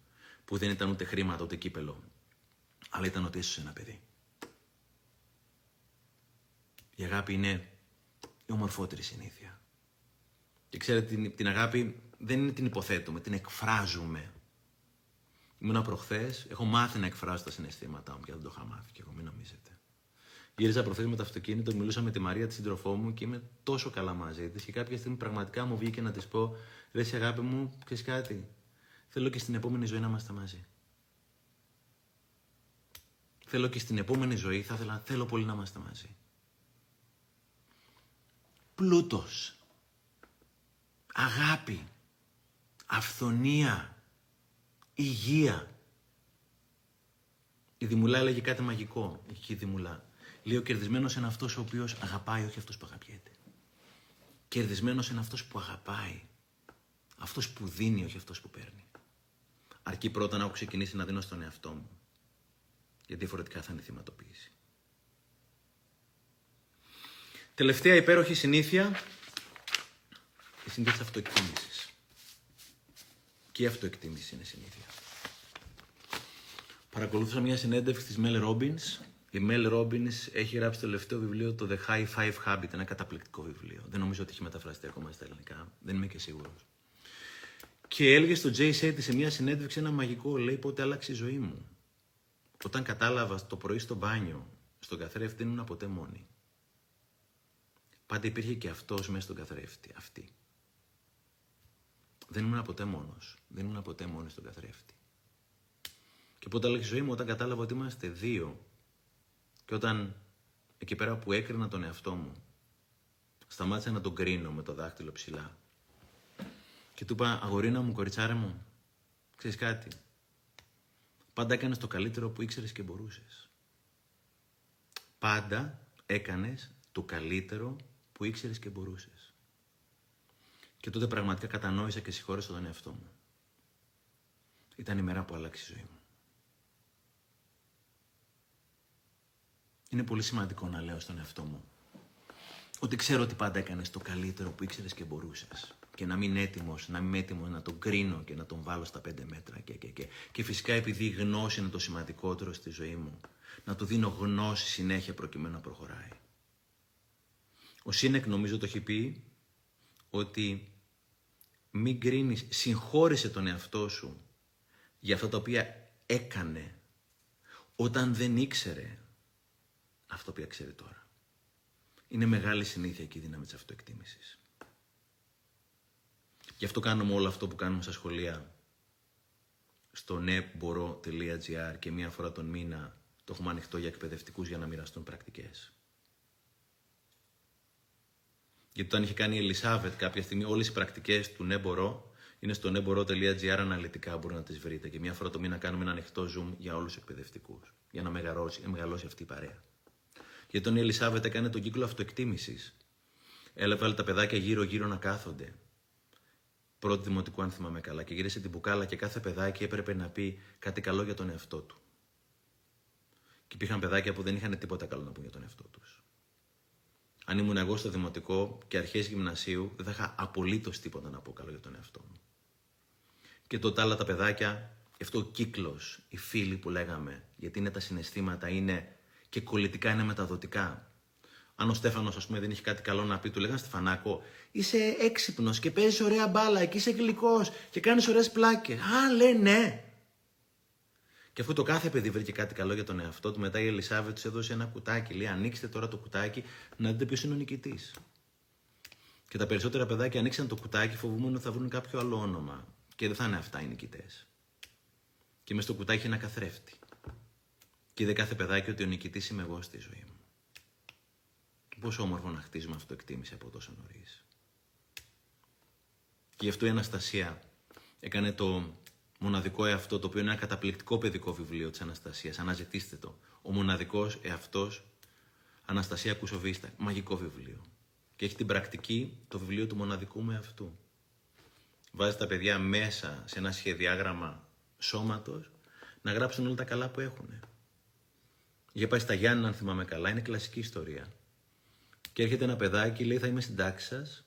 που δεν ήταν ούτε χρήματα ούτε κύπελο, αλλά ήταν ότι έσωσε ένα παιδί. Η αγάπη είναι η ομορφότερη συνήθεια. Και ξέρετε, την αγάπη δεν είναι την υποθέτουμε, την εκφράζουμε. Ήμουνα προχθές, έχω μάθει να εκφράζω τα συναισθήματά μου και δεν το είχα μάθει κι εγώ, μην νομίζετε. Γύριζα προχθές με το αυτοκίνητο, μιλούσα με τη Μαρία, τη σύντροφό μου, και είμαι τόσο καλά μαζί της. Και κάποια στιγμή πραγματικά μου βγήκε να της πω: ρε, αγάπη μου, ξέρεις κάτι, θέλω και στην επόμενη ζωή να είμαστε μαζί. Θέλω και στην επόμενη ζωή, θέλω πολύ να είμαστε μαζί. Πλούτος, αγάπη, αυθονία, υγεία. Η Δημουλά έλεγε κάτι μαγικό, η Δημουλά. Λέει: ο κερδισμένος είναι αυτός ο οποίος αγαπάει, όχι αυτός που αγαπιέται. Κερδισμένος είναι αυτός που αγαπάει. Αυτός που δίνει, όχι αυτός που παίρνει. Αρκεί πρώτα να έχω ξεκινήσει να δίνω στον εαυτό μου. Γιατί διαφορετικά θα είναι θυματοποίηση. Τελευταία υπέροχη συνήθεια, η συνήθεια της αυτοεκτίμησης. Και η αυτοεκτίμηση είναι συνήθεια. Παρακολούθησα μια συνέντευξη της Mel Robbins. Η Mel Robbins έχει γράψει το τελευταίο βιβλίο, το The High Five Habit, ένα καταπληκτικό βιβλίο. Δεν νομίζω ότι έχει μεταφραστεί ακόμα στα ελληνικά, δεν είμαι και σίγουρος. Και έλεγε στο Jay Shetty σε μια συνέντευξη ένα μαγικό, λέει: πότε άλλαξε η ζωή μου. Όταν κατάλαβα το πρωί στο μπάνιο, στον καθρέφτη, δεν ήμουν ποτέ μόνη. Πάντα υπήρχε και αυτός μέσα στον καθρέφτη, αυτή. Δεν ήμουν ποτέ μόνος. Δεν ήμουν ποτέ μόνος στον καθρέφτη. Και πότε άλλαξε η ζωή μου? Όταν κατάλαβα ότι είμαστε δύο. Και όταν εκεί πέρα που έκρινα τον εαυτό μου, σταμάτησα να τον κρίνω με το δάχτυλο ψηλά. Και του είπα: αγορίνα μου, κοριτσάρα μου, ξέρεις κάτι? Πάντα έκανες το καλύτερο που ήξερες και μπορούσες. Πάντα έκανες το καλύτερο που ήξερες και μπορούσες. Και τότε πραγματικά κατανόησα και συγχώρεσα τον εαυτό μου. Ήταν η μέρα που άλλαξε η ζωή μου. Είναι πολύ σημαντικό να λέω στον εαυτό μου ότι ξέρω ότι πάντα έκανες το καλύτερο που ήξερες και μπορούσες. Και να μην έτοιμος να τον κρίνω και να τον βάλω στα 5 μέτρα και φυσικά, επειδή η γνώση είναι το σημαντικότερο στη ζωή μου, να του δίνω γνώση συνέχεια προκειμένου να προχωράει. Ο Σίνεκ νομίζω το έχει πει ότι μην κρίνεις, συγχώρησε τον εαυτό σου για αυτά τα οποία έκανε όταν δεν ήξερε αυτό που ξέρει τώρα. Είναι μεγάλη συνήθεια και η δύναμη της αυτοεκτίμησης. Γι' αυτό κάνουμε όλο αυτό που κάνουμε στα σχολεία, στο nebo.gr, και μία φορά τον μήνα το έχουμε ανοιχτό για εκπαιδευτικούς για να μοιραστούν πρακτικές. Γιατί όταν είχε κάνει η Elisavet κάποια στιγμή όλες οι πρακτικές του νέμπορο, είναι στο nebo.gr αναλυτικά, μπορεί να τις βρείτε, και μία φορά το μήνα κάνουμε ένα ανοιχτό zoom για όλους τους εκπαιδευτικούς, για να μεγαλώσει αυτή η παρέα. Γιατί όταν η Elisavet έκανε τον κύκλο αυτοεκτίμησης, έλαβε τα παιδάκια γύρω-γύρω να κάθονται. Πρώτη δημοτικού, αν θυμάμαι καλά, και γύρισε την μπουκάλα και κάθε παιδάκι έπρεπε να πει κάτι καλό για τον εαυτό του. Και υπήρχαν παιδάκια που δεν είχαν τίποτα καλό να πούν για τον εαυτό τους. Αν ήμουν εγώ στο δημοτικό και αρχές γυμνασίου, δεν θα είχα απολύτως τίποτα να πω καλό για τον εαυτό μου. και τότε άλλα τα παιδάκια, αυτό ο κύκλος, οι φίλοι που λέγαμε, γιατί είναι τα συναισθήματα, είναι και κολλητικά, είναι μεταδοτικά. Αν ο Στέφανος, ας πούμε, δεν είχε κάτι καλό να πει, του λέγανε Στεφανάκο, είσαι έξυπνος και παίζεις ωραία μπάλα και είσαι γλυκός και κάνεις ωραίες πλάκες. Α, λέει ναι. Και αφού το κάθε παιδί βρήκε κάτι καλό για τον εαυτό του, μετά η Ελισάβετ του έδωσε ένα κουτάκι. Λέει: ανοίξτε τώρα το κουτάκι να δείτε ποιος είναι ο νικητής. Και τα περισσότερα παιδάκια ανοίξαν το κουτάκι, φοβούμενοι ότι θα βρουν κάποιο άλλο όνομα. Και δεν θα είναι αυτά οι νικητές. Και μες στο κουτάκι ένα καθρέφτη. Και είδε κάθε παιδάκι ότι ο νικητής είμαι εγώ στη ζωή μου. Πόσο όμορφο να χτίζουμε αυτοεκτίμηση από τόσο νωρίς. Και γι' αυτό η Αναστασία έκανε το μοναδικό εαυτό, το οποίο είναι ένα καταπληκτικό παιδικό βιβλίο της Αναστασίας. Αναζητήστε το. Ο μοναδικός εαυτός, Αναστασία Κουσοβίστα. Μαγικό βιβλίο. Και έχει την πρακτική, το βιβλίο του μοναδικού με αυτού. Βάζει τα παιδιά μέσα σε ένα σχεδιάγραμμα σώματος να γράψουν όλα τα καλά που έχουν. Για πάει στα Γιάννη, αν θυμάμαι καλά, είναι κλασική ιστορία. Και έρχεται ένα παιδάκι, λέει: θα είμαι στην τάξη σας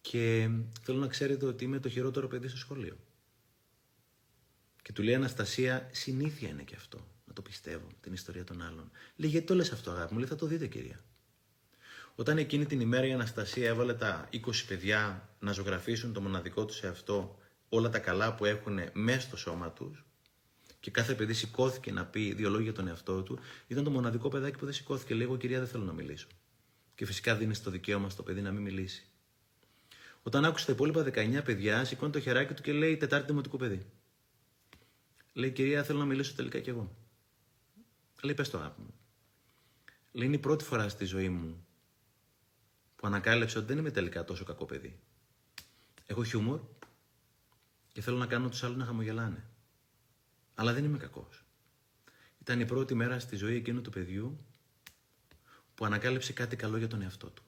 και θέλω να ξέρετε ότι είμαι το χειρότερο παιδί στο σχολείο. Και του λέει Αναστασία: συνήθεια είναι και αυτό, να το πιστεύω, την ιστορία των άλλων. Λέει: γιατί το λες αυτό, αγάπη μου? Λέει: θα το δείτε, κυρία. Όταν εκείνη την ημέρα η Αναστασία έβαλε τα 20 παιδιά να ζωγραφίσουν το μοναδικό τους εαυτό, όλα τα καλά που έχουν μέσα στο σώμα τους, και κάθε παιδί σηκώθηκε να πει δύο λόγια για τον εαυτό του, ήταν το μοναδικό παιδάκι που δεν σηκώθηκε. Λέει: εγώ, κυρία, δεν θέλω να μιλήσω. Και φυσικά δίνει το δικαίωμα στο παιδί να μην μιλήσει. Όταν άκουσε τα υπόλοιπα 19 παιδιά, σηκώνει το χεράκι του και λέει: Τετάρτη δημοτικού παιδί. Λέει: κυρία, θέλω να μιλήσω τελικά κι εγώ. Λέει: πες το, αγάπη μου. Λέει: είναι η πρώτη φορά στη ζωή μου που ανακάλυψα ότι δεν είμαι τελικά τόσο κακό παιδί. Έχω χιούμορ και θέλω να κάνω τους άλλους να χαμογελάνε. Αλλά δεν είμαι κακός. Ήταν η πρώτη μέρα στη ζωή εκείνου του παιδιού που ανακάλυψε κάτι καλό για τον εαυτό του.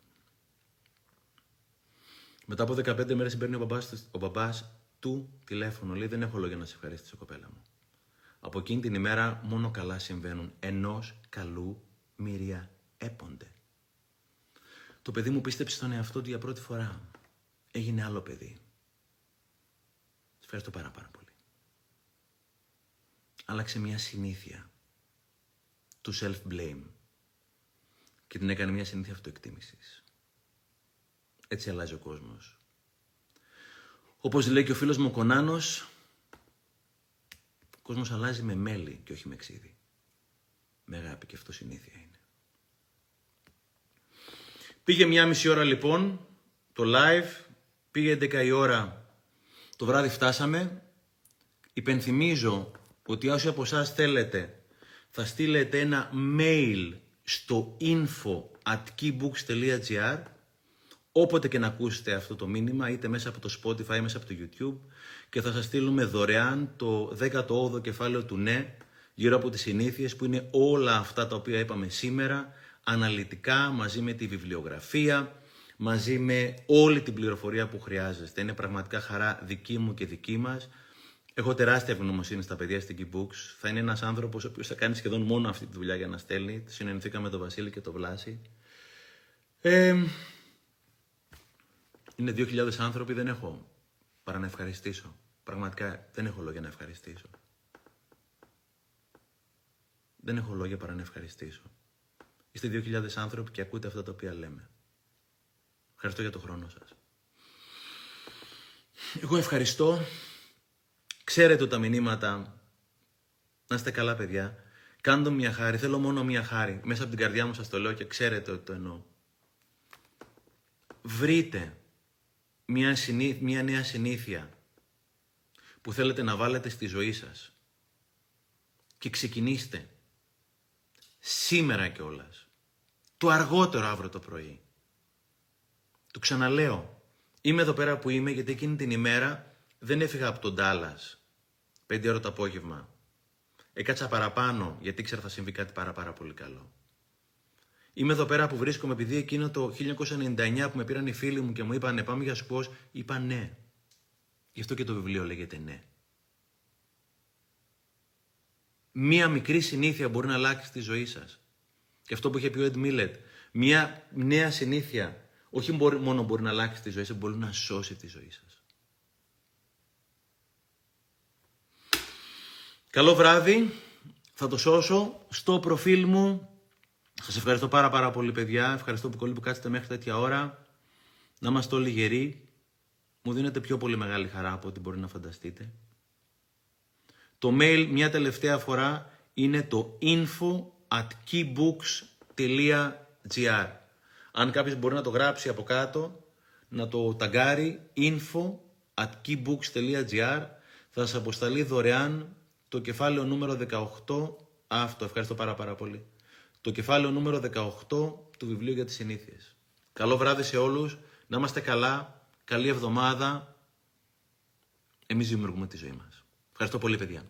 Μετά από 15 μέρες παίρνει ο μπαμπάς του τηλέφωνο. Λέει: δεν έχω λόγια να σε ευχαριστήσω, κοπέλα μου. Από εκείνη την ημέρα μόνο καλά συμβαίνουν. Ενός καλού μοιραία έπονται. Το παιδί μου πίστεψε στον εαυτό του για πρώτη φορά. Έγινε άλλο παιδί. Σας ευχαριστώ πάρα πολύ. Άλλαξε μια συνήθεια του self-blame και την έκανε μια συνήθεια αυτοεκτίμησης. Έτσι αλλάζει ο κόσμος. Όπως λέει και ο φίλος μου ο Κονάνος, ο κόσμος αλλάζει με μέλι και όχι με ξύδι. Με αγάπη, και αυτό συνήθεια είναι. Πήγε 1,5 ώρα λοιπόν το live, πήγε 11 η ώρα το βράδυ, φτάσαμε. Υπενθυμίζω ότι όσοι από εσάς θέλετε θα στείλετε ένα mail στο info@keybooks.gr όποτε και να ακούσετε αυτό το μήνυμα, είτε μέσα από το Spotify, μέσα από το YouTube, και θα σας στείλουμε δωρεάν το 18ο κεφάλαιο του Ναι, γύρω από τις συνήθειες, που είναι όλα αυτά τα οποία είπαμε σήμερα, αναλυτικά, μαζί με τη βιβλιογραφία, μαζί με όλη την πληροφορία που χρειάζεστε. Είναι πραγματικά χαρά δική μου και δική μας. Έχω τεράστια ευγνωμοσύνη στα παιδιά στην Kibooks. Θα είναι ένας άνθρωπος ο οποίος θα κάνει σχεδόν μόνο αυτή τη δουλειά για να στέλνει. Συνεννοηθήκαμε με τον Βασίλη και τον Βλάση. Είναι 2.000 άνθρωποι, δεν έχω παρά να ευχαριστήσω. Πραγματικά δεν έχω λόγια να ευχαριστήσω. Δεν έχω λόγια παρά να ευχαριστήσω. Είστε 2.000 άνθρωποι και ακούτε αυτά τα οποία λέμε. Ευχαριστώ για τον χρόνο σας. Εγώ ευχαριστώ. Ξέρετε τα μηνύματα. Να είστε καλά, παιδιά. Κάντε μια χάρη. Θέλω μόνο μια χάρη. Μέσα από την καρδιά μου σας το λέω και ξέρετε ότι το εννοώ. Βρείτε μια νέα συνήθεια που θέλετε να βάλετε στη ζωή σας. Και ξεκινήστε. Σήμερα κιόλας. Το αργότερο αύριο το πρωί. Το ξαναλέω. Είμαι εδώ πέρα που είμαι γιατί εκείνη την ημέρα δεν έφυγα από τον Ντάλλας 5 ώρα το απόγευμα. Έκατσα παραπάνω γιατί ήξερα θα συμβεί κάτι πάρα πολύ καλό. Είμαι εδώ πέρα που βρίσκομαι επειδή εκείνο το 1999 που με πήραν οι φίλοι μου και μου είπαν πάμε για σκουός, είπα ναι. Γι' αυτό και το βιβλίο λέγεται ναι. Μία μικρή συνήθεια μπορεί να αλλάξει τη ζωή σας. Και αυτό που είχε πει ο Ed Miller, μία νέα συνήθεια όχι μόνο μπορεί να αλλάξει τη ζωή σας, μπορεί να σώσει τη ζωή σας. Καλό βράδυ, θα το σώσω στο προφίλ μου. Σας ευχαριστώ πάρα πολύ, παιδιά. Ευχαριστώ που κάτσετε μέχρι τέτοια ώρα. Να είμαστε όλοι γεροί. Μου δίνετε πιο πολύ μεγάλη χαρά από ό,τι μπορεί να φανταστείτε. Το mail μια τελευταία φορά είναι το info@keybooks.gr. Αν κάποιος μπορεί να το γράψει από κάτω, να το ταγκάρει info@keybooks.gr, θα σας αποσταλεί δωρεάν το κεφάλαιο νούμερο 18. Αυτό, ευχαριστώ πάρα πολύ. Το κεφάλαιο νούμερο 18 του βιβλίου για τις συνήθειες. Καλό βράδυ σε όλους, να είμαστε καλά, καλή εβδομάδα. Εμείς δημιουργούμε τη ζωή μας. Ευχαριστώ πολύ, παιδιά.